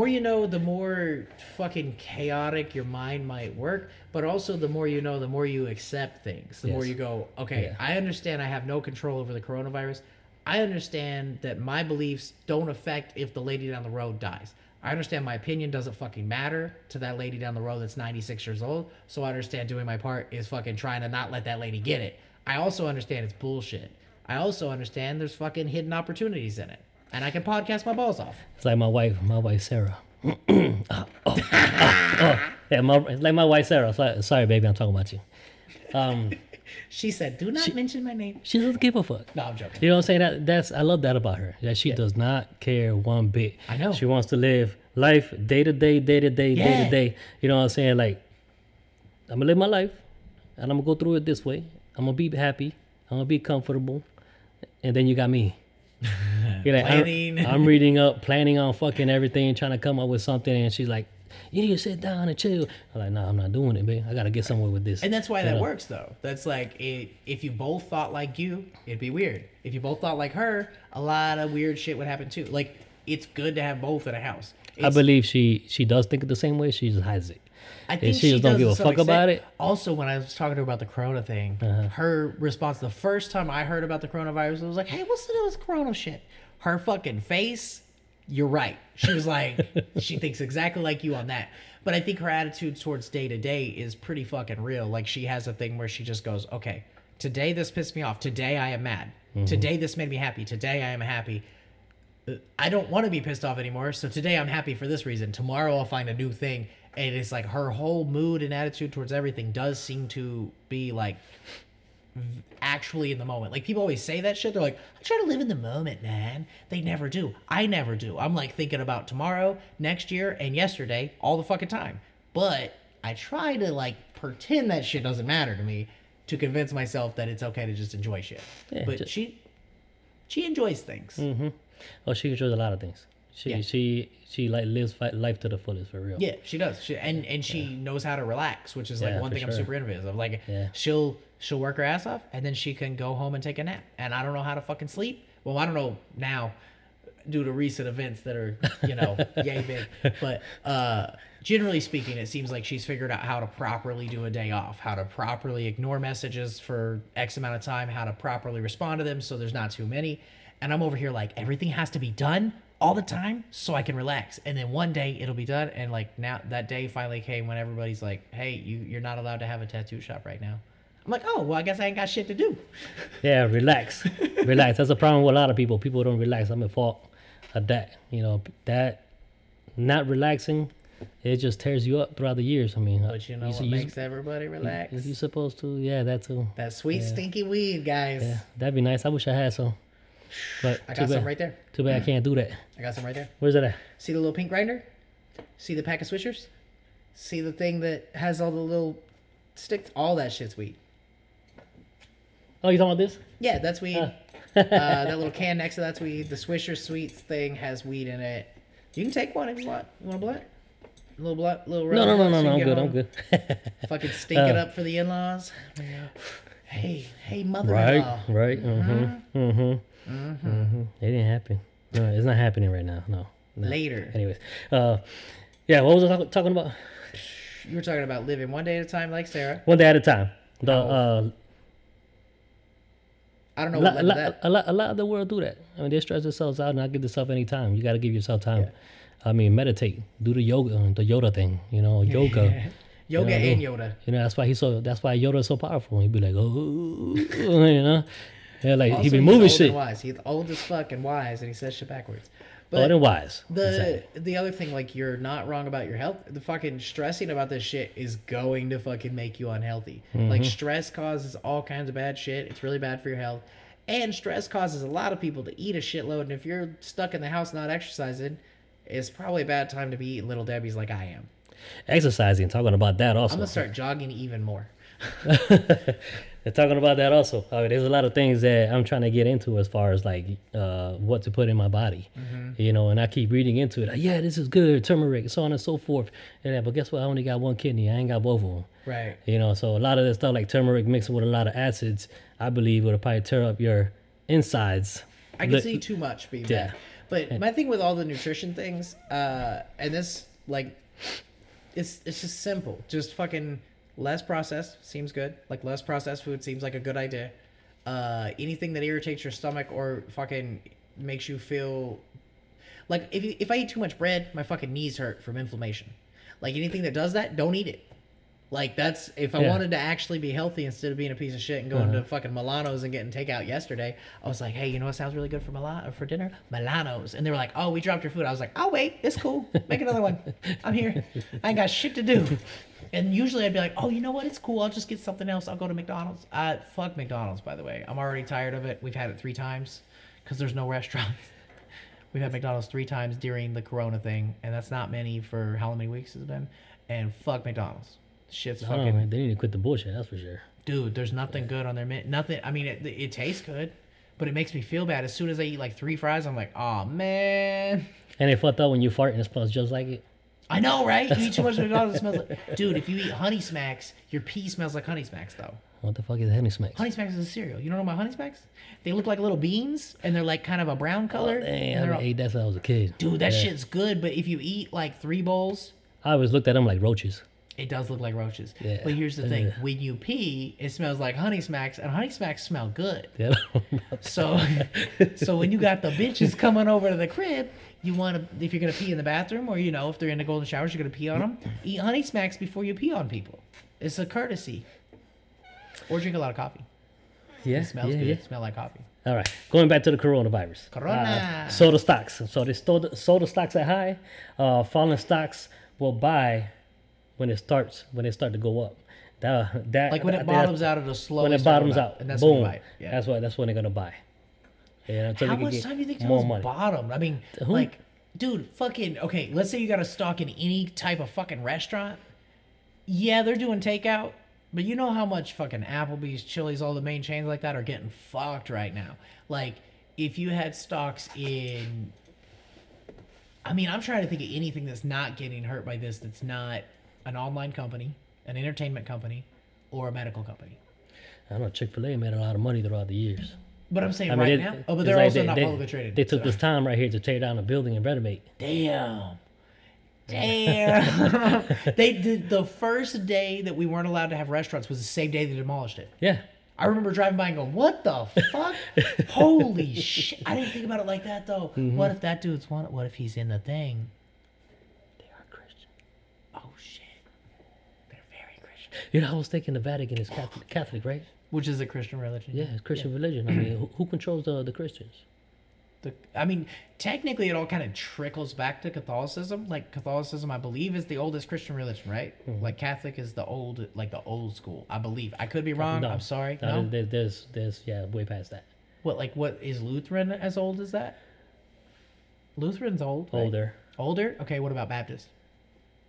you know, the more fucking chaotic your mind might work. But also, the more you know, the more you accept things. The more you go, okay, I understand I have no control over the coronavirus. I understand that my beliefs don't affect if the lady down the road dies. I understand my opinion doesn't fucking matter to that lady down the road that's 96 years old. So I understand doing my part is fucking trying to not let that lady get it. I also understand it's bullshit. I also understand there's fucking hidden opportunities in it. And I can podcast my balls off. It's like my wife Sarah. Yeah, my wife Sarah. Sorry, baby, I'm talking about you. She said, "Do not mention my name." She doesn't give a fuck. No, I'm joking. You know what I'm saying? I love that about her. That she does not care one bit. I know. She wants to live life day to day. You know what I'm saying? Like, I'm gonna live my life, and I'm gonna go through it this way. I'm gonna be happy. I'm gonna be comfortable, and then you got me. You're like, I'm reading up, planning on fucking everything, trying to come up with something, and she's like, you need to sit down and chill. I'm like, no, I'm not doing it, babe. I gotta get somewhere with this. And that's why that works, though. That's like, if you both thought like you, it'd be weird. If you both thought like her, a lot of weird shit would happen too. Like, it's good to have both in a house. I believe she does think it the same way. She just hides it. I think she just don't give a fuck about it. Also, when I was talking to her about the Corona thing, her response the first time I heard about the coronavirus, I was like, "Hey, what's the deal with Corona shit?" Her fucking face. You're right. She was like, she thinks exactly like you on that. But I think her attitude towards day to day is pretty fucking real. Like, she has a thing where she just goes, "Okay, today this pissed me off. Today I am mad. Today this made me happy. Today I am happy. I don't want to be pissed off anymore. So today I'm happy for this reason. Tomorrow I'll find a new thing." And it's like her whole mood and attitude towards everything does seem to be like actually in the moment. Like, people always say that shit. They're like, I try to live in the moment, man. They never do. I never do. I'm like thinking about tomorrow, next year, and yesterday all the fucking time. But I try to like pretend that shit doesn't matter to me to convince myself that it's okay to just enjoy shit. Yeah, but she enjoys things. Mm-hmm. Oh, she enjoys a lot of things. She like lives life to the fullest, for real. Yeah, she does. She knows how to relax, which is like one thing I'm super envious of. Like, she'll work her ass off, and then she can go home and take a nap. And I don't know how to fucking sleep. Well, I don't know now due to recent events that are, you know, yay big. But generally speaking, it seems like she's figured out how to properly do a day off, how to properly ignore messages for X amount of time, how to properly respond to them so there's not too many. And I'm over here like, everything has to be done all the time so I can relax. And then one day it'll be done. And like, now that day finally came when everybody's like, hey, you're not allowed to have a tattoo shop right now. I'm like, oh, well, I guess I ain't got shit to do. Yeah, relax. Relax. That's a problem with a lot of people. People don't relax. I'm at fault of that. You know, that not relaxing, it just tears you up throughout the years. I mean, but you know what makes everybody relax? You supposed to, that too. That sweet, stinky weed, guys. Yeah, that'd be nice. I wish I had some. But I got some right there. Too bad I can't do that. I got some right there. Where's that at? See the little pink grinder? See the pack of swishers? See the thing that has all the little sticks? All that shit's weed. Oh, you talking about this? Yeah, that's weed. That little can next to that's weed. The Swisher Sweets thing has weed in it. You can take one if you want. You want a blunt? A little blunt? Little rubber? No, I'm good. Home. I'm good. Fucking stink it up for the in-laws. Hey, mother-in-law. Right. Mm-hmm. Mm-hmm. Mm-hmm. Mm-hmm. It didn't happen. No, it's not happening right now. No. Later. Anyways, yeah. What was I talking about? You were talking about living one day at a time, like Sarah. One day at a time. I don't know what led to that. A lot of the world do that. I mean, they stress themselves out and not give themselves any time. You got to give yourself time. Yeah. I mean, meditate. Do the Yoda thing. You know, yoga. Yoga and Yoda. You know, that's why Yoda is so powerful. He'd be like, oh, you know. Yeah, like also, he'd be moving shit. He's old as fuck and wise, and he says shit backwards. But old and wise. The other thing, like, you're not wrong about your health. The fucking stressing about this shit is going to fucking make you unhealthy. Mm-hmm. Like, stress causes all kinds of bad shit. It's really bad for your health. And stress causes a lot of people to eat a shitload. And if you're stuck in the house not exercising, it's probably a bad time to be eating Little Debbie's like I am. Exercising, talking about that also. I'm going to start jogging even more. They're talking about that also. I mean, there's a lot of things that I'm trying to get into as far as like what to put in my body, you know, and I keep reading into it. Like, yeah, this is good, turmeric, so on and so forth. And but guess what? I only got one kidney. I ain't got both of them. Right. You know, so a lot of this stuff like turmeric mixed with a lot of acids, I believe would probably tear up your insides. I can see too much being bad. But my thing with all the nutrition things, and this, like, it's just simple. Just fucking... less processed seems good. Like, less processed food seems like a good idea. Anything that irritates your stomach or fucking makes you feel... like, if I eat too much bread, my fucking knees hurt from inflammation. Like, anything that does that, don't eat it. Like, that's... if I wanted to actually be healthy instead of being a piece of shit and going to fucking Milano's and getting takeout yesterday, I was like, hey, you know what sounds really good for dinner? Milano's. And they were like, oh, we dropped your food. I was like, oh, wait, it's cool. Make another one. I'm here. I ain't got shit to do. And usually I'd be like, oh, you know what? It's cool. I'll just get something else. I'll go to McDonald's. Fuck McDonald's, by the way. I'm already tired of it. We've had it 3 times because there's no restaurants. We've had McDonald's 3 times during the Corona thing, and that's not many for how many weeks it's been. And fuck McDonald's. Shit's fucking... man, they need to quit the bullshit, that's for sure. Dude, there's nothing good on their menu. Nothing. I mean, it tastes good, but it makes me feel bad. As soon as I eat like 3 fries, I'm like, oh, man. And it fucked up when you fart and it smells just like it. I know, right? You eat too much McDonald's, it smells like... Dude, if you eat Honey Smacks, your pee smells like Honey Smacks, though. What the fuck is Honey Smacks? Honey Smacks is a cereal. You don't know about Honey Smacks? They look like little beans, and they're like kind of a brown color. Oh, damn, I ate that when I was a kid. Dude, that shit's good, but if you eat like 3 bowls... I always looked at them like roaches. It does look like roaches. Yeah. But here's the thing. When you pee, it smells like Honey Smacks, and Honey Smacks smell good. Yeah, so when you got the bitches coming over to the crib... you want to, if you're going to pee in the bathroom or, you know, if they're in the golden showers, you're going to pee on them. Eat Honey Smacks before you pee on people. It's a courtesy. Or drink a lot of coffee. Yeah. It smells good. Yeah. It smells like coffee. All right. Going back to the coronavirus. Corona. Soda stocks. So the soda stocks are high. Falling stocks will buy when they start to go up. When it bottoms out. And that's boom. When you buy it. Yeah. That's when they're going to buy. Yeah, how much time do you think that was bottomed? I mean, like, dude, fucking, okay, let's say you got a stock in any type of fucking restaurant. Yeah, they're doing takeout, but you know how much fucking Applebee's, Chili's, all the main chains like that are getting fucked right now. Like, if you had stocks in, I mean, I'm trying to think of anything that's not getting hurt by this that's not an online company, an entertainment company, or a medical company. I don't know, Chick-fil-A made a lot of money throughout the years. But I'm saying now. Oh, but they're also not publicly traded. They took this time right here to tear down a building and renovate. Damn. They did. The first day that we weren't allowed to have restaurants was the same day they demolished it. Yeah. I remember driving by and going, "What the fuck? Holy shit!" I didn't think about it like that though. Mm-hmm. What if that dude's wanted? What if he's in the thing? They are Christian. Oh shit. They're very Christian. You know, I was thinking the Vatican is Catholic, right? Which is a Christian religion. Yeah, it's Christian religion. I mean, who controls the Christians? I mean, technically it all kind of trickles back to Catholicism. Like, Catholicism, I believe, is the oldest Christian religion, right? Mm-hmm. Like, Catholic is the old school, I believe. I could be wrong. No, I'm sorry. No? There's way past that. What is Lutheran as old as that? Lutheran's old. Older. Right? Older? Okay, what about Baptist?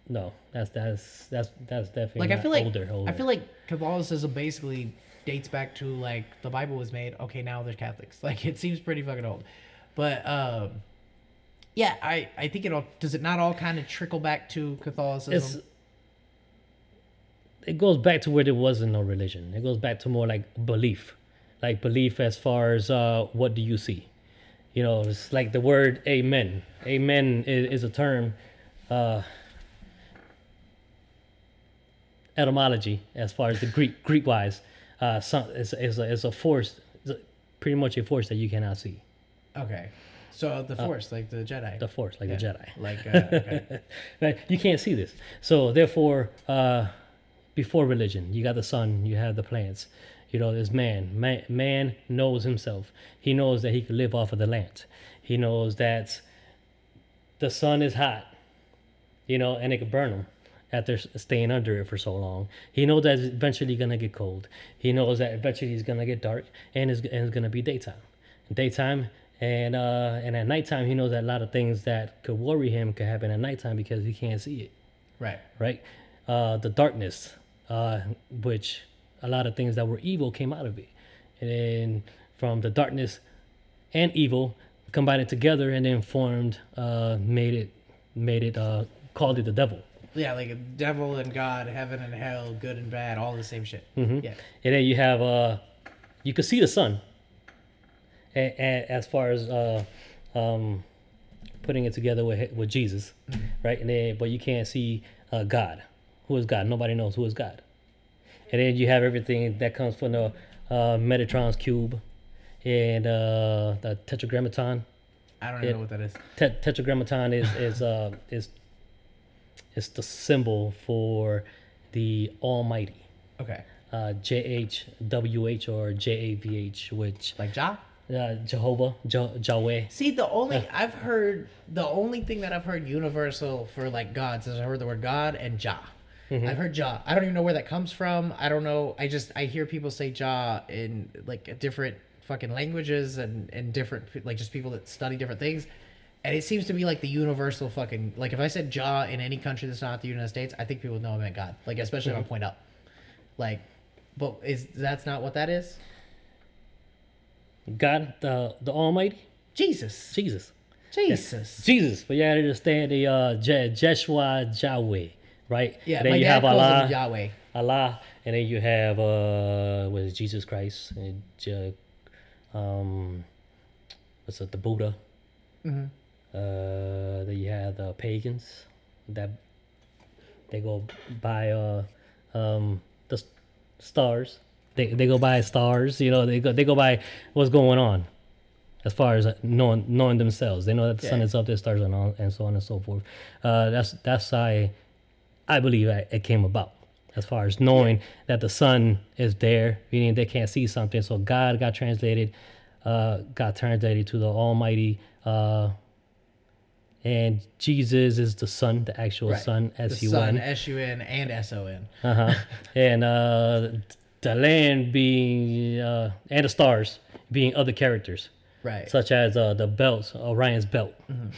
No, that's definitely like, I feel like, older. I feel like Catholicism basically dates back to like the Bible was made. Okay, now they're Catholics. Like, it seems pretty fucking old. But yeah, I think it all does. It not all kind of trickle back to Catholicism. It goes back to where there wasn't no religion. It goes back to more like belief, as far as what do you see? You know, it's like the word amen. Amen is a term. Etymology, as far as the Greek wise, is a force, pretty much a force that you cannot see. Okay, so the force, like the Jedi. The force, like the Jedi. Like okay. Right? You can't see this. So therefore, before religion, you got the sun, you have the plants. You know, there's man. Man knows himself. He knows that he can live off of the land. He knows that the sun is hot, you know, and it could burn him after staying under it for so long. He knows that it's eventually going to get cold. He knows that eventually it's going to get dark, and it's going to be daytime. And at nighttime, he knows that a lot of things that could worry him could happen at nighttime because he can't see it. Right. The darkness, which a lot of things that were evil came out of it. And then from the darkness and evil, combined it together and then formed, called it the devil. Yeah, like a devil and God, heaven and hell, good and bad, all the same shit. Mm-hmm. Yeah. And then you have, you could see the sun. And as far as putting it together with Jesus, mm-hmm. right? And then, but you can't see God. Who is God? Nobody knows who is God. And then you have everything that comes from the Metatron's cube and the tetragrammaton. I don't know what that is. Tetragrammaton is. It's the symbol for the Almighty. Okay. JHWH or JAVH, which... Like Jah? Jehovah, Yahweh. See, the only thing that I've heard universal for like gods is I heard the word God and Jah. Mm-hmm. I've heard Jah. I don't even know where that comes from. I don't know. I hear people say Jah in like different fucking languages and different, like just people that study different things. And it seems to be like the universal fucking... Like if I said Jah in any country that's not the United States, I think people would know I meant God. Like especially mm-hmm. if I point up. Like, but that's not what that is? God, the Almighty? Jesus. Yeah. Jesus. But you gotta understand the Jeshua Yahweh, right? Yeah, and then you have Allah, Yahweh. Allah, and then you have Jesus Christ, and the Buddha. Mm-hmm. Then you have the pagans that they go by the stars. They go by stars. You know, they go by what's going on as far as knowing themselves. They know that the sun is up, the stars are on, and so on and so forth. That's how I believe it came about. As far as knowing that the sun is there, meaning they can't see something. So God got translated. Got translated to the Almighty, and Jesus is the Son, the actual Son, S-U-N. The Son, S-U-N, and S-O-N. Uh-huh. And the land being, and the stars being other characters. Right. Such as the belts, Orion's belt, mm-hmm.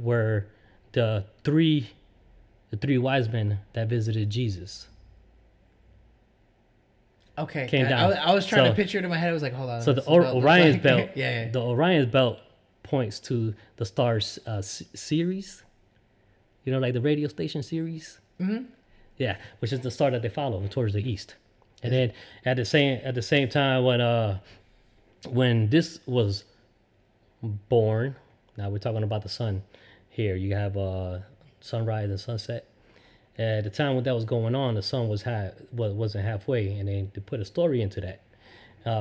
Were the three wise men that visited Jesus. Okay, came down. I was trying to picture it in my head. I was like, hold on. So the Orion's belt, the Orion's belt points to the stars series. You know, like the radio station series. Mm-hmm. Yeah, which is the star that they follow towards the east. And then at the same time when this was born, now we're talking about the sun. Here you have sunrise and sunset. At the time when that was going on, the sun wasn't halfway, and they put a story into that,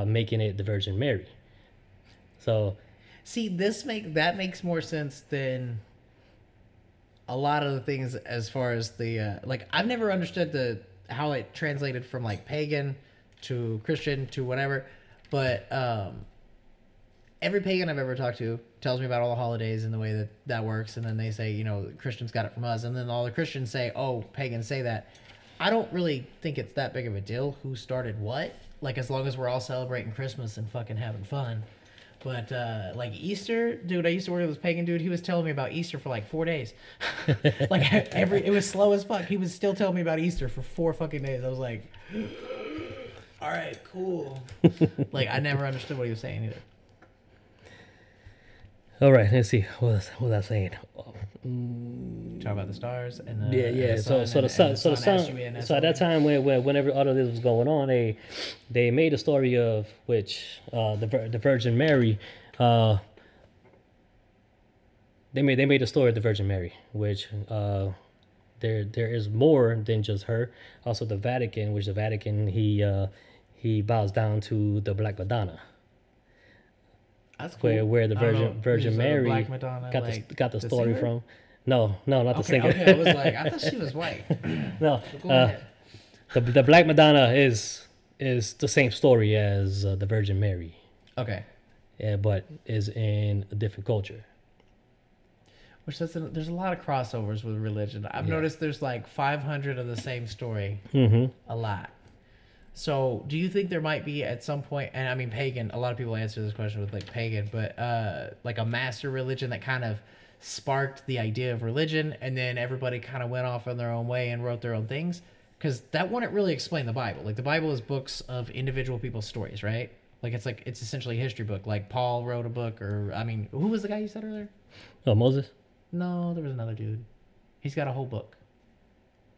making it the Virgin Mary. So, see, that makes more sense than a lot of the things as far as the I've never understood how it translated from like pagan to Christian to whatever, but every pagan I've ever talked to tells me about all the holidays and the way that works. And then they say, you know, Christians got it from us. And then all the Christians say, oh, pagans say that. I don't really think it's that big of a deal who started what. like as long as we're all celebrating Christmas and fucking having fun. But like Easter, dude, I used to work with this pagan dude. He was telling me about Easter for like 4 days. Like it was slow as fuck. He was still telling me about Easter for 4 fucking days. I was like, all right, cool. Like I never understood what he was saying either. All right, let's see. What was I saying? Talk about the stars and the sun. At that time, whenever all of this was going on, they made a story of which the Virgin Mary. They made a story of the Virgin Mary, which there is more than just her. Also, the Vatican, which the Vatican he bows down to the Black Madonna. That's cool. Where the Virgin Mary got the story singer? From. No, not the singer. Okay, I was like, I thought she was white. No, so the Black Madonna is the same story as the Virgin Mary. Okay. Yeah, but is in a different culture. Which there's a lot of crossovers with religion. I've noticed there's like 500 of the same story. Mm-hmm. A lot. So, do you think there might be at some point, and I mean pagan, a lot of people answer this question with like pagan, but like a master religion that kind of sparked the idea of religion, and then everybody kind of went off on their own way and wrote their own things? Because that wouldn't really explain the Bible. Like the Bible is books of individual people's stories, right? Like it's essentially a history book. Like Paul wrote a book, or I mean, who was the guy you said earlier? Oh, Moses? No, there was another dude. He's got a whole book.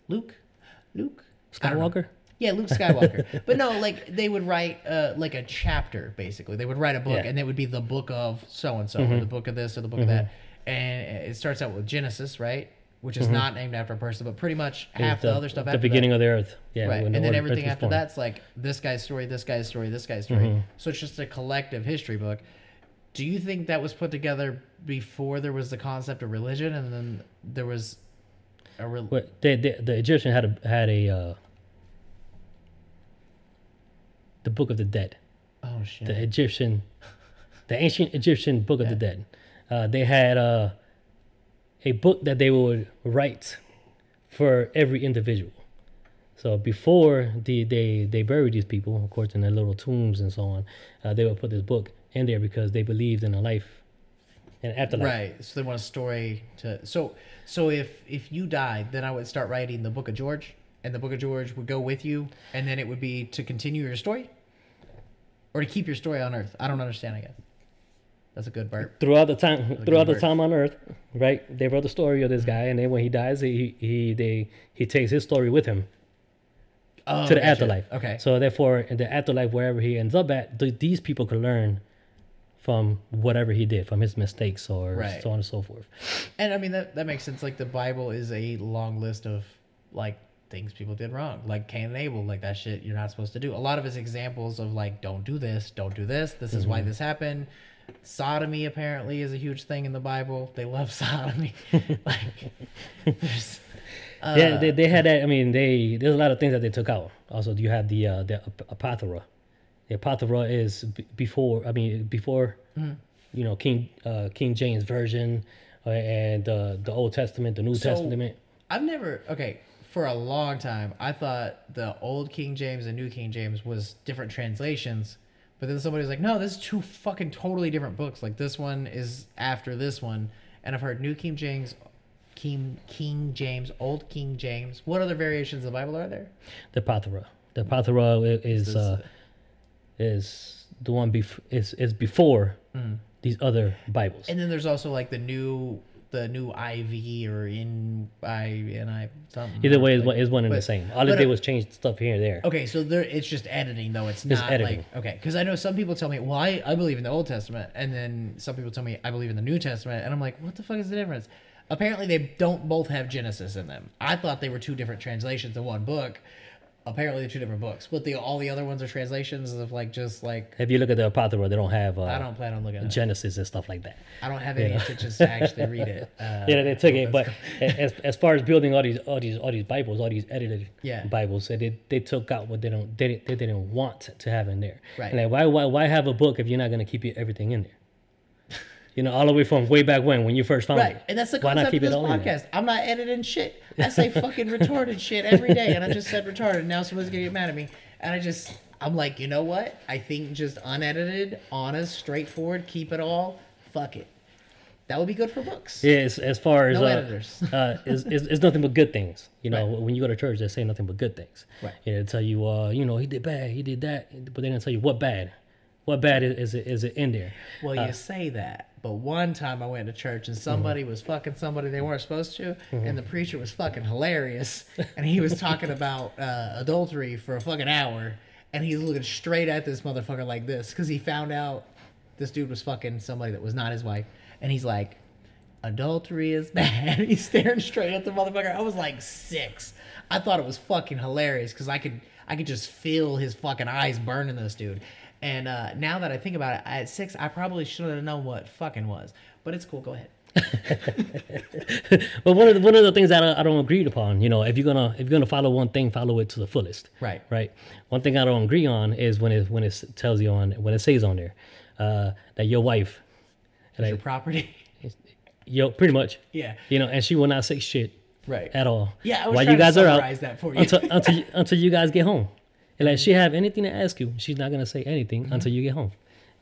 Luke? Skywalker? Yeah, Luke Skywalker. But no, like they would write like a chapter, basically. They would write a book, and it would be the book of so-and-so, or the book of this, or the book of that. And it starts out with Genesis, right? Which is not named after a person, but pretty much half the other stuff after that. The beginning of the earth. Yeah, right. And then everything after that's like this guy's story, this guy's story, this guy's story. Mm-hmm. So it's just a collective history book. Do you think that was put together before there was the concept of religion, and then there was a religion? The Egyptian had a... The Book of the Dead. Oh shit! The ancient Egyptian Book of the Dead. They had a book that they would write for every individual. So before they buried these people, of course, in their little tombs and so on, they would put this book in there because they believed in a life, and afterlife. Right. So they want a story to. So if you died, then I would start writing the Book of George, and the Book of George would go with you, and then it would be to continue your story? Or to keep your story on Earth? I don't understand, I guess. That's a good burp. Throughout the time on Earth, right? They wrote the story of this guy, and then when he dies, he takes his story with him to the afterlife. Okay. So therefore, in the afterlife, wherever he ends up at, these people could learn from whatever he did, from his mistakes or so on and so forth. And I mean, that makes sense. Like the Bible is a long list of like things people did wrong, like Cain and Abel, like that shit you're not supposed to do. A lot of his examples of like, don't do this, this is why this happened. Sodomy apparently is a huge thing in the Bible. They love sodomy. Like there's they had that. I mean, there's a lot of things that they took out. Also, you have the Apocrypha. The Apocrypha is before you know, King James Version, and the Old Testament, the New Testament. For a long time, I thought the Old King James and New King James was different translations, but then somebody was like, no, this is two fucking totally different books. Like, this one is after this one, and I've heard New King James, King James, Old King James. What other variations of the Bible are there? The Apocrypha. The Apocrypha is the one is before these other Bibles. And then there's also, like, the new IV or NI something. Either way, is one and the same. All it did was change stuff here and there. Okay, so it's just editing, though. It's not editing. Like... Okay, because I know some people tell me, well, I believe in the Old Testament, and then some people tell me I believe in the New Testament, and I'm like, what the fuck is the difference? Apparently, they don't both have Genesis in them. I thought they were two different translations in one book. Apparently, they're two different books, but all the other ones are translations of like. If you look at the Apocrypha, they don't have. I don't plan on looking at Genesis and stuff like that. I don't have any intentions to actually read it. They took it, but as far as building all these Bibles, all these edited Bibles, they took out what they didn't want to have in there. Right. And like, why have a book if you're not going to keep everything in there? You know, all the way from way back when you first found it. Right, and that's the concept of this podcast. I'm not editing shit. I say fucking retarded shit every day, and I just said retarded. Now someone's going to get mad at me, and I just... I'm like, you know what? I think just unedited, honest, straightforward, keep it all. Fuck it. That would be good for books. Yeah, as far as no editors, it's nothing but good things. You know, right. When you go to church, they say nothing but good things. Right. You know, they tell you, you know, he did bad, he did that, but they didn't tell you what bad. What bad is it in there? Well, you say that, but one time I went to church and somebody was fucking somebody they weren't supposed to, and the preacher was fucking hilarious, and he was talking about adultery for a fucking hour, and he's looking straight at this motherfucker like this because he found out this dude was fucking somebody that was not his wife. And he's like, adultery is bad. He's staring straight at the motherfucker. I was like 6. I thought it was fucking hilarious because I could just feel his fucking eyes burning this dude. And now that I think about it, at 6, I probably shouldn't have known what fucking was. But it's cool. Go ahead. But one of the things that I don't agree upon, you know, if you're gonna follow one thing, follow it to the fullest. Right. Right. One thing I don't agree on is when it says on there that your wife. Like, your property, pretty much. Yeah, you know, and she will not say shit, right, at all. Yeah, I was while you guys are out, that for you. until you guys get home, and like she have anything to ask you, she's not gonna say anything until you get home.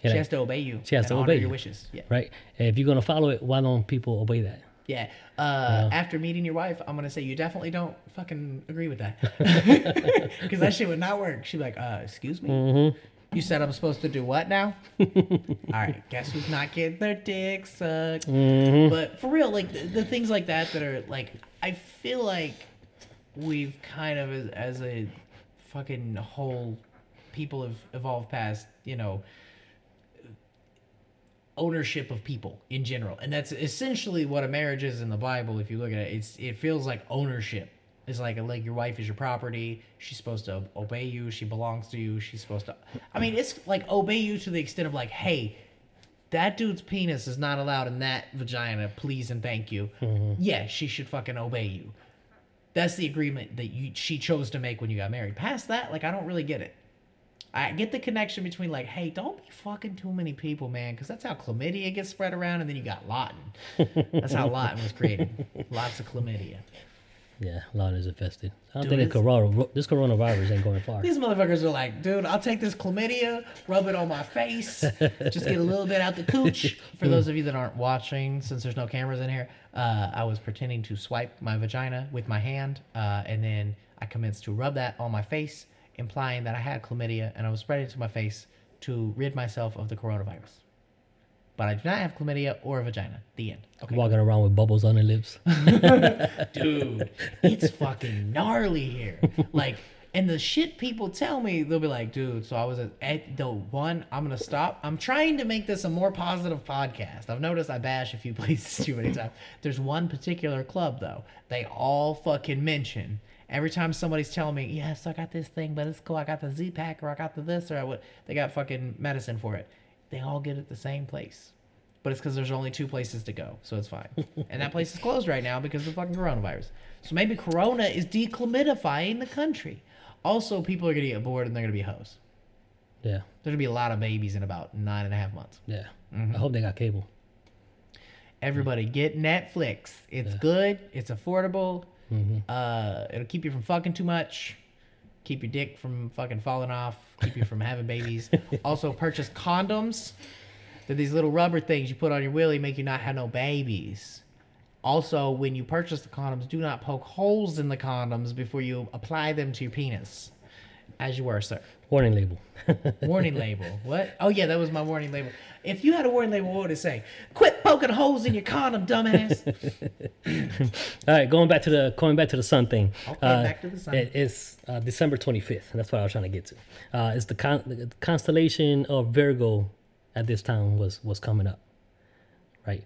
And she has to obey you. She has to obey your wishes. Yeah, right. And if you're gonna follow it, why don't people obey that? Yeah. After meeting your wife, I'm gonna say you definitely don't fucking agree with that because that shit would not work. She'd be like, "Excuse me." Mm-hmm. You said I'm supposed to do what now? All right, guess who's not getting their dick sucked? Mm-hmm. But for real, like the things like that are like, I feel like we've kind of as a fucking whole, people have evolved past, you know, ownership of people in general, and that's essentially what a marriage is in the Bible. If you look at it, it feels like ownership. It's like your wife is your property. She's supposed to obey you. She belongs to you. She's supposed to... I mean, it's like obey you to the extent of like, hey, that dude's penis is not allowed in that vagina. Please and thank you. Mm-hmm. Yeah, she should fucking obey you. That's the agreement that she chose to make when you got married. Past that, like, I don't really get it. I get the connection between like, hey, don't be fucking too many people, man, because that's how chlamydia gets spread around, and then you got Lawton. That's how Lawton was created. Lots of chlamydia. Yeah, Lawton is infested. I don't think this coronavirus ain't going far. These motherfuckers are like, dude, I'll take this chlamydia, rub it on my face, just get a little bit out the cooch. For those of you that aren't watching, since there's no cameras in here, I was pretending to swipe my vagina with my hand, and then I commenced to rub that on my face, implying that I had chlamydia, and I was spreading it to my face to rid myself of the coronavirus. But I do not have chlamydia or a vagina. The end. Okay. Walking around with bubbles on her lips. Dude, it's fucking gnarly here. Like, and the shit people tell me, they'll be like, dude, so I was at the one, I'm going to stop. I'm trying to make this a more positive podcast. I've noticed I bash a few places too many times. There's one particular club, though. They all fucking mention. Every time somebody's telling me, yeah, so I got this thing, but it's cool. I got the Z-Pack, or I got the this, or they got fucking medicine for it. They all get it the same place, but it's because there's only 2 places to go, so it's fine. And that place is closed right now because of the fucking coronavirus. So maybe Corona is declimidifying the country. Also, people are going to get bored and they're going to be hoes. Yeah. There's going to be a lot of babies in about 9.5 months. Yeah. Mm-hmm. I hope they got cable. Everybody get Netflix. It's good. It's affordable. Mm-hmm. It'll keep you from fucking too much. Keep your dick from fucking falling off. Keep you from having babies. Also, purchase condoms. They're these little rubber things you put on your willy, make you not have no babies. Also, when you purchase the condoms, do not poke holes in the condoms before you apply them to your penis. As you were, sir. Warning label. Warning label. What? Oh, yeah, that was my warning label. If you had a warning label, what would it say? Quit poking holes in your condom, dumbass. All right, going back to the sun thing. Okay, back to the sun. It's December 25th. That's what I was trying to get to. It's the constellation of Virgo at this time was coming up, right?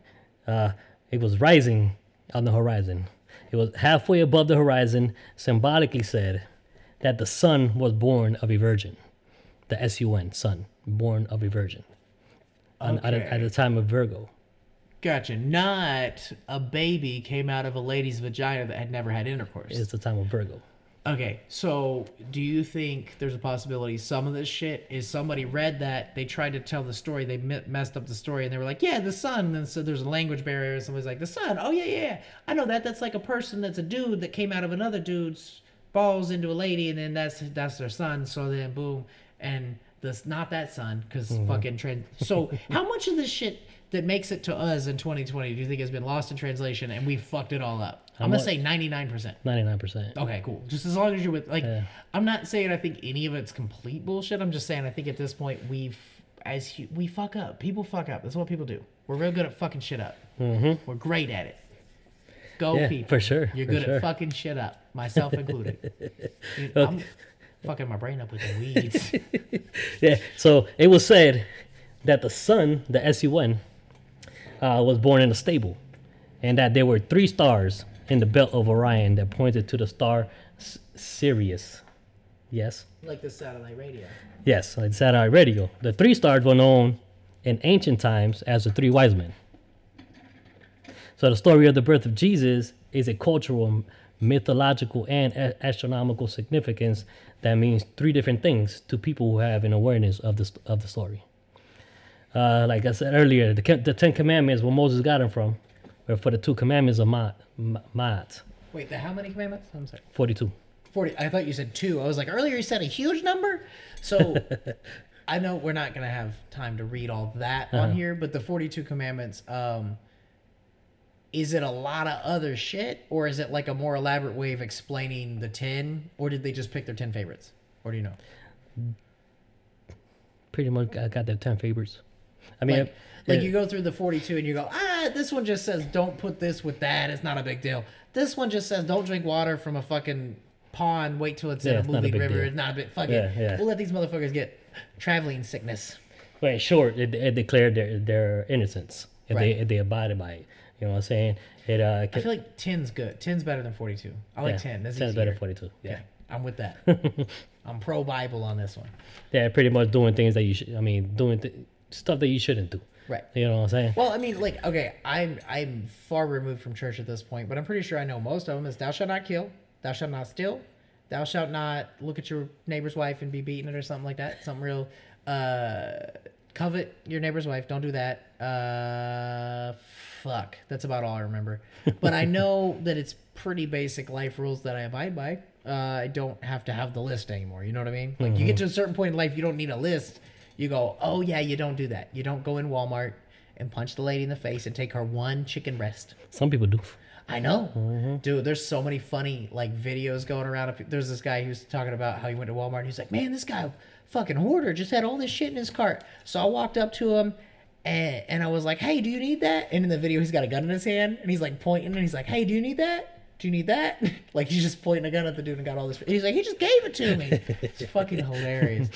It was rising on the horizon. It was halfway above the horizon, symbolically said, that the sun was born of a virgin. The S-U-N, sun, born of a virgin. Okay. At the time of Virgo. Gotcha. Not a baby came out of a lady's vagina that had never had intercourse. It's the time of Virgo. Okay, so do you think there's a possibility some of this shit is somebody read that, they tried to tell the story, they messed up the story, and they were like, yeah, the sun, and then so there's a language barrier, and somebody's like, the sun, oh yeah, I know that, that's like a person, that's a dude that came out of another dude's balls into a lady, and then that's their son. So then boom, and this not that son because fucking so how much of this shit that makes it to us in 2020 do you think has been lost in translation and we fucked it all up? I'm going to say 99%. 99%. Okay, cool. Just as long as you're with, like, yeah. I'm not saying I think any of it's complete bullshit. I'm just saying I think at this point we fuck up. People fuck up. That's what people do. We're real good at fucking shit up. We're great at it. People. For sure. You're good at fucking shit up. Myself included. Dude, okay. I'm fucking my brain up with the weeds. Yeah. So it was said that the sun, the S-U-N, was born in a stable, and that there were 3 stars in the belt of Orion that pointed to the star Sirius. Yes. Like the satellite radio. Yes, like the satellite radio. The 3 stars were known in ancient times as the 3 wise men. So the story of the birth of Jesus is a cultural, mythological, and astronomical significance that means 3 different things to people who have an awareness of the story. Like I said earlier, the 10 commandments, where Moses got them from, were for the 2 commandments of Ma'at. Wait, the how many commandments? I'm sorry. 42. 40. I thought you said 2. I was like, earlier you said a huge number? So I know we're not going to have time to read all that on here, but the 42 commandments, is it a lot of other shit, or is it like a more elaborate way of explaining the 10, or did they just pick their 10 favorites? Or do you know? Pretty much got their 10 favorites. I mean, like you go through the 42 and you go, this one just says don't put this with that. It's not a big deal. This one just says don't drink water from a fucking pond. Wait till it's in a moving river. Deal. It's not a big fucking. Yeah, yeah. We'll let these motherfuckers get traveling sickness. But in short, it declared their innocence if they abided by it. You know what I'm saying? I feel like 10's good. 10's better than 42. I like 10. 10's better than 42. Yeah. Okay. I'm with that. I'm pro Bible on this one. Yeah, pretty much doing things that you should. I mean, doing stuff that you shouldn't do. Right. You know what I'm saying? Well, I mean, like, okay, I'm far removed from church at this point, but I'm pretty sure I know most of them is thou shalt not kill, thou shalt not steal, thou shalt not look at your neighbor's wife and be beating it or something like that. Something real, covet your neighbor's wife. Don't do that. Fuck. That's about all I remember. But I know that it's pretty basic life rules that I abide by. I don't have to have the list anymore. You know what I mean? Like you get to a certain point in life, you don't need a list. You go, oh yeah, you don't do that. You don't go in Walmart and punch the lady in the face and take her one chicken breast. Some people do. I know. Dude, there's so many funny like videos going around. There's this guy who's talking about how he went to Walmart. He's like, man, this guy, fucking hoarder, just had all this shit in his cart. So I walked up to him and I was like, hey, do you need that? And in the video, he's got a gun in his hand and he's like pointing and he's like, hey, do you need that? Do you need that? Like, he's just pointing a gun at the dude and got all this. He's like, he just gave it to me. It's fucking hilarious.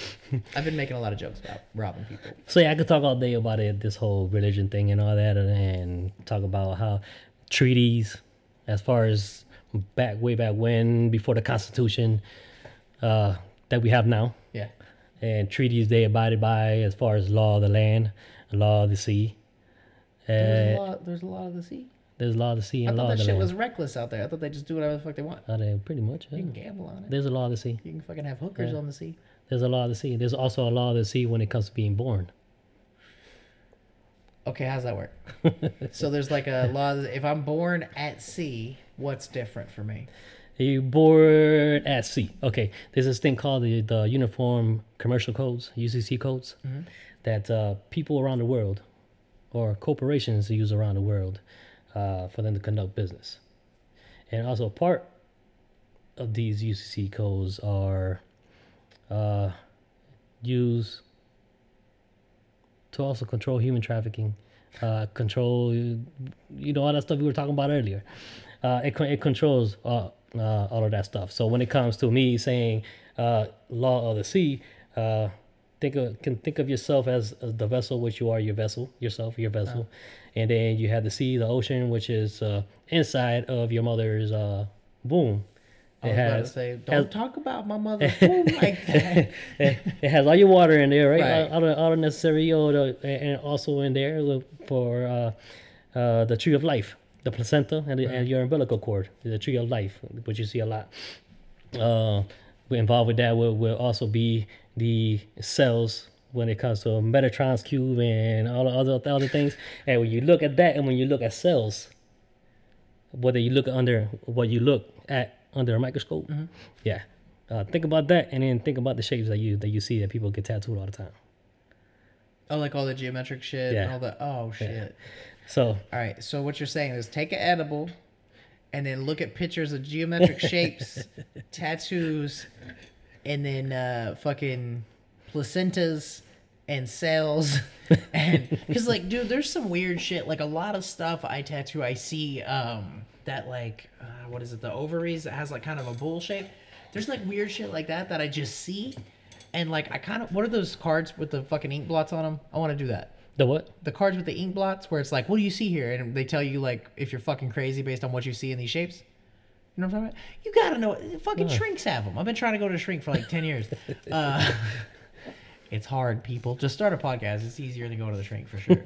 I've been making a lot of jokes about robbing people. So, yeah, I could talk all day about it, this whole religion thing and all that, and talk about how treaties, as far as way back when, before the Constitution that we have now. Yeah. And treaties they abided by as far as law of the land, law of the sea. There's a law of the sea. There's law of the sea and law of the land. I thought that shit was reckless out there. I thought they just do whatever the fuck they want. Pretty much. Yeah. You can gamble on it. There's a law of the sea. You can fucking have hookers on the sea. There's a law of the sea. There's also a law of the sea when it comes to being born. Okay, how's that work? So there's like a law. If I'm born at sea, what's different for me? You're born at sea. Okay, there's this thing called the Uniform Commercial Codes, UCC codes, that people around the world or corporations use around the world. For them to conduct business. And also part of these UCC codes are used to also control human trafficking, control, you know, all that stuff we were talking about earlier. It controls all of that stuff. So when it comes to me saying law of the sea, think of yourself as the vessel which you are, your vessel. And then you have the sea, the ocean, which is inside of your mother's womb. Don't talk about my mother's womb like that. It has all your water in there, right? All the necessary, and also in there for the tree of life, the placenta, and your umbilical cord, the tree of life, which you see a lot. Involved with that will also be the cells when it comes to Metatron's cube and all the other things. And when you look at that, and when you look at cells, whether you look under what you look at under a microscope, Think about that, and then think about the shapes that you see that people get tattooed all the time. Oh, like all the geometric shit and all the shit. So all right, so what you're saying is take an edible and then look at pictures of geometric shapes, tattoos, and then fucking placentas and cells, and because like, dude, there's some weird shit. Like a lot of stuff I tattoo, I see that like what is it, the ovaries that has like kind of a bull shape. There's like weird shit like that I just see, and like I kind of, what are those cards with the fucking ink blots on them? I want to do that. The what? The cards with the ink blots, where it's like, what do you see here? And they tell you, like, if you're fucking crazy based on what you see in these shapes. You know what I'm talking about? You gotta know. Fucking shrinks have them. I've been trying to go to a shrink for like 10 years. It's hard, people. Just start a podcast. It's easier than going to the shrink, for sure.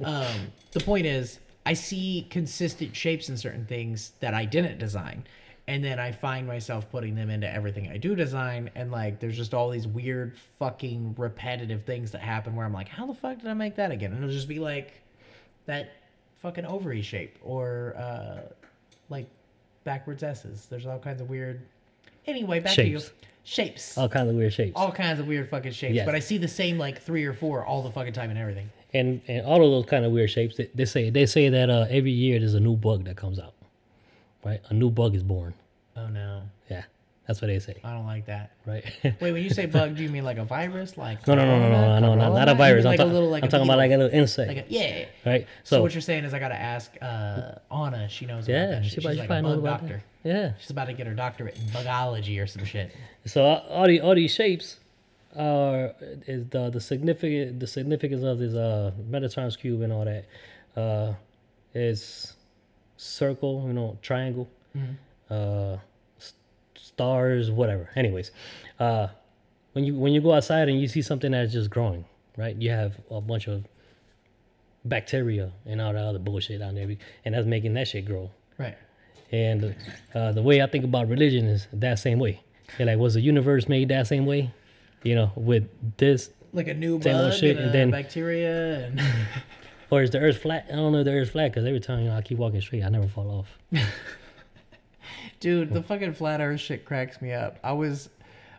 The point is, I see consistent shapes in certain things that I didn't design. And then I find myself putting them into everything I do design. And like, there's just all these weird fucking repetitive things that happen where I'm like, how the fuck did I make that again? And it'll just be like that fucking ovary shape or like backwards S's. There's all kinds of weird. Anyway, back to you. Shapes. All kinds of weird shapes. All kinds of weird fucking shapes. Yes. But I see the same like 3 or 4 all the fucking time in everything. And all of those kind of weird shapes, they say that every year there's a new bug that comes out. Right? A new bug is born. Oh, no. Yeah. That's what they say. I don't like that. Right? Wait, when you say bug, do you mean like a virus? Like No, not a virus. I'm talking about like a little insect. Like a, yeah. Right? So what you're saying is I got to ask Anna. She knows about that shit. She's like a bug doctor. Yeah. She's about to get her doctorate in bugology or some shit. So all these shapes is the significance of this Metatron's cube and all that is... circle, triangle, stars, whatever. Anyways, when you go outside and you see something that's just growing, right? You have a bunch of bacteria and all that other bullshit out there, and that's making that shit grow. Right. And the way I think about religion is that same way. And like, was the universe made that same way? With this like a new bug shit, and then bacteria and. Or is the earth flat? I don't know if the earth's flat because every time I keep walking straight, I never fall off. Dude, the fucking flat earth shit cracks me up.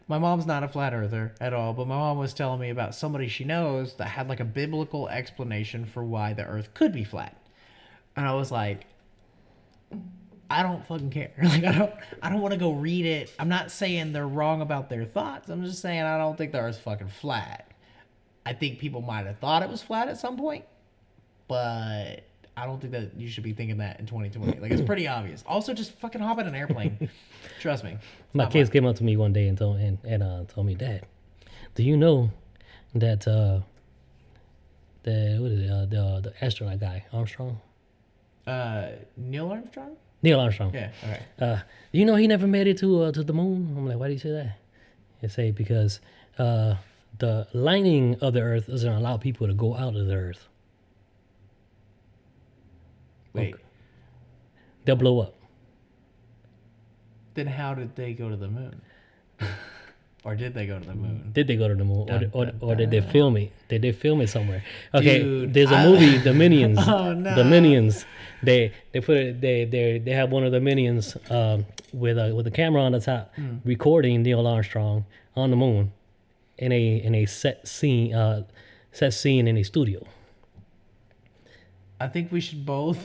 My mom's not a flat earther at all, but my mom was telling me about somebody she knows that had like a biblical explanation for why the earth could be flat. And I was like, I don't fucking care. Like I don't want to go read it. I'm not saying they're wrong about their thoughts. I'm just saying I don't think the earth's fucking flat. I think people might have thought it was flat at some point. But I don't think that you should be thinking that in 2020. Like, it's pretty obvious. Also, just fucking hop in an airplane. Trust me. My kids came up to me one day and told me, Dad, do you know that the astronaut guy, Armstrong? Neil Armstrong? Neil Armstrong. Yeah, all right. He never made it to the moon? I'm like, why do you say that? They say because the lining of the Earth doesn't allow people to go out of the Earth. Wait. Okay. They'll blow up. Then how did they go to the moon? Or did they go to the moon? Did they go to the moon? Or did they film it? Did they film it somewhere? Okay, dude, there's a movie, The Minions. Oh, no. The Minions. They have one of the Minions with a camera on the top recording Neil Armstrong on the moon in a set scene in a studio. I think we should both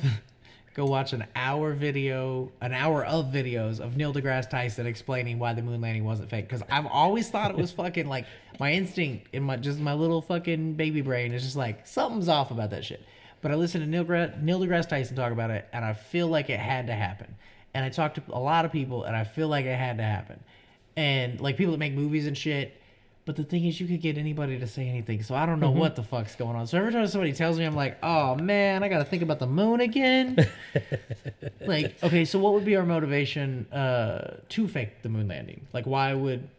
go watch an hour of videos of Neil deGrasse Tyson explaining why the moon landing wasn't fake. Because I've always thought it was fucking like my instinct in my little fucking baby brain is just like something's off about that shit. But I listened to Neil deGrasse Tyson talk about it, and I feel like it had to happen. And I talked to a lot of people, and I feel like it had to happen. And like people that make movies and shit. But the thing is, you could get anybody to say anything, so I don't know what the fuck's going on. So every time somebody tells me, I'm like, oh, man, I got to think about the moon again. Like, okay, so what would be our motivation to fake the moon landing? Like,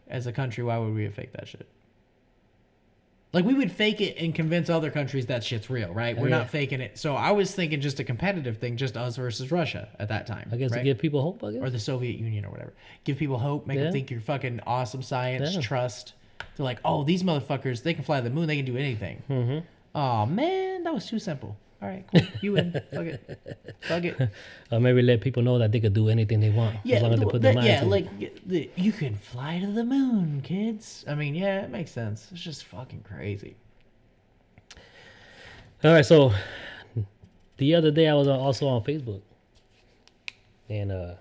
as a country, why would we have faked that shit? Like, we would fake it and convince other countries that shit's real, right? We're not faking it. So I was thinking just a competitive thing, just us versus Russia at that time. I guess, right? To give people hope, I guess. Or the Soviet Union or whatever. Give people hope, make them think you're fucking awesome science, trust. They're like, oh, these motherfuckers, they can fly to the moon. They can do anything. Oh, man, that was too simple. All right, cool. You win. Fuck it. Maybe let people know that they could do anything they want as long as they put their mind to it. You can fly to the moon, kids. I mean, yeah, it makes sense. It's just fucking crazy. All right, so the other day I was also on Facebook, and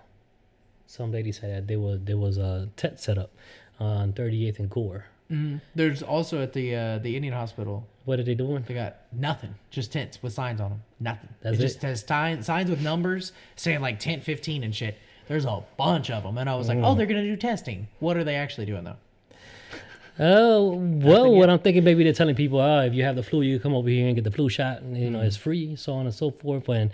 some lady said that there was a tent set up on 38th and Gore. Mm-hmm. There's also at the Indian hospital. What are they doing? They got nothing. Just tents with signs on them. Nothing. It just has signs with numbers saying like tent 15 and shit. There's a bunch of them. And I was like, oh, they're going to do testing. What are they actually doing though? Oh, well, what I'm thinking, maybe they're telling people, if you have the flu, you come over here and get the flu shot. And, you know, it's free, so on and so forth. And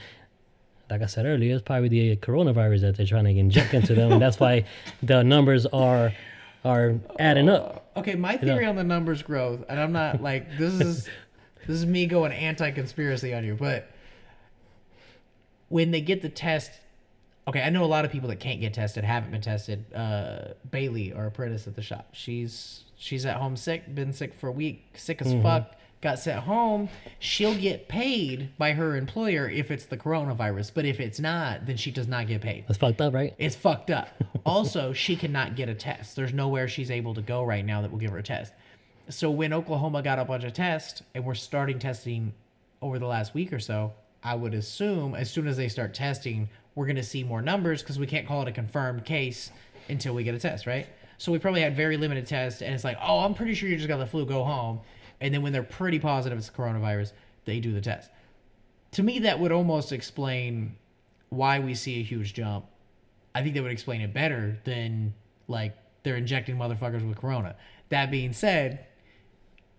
like I said earlier, it's probably the coronavirus that they're trying to inject into them. And that's why the numbers are adding up. Okay, my theory on the numbers growth, and I'm not like this is me going anti-conspiracy on you, but when they get the test, okay, I know a lot of people that can't get tested, haven't been tested. Bailey, our apprentice at the shop, she's at home sick, been sick for a week, sick as fuck, got sent home. She'll get paid by her employer if it's the coronavirus, but if it's not, then she does not get paid. That's fucked up, right? It's fucked up. Also, she cannot get a test. There's nowhere she's able to go right now that will give her a test. So when Oklahoma got a bunch of tests, and we're starting testing over the last week or so, I would assume as soon as they start testing, we're going to see more numbers because we can't call it a confirmed case until we get a test, right? So we probably had very limited tests, and it's like, oh, I'm pretty sure you just got the flu, go home. And then when they're pretty positive it's coronavirus, they do the test. To me, that would almost explain why we see a huge jump. I think that would explain it better than, like, they're injecting motherfuckers with corona. That being said,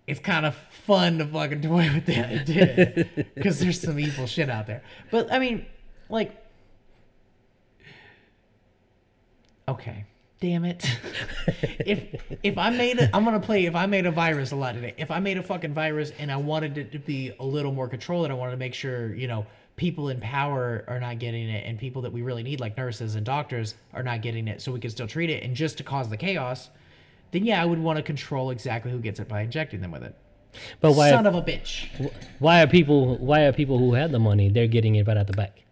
it's kind of fun to fucking toy with that idea because there's some evil shit out there. But, I mean, like, okay. Damn it. If I made a virus a lot today. If I made a fucking virus and I wanted it to be a little more controlled and I wanted to make sure, you know, people in power are not getting it and people that we really need, like nurses and doctors, are not getting it so we can still treat it and just to cause the chaos, then yeah, I would want to control exactly who gets it by injecting them with it. But why son of a bitch. Why are people who have the money, they're getting it right out the back?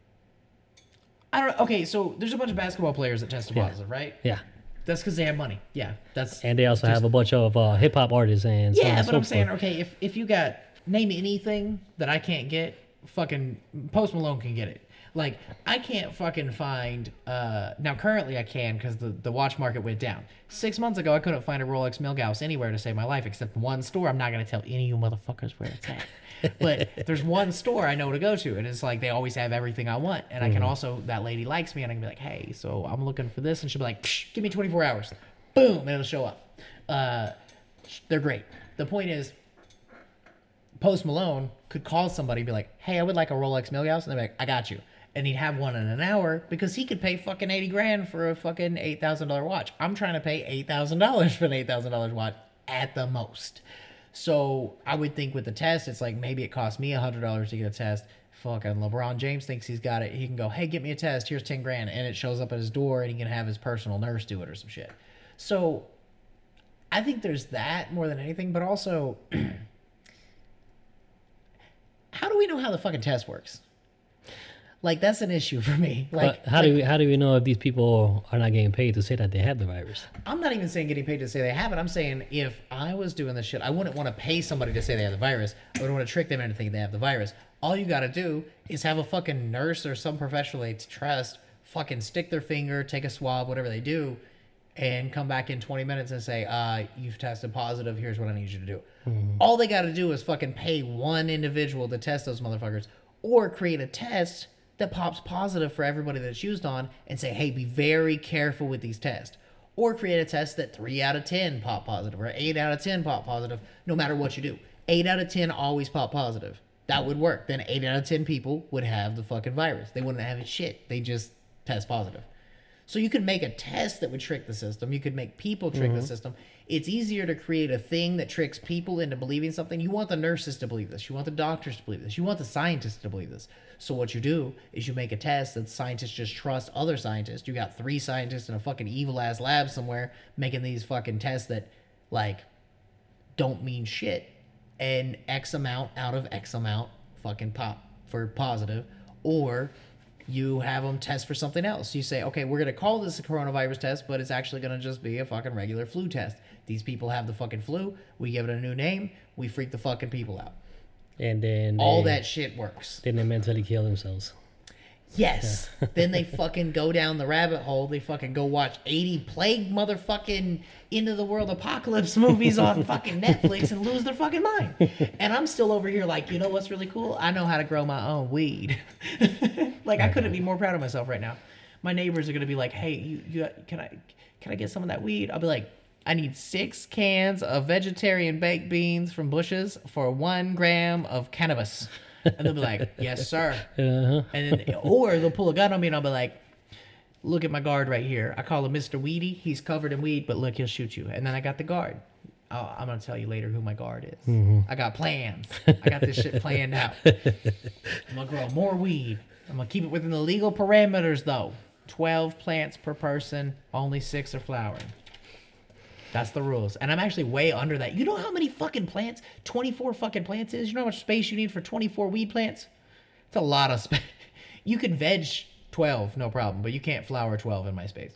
I don't know. Okay, so there's a bunch of basketball players that tested positive, right? Yeah. That's because they have money. Yeah, that's. And they also have a bunch of hip hop artists and. Yeah, but I'm saying, okay, if you got name anything that I can't get, fucking Post Malone can get it. Like I can't fucking find. Now currently I can because the watch market went down. 6 months ago I couldn't find a Rolex Milgauss anywhere to save my life except one store. I'm not gonna tell any of you motherfuckers where it's at. But there's one store I know to go to, and it's like they always have everything I want. And I can also, that lady likes me, and I can be like, hey, so I'm looking for this. And she'll be like, give me 24 hours. Boom, and it'll show up. They're great. The point is, Post Malone could call somebody and be like, hey, I would like a Rolex Milgauss. And they'd be like, I got you. And he'd have one in an hour because he could pay fucking $80,000 for a fucking $8,000 watch. I'm trying to pay $8,000 for an $8,000 watch at the most. So I would think with the test, it's like maybe it cost me $100 to get a test. Fucking LeBron James thinks he's got it. He can go, hey, get me a test. Here's $10,000. And it shows up at his door and he can have his personal nurse do it or some shit. So I think there's that more than anything. But also, how do we know how the fucking test works? Like, that's an issue for me. Like, how do we know if these people are not getting paid to say that they have the virus? I'm not even saying getting paid to say they have it. I'm saying if I was doing this shit, I wouldn't want to pay somebody to say they have the virus. I wouldn't want to trick them into thinking they have the virus. All you got to do is have a fucking nurse or some professional they trust fucking stick their finger, take a swab, whatever they do, and come back in 20 minutes and say, you've tested positive. Here's what I need you to do. Mm-hmm. All they got to do is fucking pay one individual to test those motherfuckers or create a test that pops positive for everybody that's used on and say, hey, be very careful with these tests. Or create a test that 3 out of 10 pop positive or 8 out of 10 pop positive, no matter what you do. 8 out of 10 always pop positive. That would work. Then 8 out of 10 people would have the fucking virus. They wouldn't have it shit. They just test positive. So you could make a test that would trick the system. You could make people trick the system. It's easier to create a thing that tricks people into believing something. You want the nurses to believe this. You want the doctors to believe this. You want the scientists to believe this. So what you do is you make a test that scientists just trust other scientists. You got 3 scientists in a fucking evil-ass lab somewhere making these fucking tests that, like, don't mean shit. And X amount out of X amount fucking pop for positive, or you have them test for something else. You say, okay, we're going to call this a coronavirus test, but it's actually going to just be a fucking regular flu test. These people have the fucking flu. We give it a new name. We freak the fucking people out. And then... all that shit works. Then they mentally kill themselves. Yes. Yeah. Then they fucking go down the rabbit hole. They fucking go watch 80 plague motherfucking end of the world apocalypse movies on fucking Netflix and lose their fucking mind. And I'm still over here like, you know what's really cool? I know how to grow my own weed. Like, I couldn't be more proud of myself right now. My neighbors are going to be like, hey, you can I get some of that weed? I'll be like, I need 6 cans of vegetarian baked beans from Bush's for 1 gram of cannabis. And they'll be like, yes, sir. Uh-huh. And then, or they'll pull a gun on me and I'll be like, look at my guard right here. I call him Mr. Weedy. He's covered in weed, but look, he'll shoot you. And then I got the guard. Oh, I'm going to tell you later who my guard is. Mm-hmm. I got plans. I got this shit planned out. I'm going to grow more weed. I'm going to keep it within the legal parameters, though. 12 plants per person. Only 6 are flowering. That's the rules. And I'm actually way under that. You know how many fucking plants 24 fucking plants is? You know how much space you need for 24 weed plants? It's a lot of space. You could veg 12, no problem, but you can't flower 12 in my space.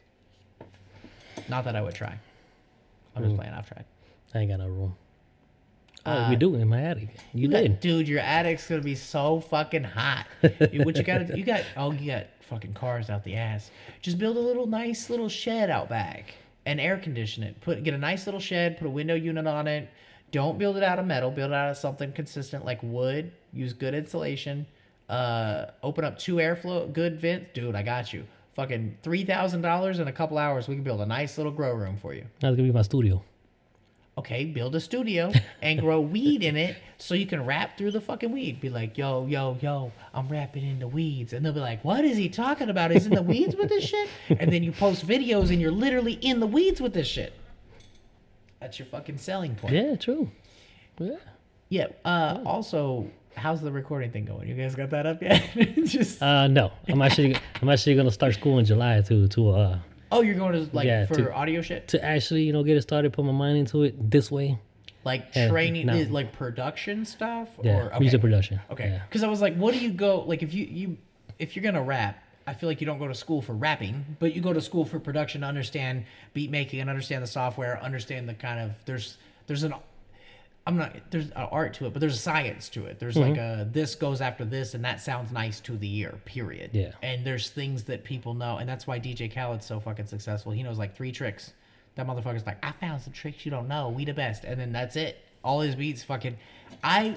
Not that I would try. I'm just playing. I've tried. I ain't got no room. We do in my attic. You did. Dude, your attic's going to be so fucking hot. What you got to do, you got fucking cars out the ass. Just build a little nice little shed out back. And air condition it. Get a nice little shed. Put a window unit on it. Don't build it out of metal. Build it out of something consistent like wood. Use good insulation. Open up 2 airflow. Good vents. Dude, I got you. Fucking $3,000 in a couple hours. We can build a nice little grow room for you. That's gonna be my studio. Okay, build a studio and grow weed in it so you can rap through the fucking weed. Be like, yo, I'm rapping in the weeds. And they'll be like, what is he talking about? Is in the weeds with this shit? And then you post videos and you're literally in the weeds with this shit. That's your fucking selling point. Yeah, true. Yeah. Yeah. Also, how's the recording thing going? You guys got that up yet? No. I'm actually gonna start school in July to Oh, you're going to, for audio shit? To actually, get it started, put my mind into it this way. Like training, like production stuff? Yeah, or, okay. Music production. Okay. Because yeah. I was like, what do you go, like, if you're going to rap, I feel like you don't go to school for rapping, but you go to school for production to understand beat making and understand the software, understand the kind of, there's an art to it, but there's a science to it. There's mm-hmm. like this goes after this and that sounds nice to the ear, period. Yeah. And there's things that people know. And that's why DJ Khaled's so fucking successful. He knows like 3 tricks. That motherfucker's like, I found some tricks you don't know. We the best. And then that's it. All his beats fucking. I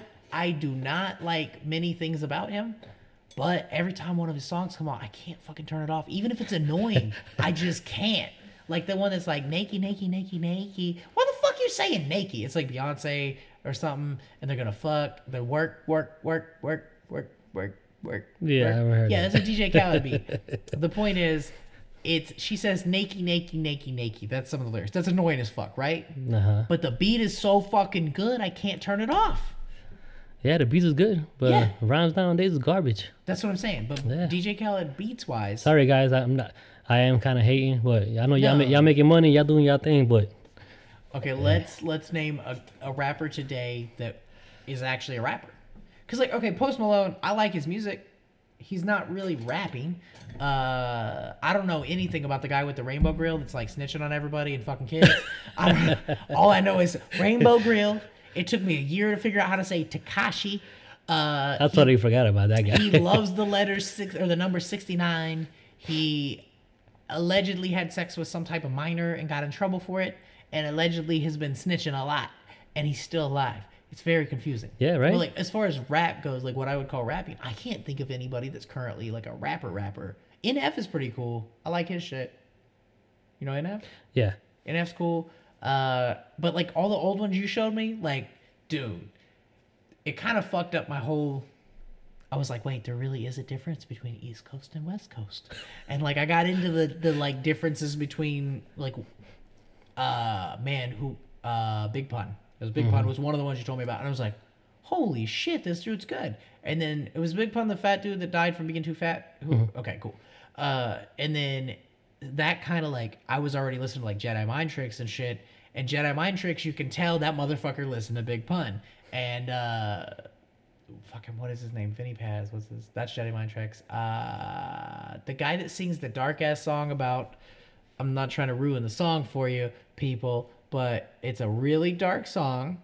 do not like many things about him, but every time one of his songs come on, I can't fucking turn it off. Even if it's annoying, I just can't. Like the one that's like, nakey, nakey, nakey, nakey. What the fuck you saying nakey? It's like Beyonce or something, and they're gonna fuck. They work. Yeah, I've heard that. That's a DJ Khaled beat. The point is, she says nakey, nakey, nakey, nakey. That's some of the lyrics. That's annoying as fuck, right? Uh-huh. But the beat is so fucking good, I can't turn it off. Yeah, the beats is good, but rhymes nowadays is garbage. That's what I'm saying. But DJ Khaled beats wise. Sorry guys, I'm not. I am kind of hating, but I know y'all making money, y'all doing y'all thing, but. Okay, let's name a rapper today that is actually a rapper. Because, Post Malone, I like his music. He's not really rapping. I don't know anything about the guy with the rainbow grill that's, snitching on everybody and fucking kids. All I know is rainbow grill. It took me a year to figure out how to say Takashi. I totally forgot about that guy. He loves the letter 6 or the number 69. He allegedly had sex with some type of minor and got in trouble for it, and allegedly has been snitching a lot, and he's still alive. It's very confusing. Yeah, right. But as far as rap goes, what I would call rapping, I can't think of anybody that's currently a rapper. NF is pretty cool. I like his shit. You know NF? Yeah. NF's cool. But all the old ones you showed me, dude, it kind of fucked up my whole. I was like, wait, there really is a difference between East Coast and West Coast. And I got into the differences between Big Pun. It was Big Pun was one of the ones you told me about. And I was like, holy shit, this dude's good. And then it was Big Pun, the fat dude that died from being too fat. Who? Mm-hmm. Okay, cool. And then that kind of I was already listening to Jedi Mind Tricks and shit. And Jedi Mind Tricks, you can tell that motherfucker listened to Big Pun. And, fucking, what is his name? Vinny Paz. What's his? That's Jedi Mind Tricks. The guy that sings the dark ass song about, I'm not trying to ruin the song for you people, but it's a really dark song,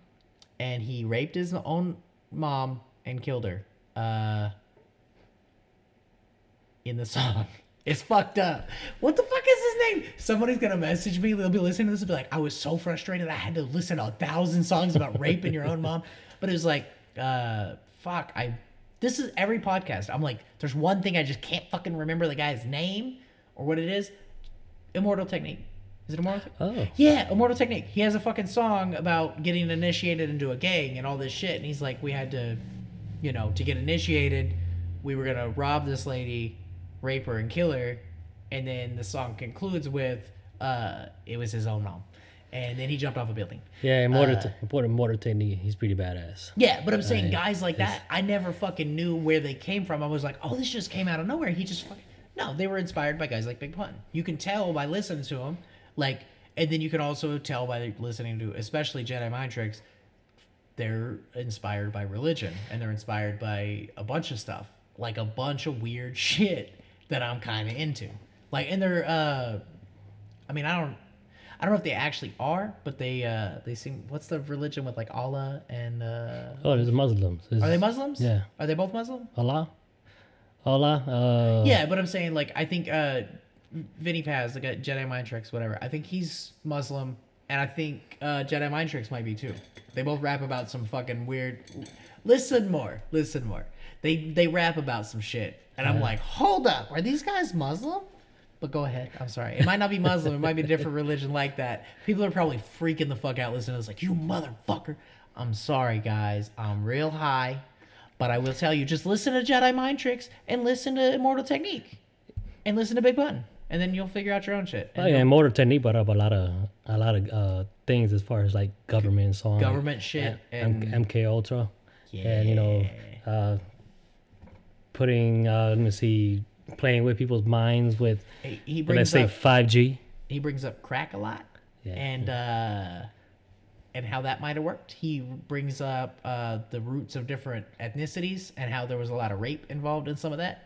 and he raped his own mom and killed her. In the song. It's fucked up. What the fuck is his name? Somebody's going to message me. They'll be listening to this and be like, I was so frustrated. I had to listen to 1,000 songs about raping your own mom. But it was like, fuck. This is every podcast. I'm like, there's one thing I just can't fucking remember the guy's name or what it is. Immortal Technique. Is it Immortal Technique? Oh. Yeah, Immortal Technique. He has a fucking song about getting initiated into a gang and all this shit. And he's like, we had to, you know, to get initiated, we were going to rob this lady, rape her, and kill her. And then the song concludes with, it was his own mom. And then he jumped off a building. Yeah, Immortal Technique, he's pretty badass. Yeah, but I'm saying guys like that, I never fucking knew where they came from. I was like, oh, this just came out of nowhere. He just fucking... No, they were inspired by guys like Big Pun. You can tell by listening to him, like, and then you can also tell by listening to, especially Jedi Mind Tricks, they're inspired by religion, and they're inspired by a bunch of stuff, like a bunch of weird shit that I'm kind of into. Like, and they're, I mean, I don't know if they actually are, but they seem. What's the religion with like Allah and? Oh, there's Muslims. Are they Muslims? Yeah. Are they both Muslim? Allah. Yeah, but I'm saying, like, I think Vinny Paz, the guy, Jedi Mind Tricks, whatever. I think he's Muslim, and I think Jedi Mind Tricks might be too. They both rap about some fucking weird. Listen more. They rap about some shit, and I'm like, hold up, are these guys Muslim? But go ahead. I'm sorry. It might not be Muslim. It might be a different religion like that. People are probably freaking the fuck out listening to this, like, you motherfucker. I'm sorry, guys. I'm real high. But I will tell you, just listen to Jedi Mind Tricks and listen to Immortal Technique and listen to Big Button. And then you'll figure out your own shit. Oh, yeah, Immortal Technique brought up a lot of things as far as like government songs. Government shit. And MK Ultra. Yeah. And, you know, playing with people's minds with, let's say, 5G. He brings up crack a lot. Yeah. And how that might have worked. He brings up the roots of different ethnicities and how there was a lot of rape involved in some of that.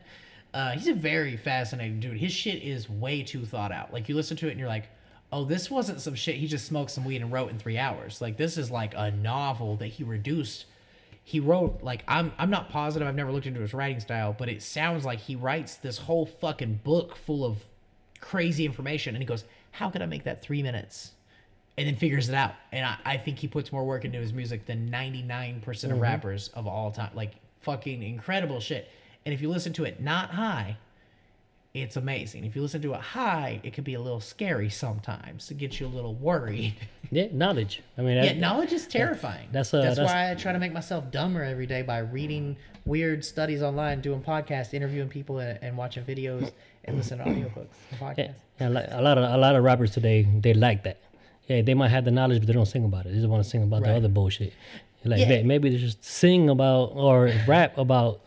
He's a very fascinating dude. His shit is way too thought out. Like, you listen to it and you're like, oh, this wasn't some shit he just smoked some weed and wrote in 3 hours. Like, this is like a novel that he reduced. He wrote, like, I'm not positive. I've never looked into his writing style, but it sounds like he writes this whole fucking book full of crazy information. And he goes, how could I make that 3 minutes? And then figures it out. And I think he puts more work into his music than 99% of rappers of all time. Like, fucking incredible shit. And if you listen to it not high, it's amazing. If you listen to it high, it can be a little scary sometimes. It gets you a little worried. Yeah, knowledge. I mean, knowledge is terrifying. That's why I try to make myself dumber every day by reading weird studies online, doing podcasts, interviewing people, and watching videos and listening to audiobooks and podcasts. Yeah, a lot of rappers today, they like that. Yeah, they might have the knowledge, but they don't sing about it. They just want to sing about the other bullshit. Like, maybe they just sing about or rap about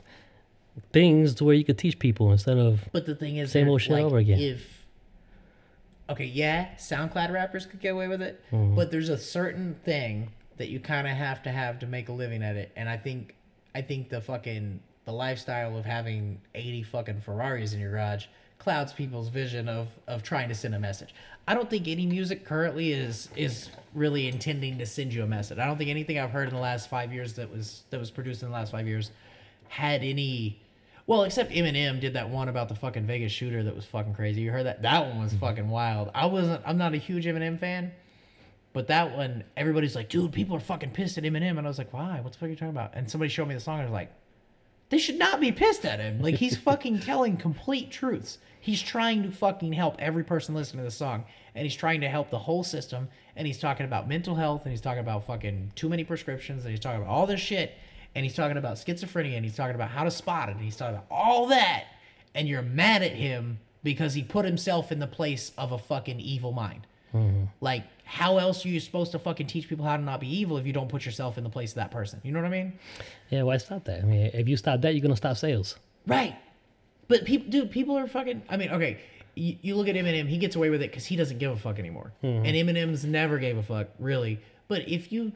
things to where you could teach people instead of but the thing is, same old shit over again. SoundCloud rappers could get away with it, but there's a certain thing that you kind of have to make a living at it. And I think the lifestyle of having 80 fucking Ferraris in your garage clouds people's vision of trying to send a message. I don't think any music currently is really intending to send you a message. I don't think anything I've heard in the last 5 years that was produced in the last 5 years had any... Well, except Eminem did that one about the fucking Vegas shooter that was fucking crazy. You heard that? That one was fucking wild. I'm not a huge Eminem fan, but that one, everybody's like, dude, people are fucking pissed at Eminem. And I was like, why? What the fuck are you talking about? And somebody showed me the song and I was like, they should not be pissed at him. Like, he's fucking telling complete truths. He's trying to fucking help every person listening to the song. And he's trying to help the whole system. And he's talking about mental health. And he's talking about fucking too many prescriptions. And he's talking about all this shit. And he's talking about schizophrenia. And he's talking about how to spot it. And he's talking about all that. And you're mad at him because he put himself in the place of a fucking evil mind. Mm-hmm. Like, how else are you supposed to fucking teach people how to not be evil if you don't put yourself in the place of that person? You know what I mean? Yeah, why stop that? I mean, if you stop that, you're going to stop sales. Right. But, people are fucking... I mean, okay, you look at Eminem, he gets away with it because he doesn't give a fuck anymore. Mm-hmm. And Eminem's never gave a fuck, really. But if you...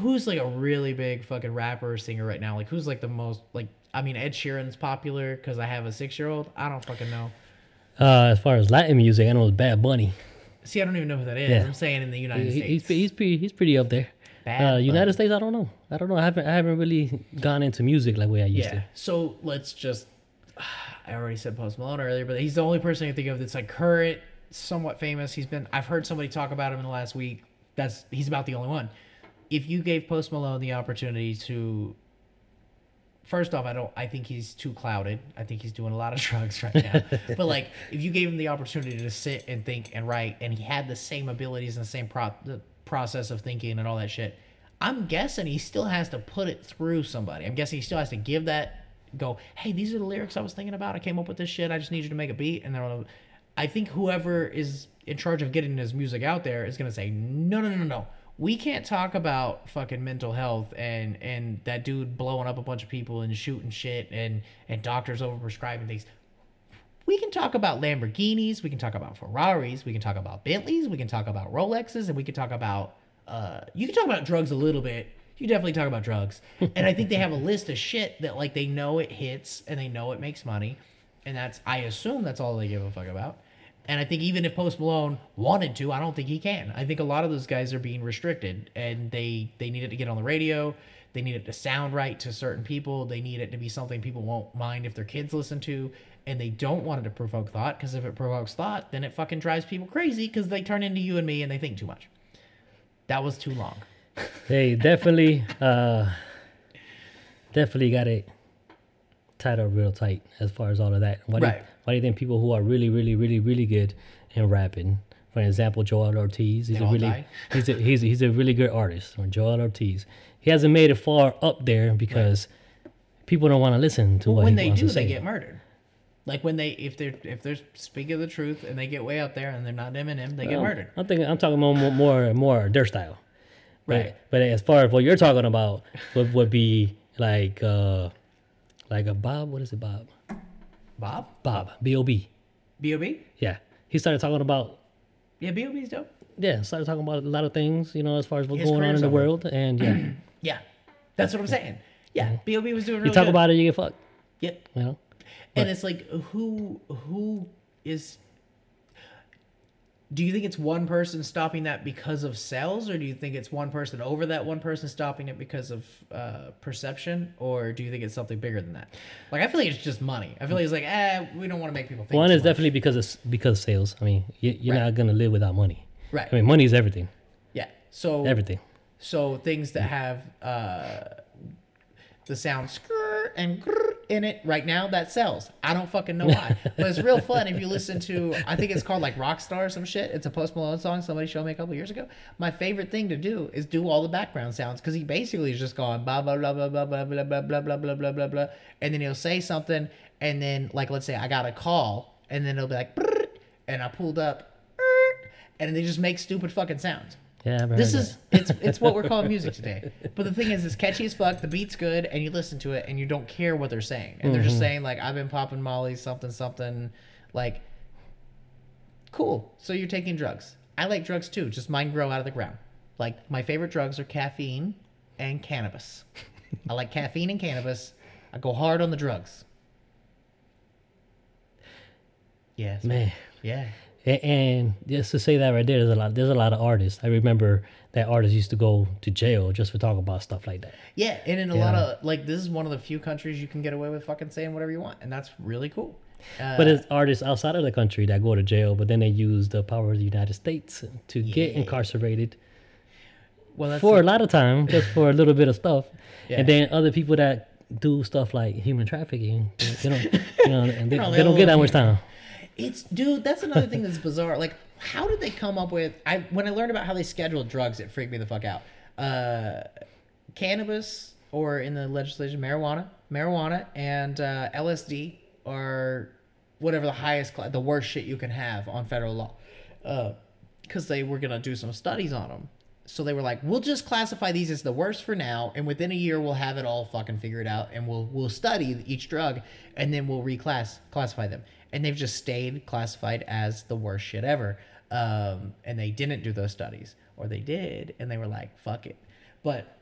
who's like a really big fucking rapper or singer right now? Like who's like the most like, I mean, Ed Sheeran's popular because I have a 6-year-old. I don't fucking know. As far as Latin music, I know it's Bad Bunny. See, I don't even know who that is. Yeah. I'm saying in the United States. He's pretty up there. Bad United States, I don't know. I haven't really gone into music like way I used to. So let's just, I already said Post Malone earlier, but he's the only person I can think of that's like current, somewhat famous. I've heard somebody talk about him in the last week. He's about the only one. If you gave Post Malone the opportunity to, first off, I think he's too clouded. I think he's doing a lot of drugs right now. But like, if you gave him the opportunity to sit and think and write, and he had the same abilities and the same process of thinking and all that shit, I'm guessing he still has to put it through somebody. I'm guessing he still has to give that, go, hey, these are the lyrics I was thinking about. I came up with this shit. I just need you to make a beat. And then I think whoever is in charge of getting his music out there is going to say, no. We can't talk about fucking mental health and that dude blowing up a bunch of people and shooting shit and doctors overprescribing things. We can talk about Lamborghinis. We can talk about Ferraris. We can talk about Bentleys. We can talk about Rolexes. And we can talk about... you can talk about drugs a little bit. You definitely talk about drugs. And I think they have a list of shit that, like, they know it hits and they know it makes money. And that's... I assume that's all they give a fuck about. And I think even if Post Malone wanted to, I don't think he can. I think a lot of those guys are being restricted, and they need it to get on the radio. They need it to sound right to certain people. They need it to be something people won't mind if their kids listen to, and they don't want it to provoke thought, because if it provokes thought, then it fucking drives people crazy because they turn into you and me and they think too much. That was too long. Hey, definitely got it tied up real tight as far as all of that. Why do you think people who are really, really, really, really good in rapping, for example, Joel Ortiz, he's a really good artist. Or Joel Ortiz, he hasn't made it far up there because people don't want to listen to what he wants to say. When they do, they get murdered. Like if they're speaking the truth and they get way up there and they're not Eminem, they get murdered. I'm talking more their style, right? But as far as what you're talking about, would be like a Bob. What is it, Bob? Bob. B.O.B. B.O.B.? Yeah. He started talking about... Yeah, B.O.B.'s dope. Yeah, started talking about a lot of things, you know, as far as what's going on in the world. And yeah. Yeah. That's what I'm saying. Yeah. Mm-hmm. B.O.B. was doing really good. You talk about it, you get fucked. Yep. You know? And it's like, who is... Do you think it's one person stopping that because of sales? Or do you think it's one person over that one person stopping it because of perception? Or do you think it's something bigger than that? Like, I feel like it's just money. I feel like it's like, we don't want to make people think. One is definitely because of sales. I mean, you're not going to live without money. Right. I mean, money is everything. Yeah. So... Everything. So things that have the sound skrr and grrr in it right now, that sells. I don't fucking know why, but it's real fun if you listen to, I think it's called like Rockstar or some shit. It's a Post Malone song somebody showed me a couple years ago. My favorite thing to do is do all the background sounds, because he basically is just going blah blah blah blah blah blah blah blah blah blah blah blah blah blah, and then he'll say something, and then like, let's say I got a call, and then it'll be like, and I pulled up, and they just make stupid fucking sounds. Yeah, this is that. It's what we're calling music today. But the thing is, it's catchy as fuck. The beat's good, and you listen to it, and you don't care what they're saying, and they're just saying like, "I've been popping Molly, something, something," like, cool. So you're taking drugs. I like drugs too. Just mine grow out of the ground. Like my favorite drugs are caffeine and cannabis. I like caffeine and cannabis. I go hard on the drugs. Yeah, man. Yeah. And just to say that right there, there's a lot of artists. I remember that artists used to go to jail just for talking about stuff like that. Yeah, and in a lot of, like, this is one of the few countries you can get away with fucking saying whatever you want, and that's really cool. But it's artists outside of the country that go to jail, but then they use the power of the United States to get incarcerated for a lot of time, just for a little bit of stuff. Yeah. And then other people that do stuff like human trafficking, they don't get that much time. Dude, that's another thing that's bizarre. Like, how did they come up with... When I learned about how they scheduled drugs, it freaked me the fuck out. Cannabis, or in the legislation, marijuana, and LSD are whatever the highest class, the worst shit you can have on federal law. Because they were going to do some studies on them. So they were like, we'll just classify these as the worst for now, and within a year we'll have it all fucking figured out, and we'll study each drug, and then we'll classify them. And they've just stayed classified as the worst shit ever. And they didn't do those studies. Or they did, and they were like, fuck it. But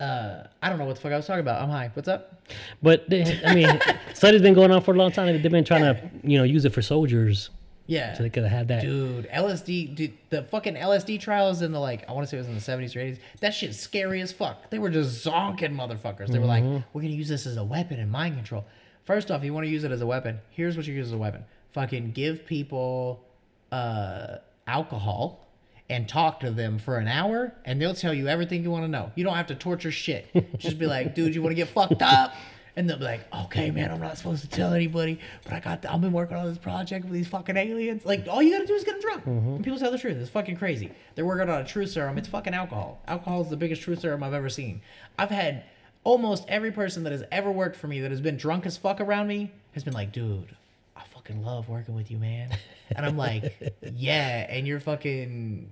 I don't know what the fuck I was talking about. I'm high. What's up? But they, I mean, study's been going on for a long time. They've been trying to, you know, use it for soldiers. Yeah. So they could have had that. Dude, LSD, dude, the fucking LSD trials in the, like, I want to say it was in the 70s or 80s. That shit's scary as fuck. They were just zonking motherfuckers. They were like, we're going to use this as a weapon and mind control. First off, you want to use it as a weapon. Here's what you use as a weapon. Fucking give people alcohol and talk to them for an hour, and they'll tell you everything you want to know. You don't have to torture shit. Just be like, dude, you want to get fucked up? And they'll be like, okay, man, I'm not supposed to tell anybody, but I've been working on this project with these fucking aliens. Like, all you got to do is get them drunk. Mm-hmm. And people tell the truth. It's fucking crazy. They're working on a truth serum. It's fucking alcohol. Alcohol is the biggest truth serum I've ever seen. I've had almost every person that has ever worked for me that has been drunk as fuck around me has been like, dude, I fucking love working with you, man. And I'm like, yeah, and you're fucking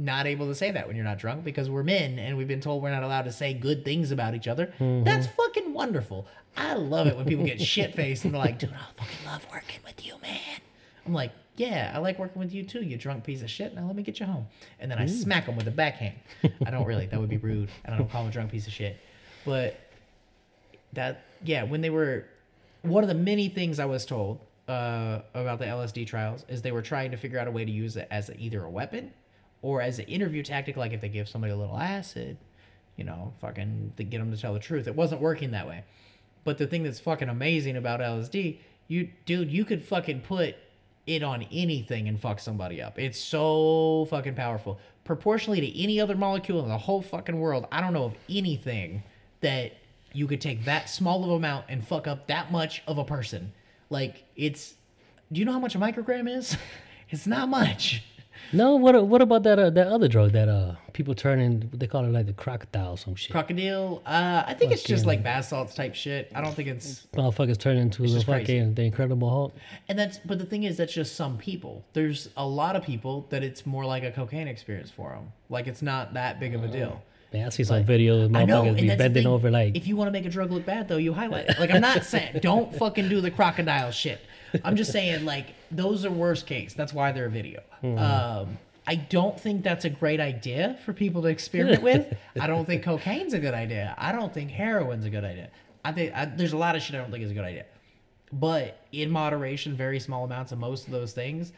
not able to say that when you're not drunk because we're men and we've been told we're not allowed to say good things about each other. Mm-hmm. That's fucking wonderful. I love it when people get shit-faced and they're like, dude, I fucking love working with you, man. I'm like, yeah, I like working with you too, you drunk piece of shit. Now let me get you home. And then I smack them with a backhand. I don't really. That would be rude. And I don't call them a drunk piece of shit. But that, yeah, when they were, one of the many things I was told about the LSD trials is they were trying to figure out a way to use it as either a weapon or as an interview tactic, like if they give somebody a little acid, you know, fucking to get them to tell the truth. It wasn't working that way. But the thing that's fucking amazing about LSD, you could fucking put it on anything and fuck somebody up. It's so fucking powerful. Proportionally to any other molecule in the whole fucking world, I don't know of anything that you could take that small of amount and fuck up that much of a person. Like, it's, do you know how much a microgram is? It's not much. No, what about that other drug that people turn in? They call it like the crocodile, some shit. Crocodile. I think it's just like bath salts type shit. I don't think it's motherfuckers turn into the fucking the Incredible Hulk. And but the thing is, that's just some people. There's a lot of people that it's more like a cocaine experience for them. Like it's not that big of a deal. Man, I see some videos, motherfuckers be bending over like. If you want to make a drug look bad, though, you highlight it. Like, I'm not saying don't fucking do the crocodile shit. I'm just saying, like, those are worst case. That's why they're a video. I don't think that's a great idea for people to experiment with. I don't think cocaine's a good idea. I don't think heroin's a good idea. I think there's a lot of shit I don't think is a good idea. But in moderation, very small amounts of most of those things,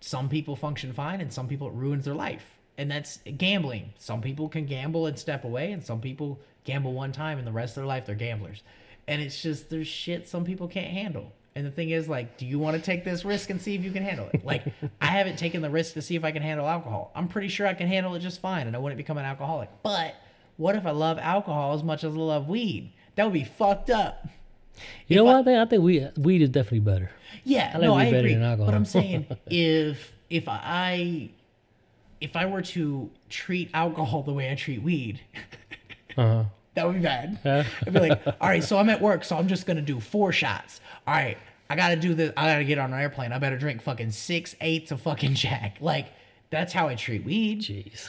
some people function fine and some people it ruins their life. And that's gambling. Some people can gamble and step away, and some people gamble one time and the rest of their life they're gamblers. And it's just, there's shit some people can't handle. And the thing is, like, do you want to take this risk and see if you can handle it? Like, I haven't taken the risk to see if I can handle alcohol. I'm pretty sure I can handle it just fine, and I wouldn't become an alcoholic. But what if I love alcohol as much as I love weed? That would be fucked up. You know what? I think weed is definitely better. Yeah, I like weed better than alcohol. But I'm saying, if I were to treat alcohol the way I treat weed, that would be bad. Yeah. I'd be like, all right, so I'm at work, so I'm just going to do 4 shots. All right, I got to do this. I got to get on an airplane. I better drink fucking 6 eighths of fucking Jack. Like, that's how I treat weed. Jeez.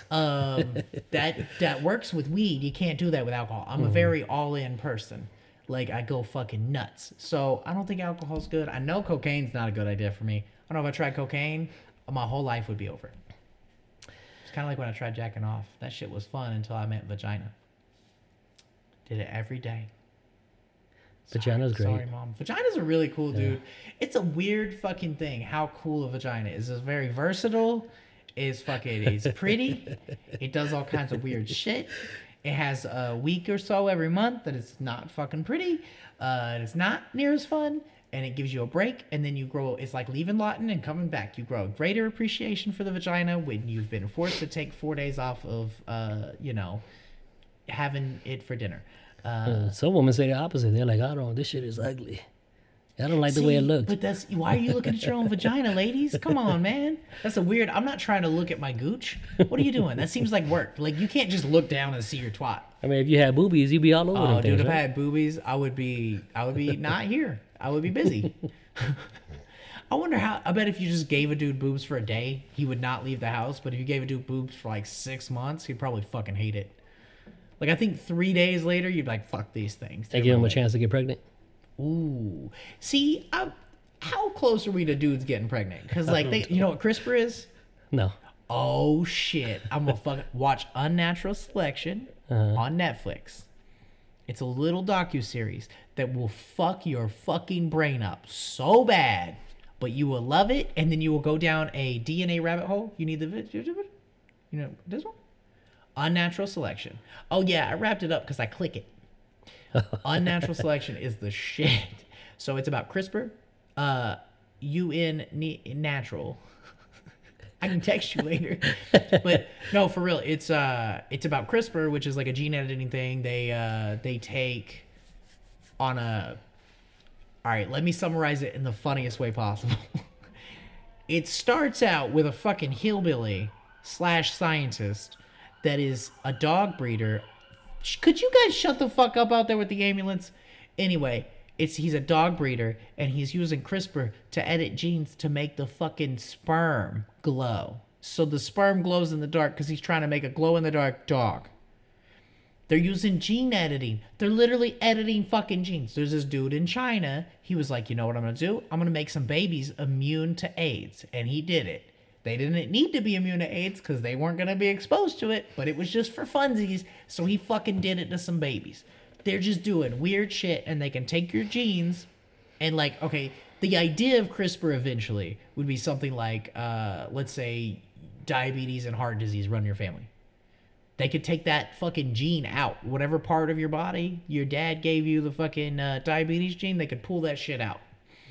That works with weed. You can't do that with alcohol. I'm a very all-in person. Like, I go fucking nuts. So I don't think alcohol's good. I know cocaine's not a good idea for me. I don't know if I tried cocaine, my whole life would be over. Kind of like when I tried jacking off. That shit was fun until I met vagina. Did it every day. Vagina's great. Sorry, Mom. Vagina's a really cool dude. It's a weird fucking thing how cool a vagina is. It's very versatile. It's pretty. It does all kinds of weird shit. It has a week or so every month that it's not fucking pretty. And it's not near as fun. And it gives you a break, and then you grow. It's like leaving Lawton and coming back. You grow a greater appreciation for the vagina when you've been forced to take 4 days off of, having it for dinner. Some women say the opposite. They're like, this shit is ugly. I don't like the way it looks. But that's why are you looking at your own vagina, ladies? Come on, man. That's a weird. I'm not trying to look at my gooch. What are you doing? That seems like work. Like you can't just look down and see your twat. I mean, if you had boobies, you'd be all over. Oh, dude, things, if I had boobies, I would be not here. I would be busy. I bet if you just gave a dude boobs for a day, he would not leave the house. But if you gave a dude boobs for like 6 months, he'd probably fucking hate it. Like I think 3 days later, you'd be like, fuck these things. They give him a chance to get pregnant. Ooh. See, how close are we to dudes getting pregnant? Because like, you know what CRISPR is? No. Oh shit. I'm going to fucking watch Unnatural Selection. on Netflix. It's a little docuseries that will fuck your fucking brain up so bad, but you will love it, and then you will go down a DNA rabbit hole. You need the video, you know, this one? Unnatural selection. Oh, yeah, I wrapped it up because I click it. Unnatural selection is the shit. So it's about CRISPR, natural. I can text you later. But no, for real, it's about CRISPR, which is like a gene editing thing. They take on a... All right, let me summarize it in the funniest way possible. It starts out with a fucking hillbilly / scientist that is a dog breeder. Could you guys shut the fuck up out there with the ambulance? Anyway, he's a dog breeder, and he's using CRISPR to edit genes to make the fucking sperm glow. So the sperm glows in the dark because he's trying to make a glow-in-the-dark dog. They're using gene editing. They're literally editing fucking genes. There's this dude in China. He was like, you know what I'm going to do? I'm going to make some babies immune to AIDS. And he did it. They didn't need to be immune to AIDS because they weren't going to be exposed to it, but it was just for funsies, so he fucking did it to some babies. They're just doing weird shit, and they can take your genes and, like, okay, the idea of CRISPR eventually would be something like, let's say, diabetes and heart disease run your family. They could take that fucking gene out. Whatever part of your body, your dad gave you the fucking diabetes gene, they could pull that shit out.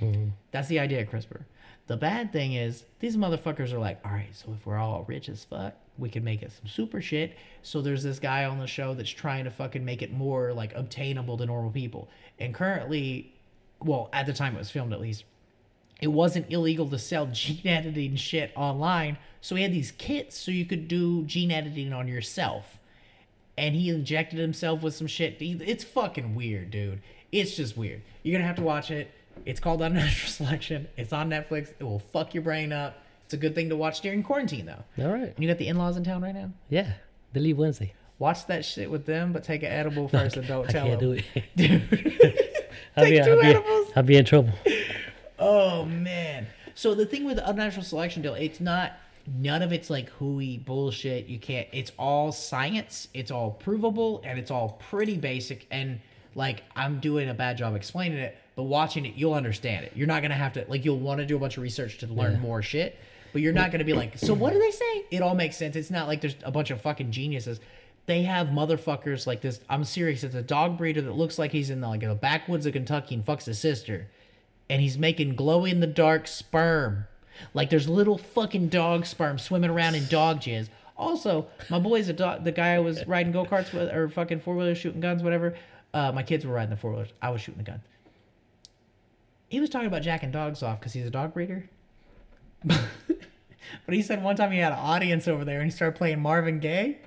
Mm-hmm. That's the idea of CRISPR. The bad thing is, these motherfuckers are like, all right, so if we're all rich as fuck, we can make it some super shit. So there's this guy on the show that's trying to fucking make it more, like, obtainable to normal people. And currently, well, at the time it was filmed at least, it wasn't illegal to sell gene editing shit online. So he had these kits so you could do gene editing on yourself. And he injected himself with some shit. It's fucking weird, dude. It's just weird. You're going to have to watch it. It's called Unnatural Selection. It's on Netflix. It will fuck your brain up. It's a good thing to watch during quarantine, though. All right. And you got the in-laws in town right now? Yeah. They leave Wednesday. Watch that shit with them, but take an edible first and don't tell them. I can't do it. Dude. Take two edibles. I'll be in trouble. Oh, man. So the thing with the Unnatural Selection deal, it's not... None of it's like hooey bullshit. You can't... It's all science. It's all provable. And it's all pretty basic. And, like, I'm doing a bad job explaining it. But watching it, you'll understand it. You're not going to have to... Like, you'll want to do a bunch of research to learn more shit. But you're not going to be like, so what do they say? It all makes sense. It's not like there's a bunch of fucking geniuses. They have motherfuckers like this. I'm serious. It's a dog breeder that looks like he's in the, like, the backwoods of Kentucky and fucks his sister. And he's making glow-in-the-dark sperm. Like, there's little fucking dog sperm swimming around in dog jizz. Also, my boy's a dog... The guy I was riding go-karts with, or fucking four-wheelers, shooting guns, whatever. My kids were riding the four-wheelers. I was shooting the gun. He was talking about jacking dogs off because he's a dog breeder. But he said one time he had an audience over there and he started playing Marvin Gaye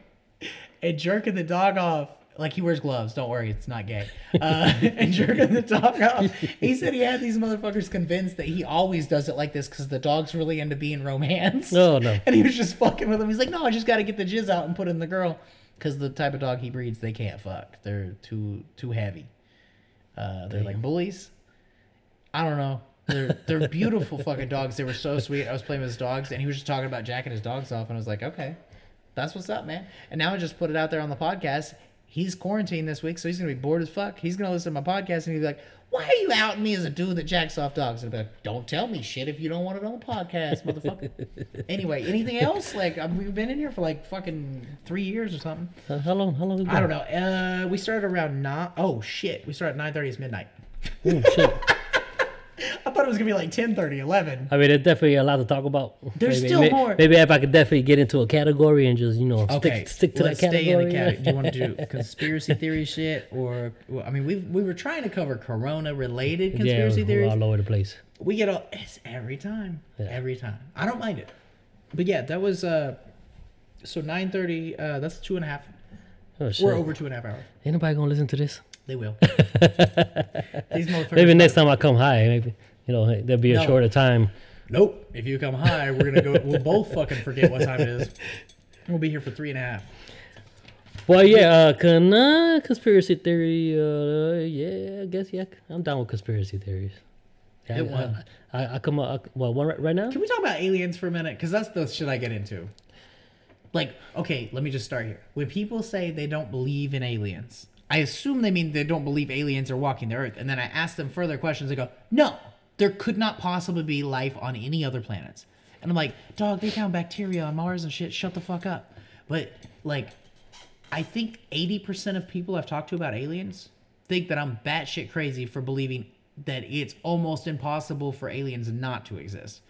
and jerking the dog off. Like, he wears gloves. Don't worry, it's not gay. And jerking the dog off. He said he had these motherfuckers convinced that he always does it like this because the dog's really into being romanced. Oh, no. And he was just fucking with him. He's like, no, I just got to get the jizz out and put in the girl. Because the type of dog he breeds, they can't fuck. They're too heavy. They're like bullies. I don't know. They're beautiful fucking dogs. They were so sweet. I was playing with his dogs, and he was just talking about jacking his dogs off, and I was like, okay, that's what's up, man. And now I just put it out there on the podcast. He's quarantined this week, so he's going to be bored as fuck. He's going to listen to my podcast, and he'll be like, why are you outing me as a dude that jacks off dogs? And I'll be like, don't tell me shit if you don't want it on the podcast, motherfucker. Anyway, anything else? Like, we've been in here for like fucking 3 years or something. How long ago? I don't know. We started around 9. Oh, shit. We started at 9:30. It's midnight. Oh, shit. I thought it was going to be like 10:30, 11. I mean, there's definitely a lot to talk about. There's still more. Maybe if I could definitely get into a category and just, you know, stick to that category. Stay in the category. Do you want to do conspiracy theory shit? Or, well, I mean, we were trying to cover Corona-related conspiracy theories. Yeah, all over the place. We get all... It's every time. Yeah. Every time. I don't mind it. But, yeah, that was... so, 9:30, that's 2.5. Oh, shit. We're over 2.5 hours. Ain't nobody going to listen to this? They will. Maybe next time I come high, maybe, you know, there'll be a shorter time. Nope. If you come high, we're gonna go. We'll both fucking forget what time it is. We'll be here for 3.5. Well, yeah, conspiracy theory. Yeah, I guess. Yeah, I'm down with conspiracy theories. Yeah, I come up. Well, one right now. Can we talk about aliens for a minute? Because that's the shit I get into. Like, okay, let me just start here. When people say they don't believe in aliens, I assume they mean they don't believe aliens are walking the earth. And then I ask them further questions. They go, no, there could not possibly be life on any other planets. And I'm like, dog, they found bacteria on Mars and shit. Shut the fuck up. But, like, I think 80% of people I've talked to about aliens think that I'm batshit crazy for believing that it's almost impossible for aliens not to exist.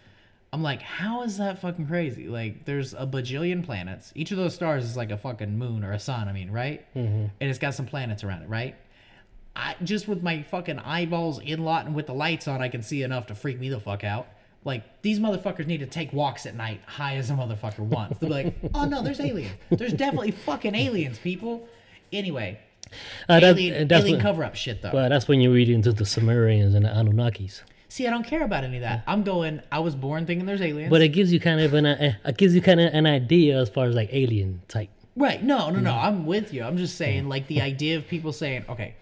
I'm like, how is that fucking crazy? Like, there's a bajillion planets. Each of those stars is like a fucking moon or a sun, I mean, right? Mm-hmm. And it's got some planets around it, right? I just with my fucking eyeballs in lot and with the lights on, I can see enough to freak me the fuck out. Like, these motherfuckers need to take walks at night high as a motherfucker wants. They'll be like, oh, no, there's aliens. There's definitely fucking aliens, people. Anyway, alien cover-up shit, though. Well, that's when you read into the Sumerians and the Anunnakis. See, I don't care about any of that. I'm going, I was born thinking there's aliens. But it gives you kind of an idea as far as, like, alien type. Right. No. I'm with you. I'm just saying, like, the idea of people saying, okay,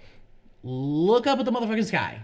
look up at the motherfucking sky.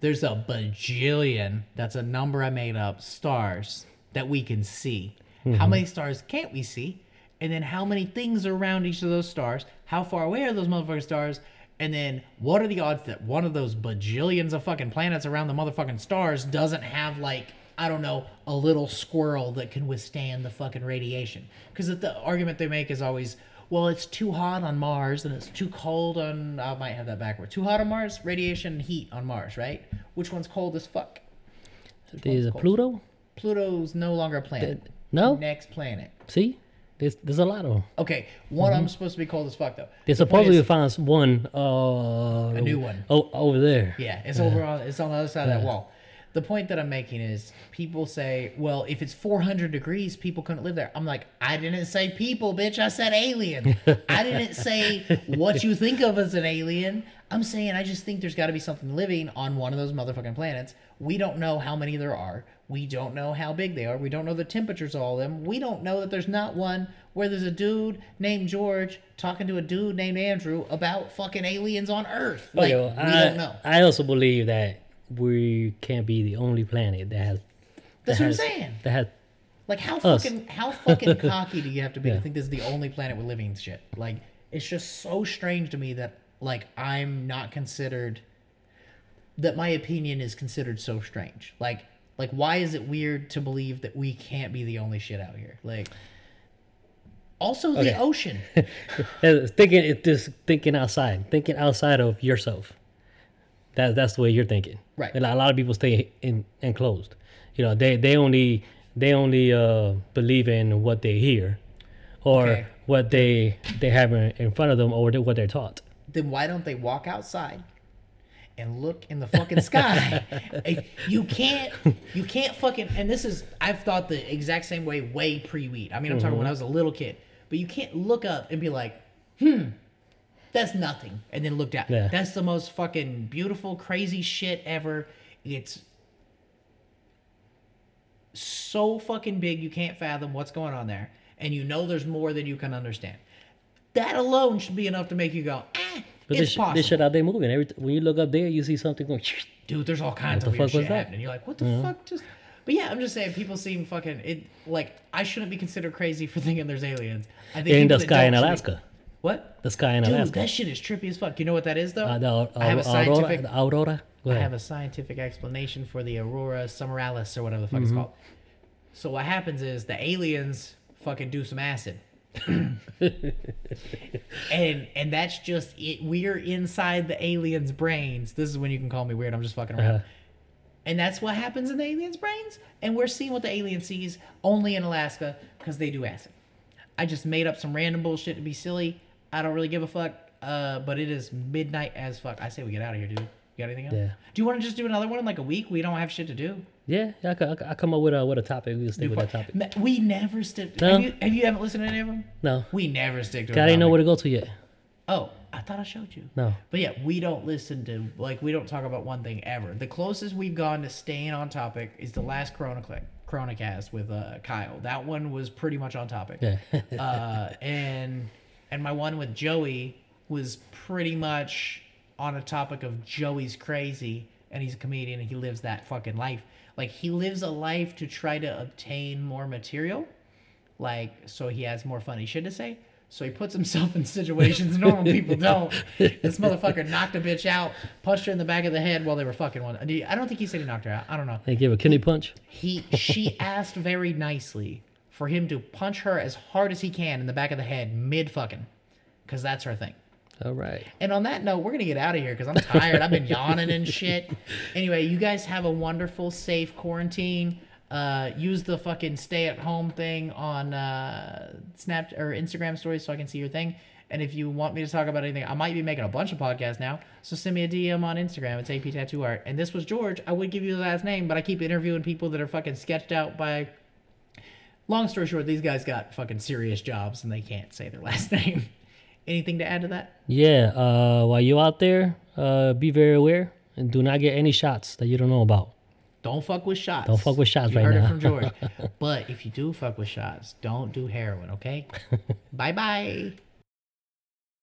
There's a bajillion, that's a number I made up, stars that we can see. Mm-hmm. How many stars can't we see? And then how many things are around each of those stars? How far away are those motherfucking stars? And then what are the odds that one of those bajillions of fucking planets around the motherfucking stars doesn't have, like, I don't know, a little squirrel that can withstand the fucking radiation? Because the argument they make is always, well, it's too hot on Mars and it's too cold on... I might have that backward. Too hot on Mars, radiation and heat on Mars, right? Which one's cold as fuck? Is it Pluto? Pluto's no longer a planet. No? Next planet. See? There's a lot of them. Okay. One of them's supposed to be cold as fuck, though. They supposedly found one... a new one. Oh, over there. Yeah. It's over on... It's on the other side of that wall. The point that I'm making is people say, well, if it's 400 degrees, people couldn't live there. I'm like, I didn't say people, bitch. I said alien. I didn't say what you think of as an alien. I'm saying I just think there's got to be something living on one of those motherfucking planets. We don't know how many there are. We don't know how big they are. We don't know the temperatures of all of them. We don't know that there's not one where there's a dude named George talking to a dude named Andrew about fucking aliens on Earth. Like, okay, we don't know. I also believe that we can't be the only planet that has... That's what I'm saying. That has like how fucking cocky do you have to be to think this is the only planet we're living shit? Like, it's just so strange to me that, like, I'm not considered... that my opinion is considered so strange. Like why is it weird to believe that we can't be the only shit out here? Like, also the ocean. Thinking outside of yourself. That's the way you're thinking, right? And a lot of people stay enclosed. You know, they only believe in what they hear, or what they have in front of them, or what they're taught. Then why don't they walk outside and look in the fucking sky? You can't fucking... And this is... I've thought the exact same way pre-weed. I mean, I'm talking when I was a little kid. But you can't look up and be like, that's nothing. And then look down. Yeah. That's the most fucking beautiful, crazy shit ever. It's so fucking big you can't fathom what's going on there. And you know there's more than you can understand. That alone should be enough to make you go, ah, but it's possible. This shit out there moving. When you look up there, you see something going... Dude, there's all kinds of weird shit happening. You're like, what the fuck just... But yeah, I'm just saying, people seem fucking... I shouldn't be considered crazy for thinking there's aliens. I think in the sky in Alaska. What? The sky in Alaska. Dude, that shit is trippy as fuck. You know what that is, though? I have a scientific... The aurora? I have a scientific explanation for the aurora borealis or whatever the fuck it's called. So what happens is the aliens fucking do some acid. and that's just it. We're inside the aliens' brains. This is when you can call me weird. I'm just fucking around. And that's what happens in the aliens' brains. And we're seeing what the alien sees only in Alaska because they do acid. I just made up some random bullshit to be silly. I don't really give a fuck, but it is midnight as fuck. I say we get out of here, dude. You got anything else? Yeah. Do you want to just do another one in like a week? We don't have shit to do. Yeah, I come up with a topic. We just stick with that topic. We never stick to... No. Have you haven't listened to any of them? No. We never stick to a topic. I didn't know where to go to yet. Oh, I thought I showed you. No. But yeah, we don't listen to... Like, we don't talk about one thing ever. The closest we've gone to staying on topic is the last Corona Cast with Kyle. That one was pretty much on topic. Yeah. And my one with Joey was pretty much on a topic of Joey's crazy and he's a comedian and he lives that fucking life. Like, he lives a life to try to obtain more material like, so he has more funny shit to say. So he puts himself in situations normal people don't. This motherfucker knocked a bitch out, punched her in the back of the head while they were fucking one. I don't think he said he knocked her out. I don't know. He gave a kidney punch? She asked very nicely for him to punch her as hard as he can in the back of the head mid-fucking. Because that's her thing. All right. And on that note, we're going to get out of here because I'm tired. I've been yawning and shit. Anyway, you guys have a wonderful, safe quarantine. Use the fucking stay-at-home thing on Snapchat or Instagram stories so I can see your thing. And if you want me to talk about anything, I might be making a bunch of podcasts now. So send me a DM on Instagram. It's AP Tattoo Art. And this was George. I would give you the last name, but I keep interviewing people that are fucking sketched out by... Long story short, these guys got fucking serious jobs and they can't say their last name. Anything to add to that? Yeah. While you're out there, be very aware and do not get any shots that you don't know about. Don't fuck with shots. Don't fuck with shots right now. You heard it from George. But if you do fuck with shots, don't do heroin, okay? Bye-bye.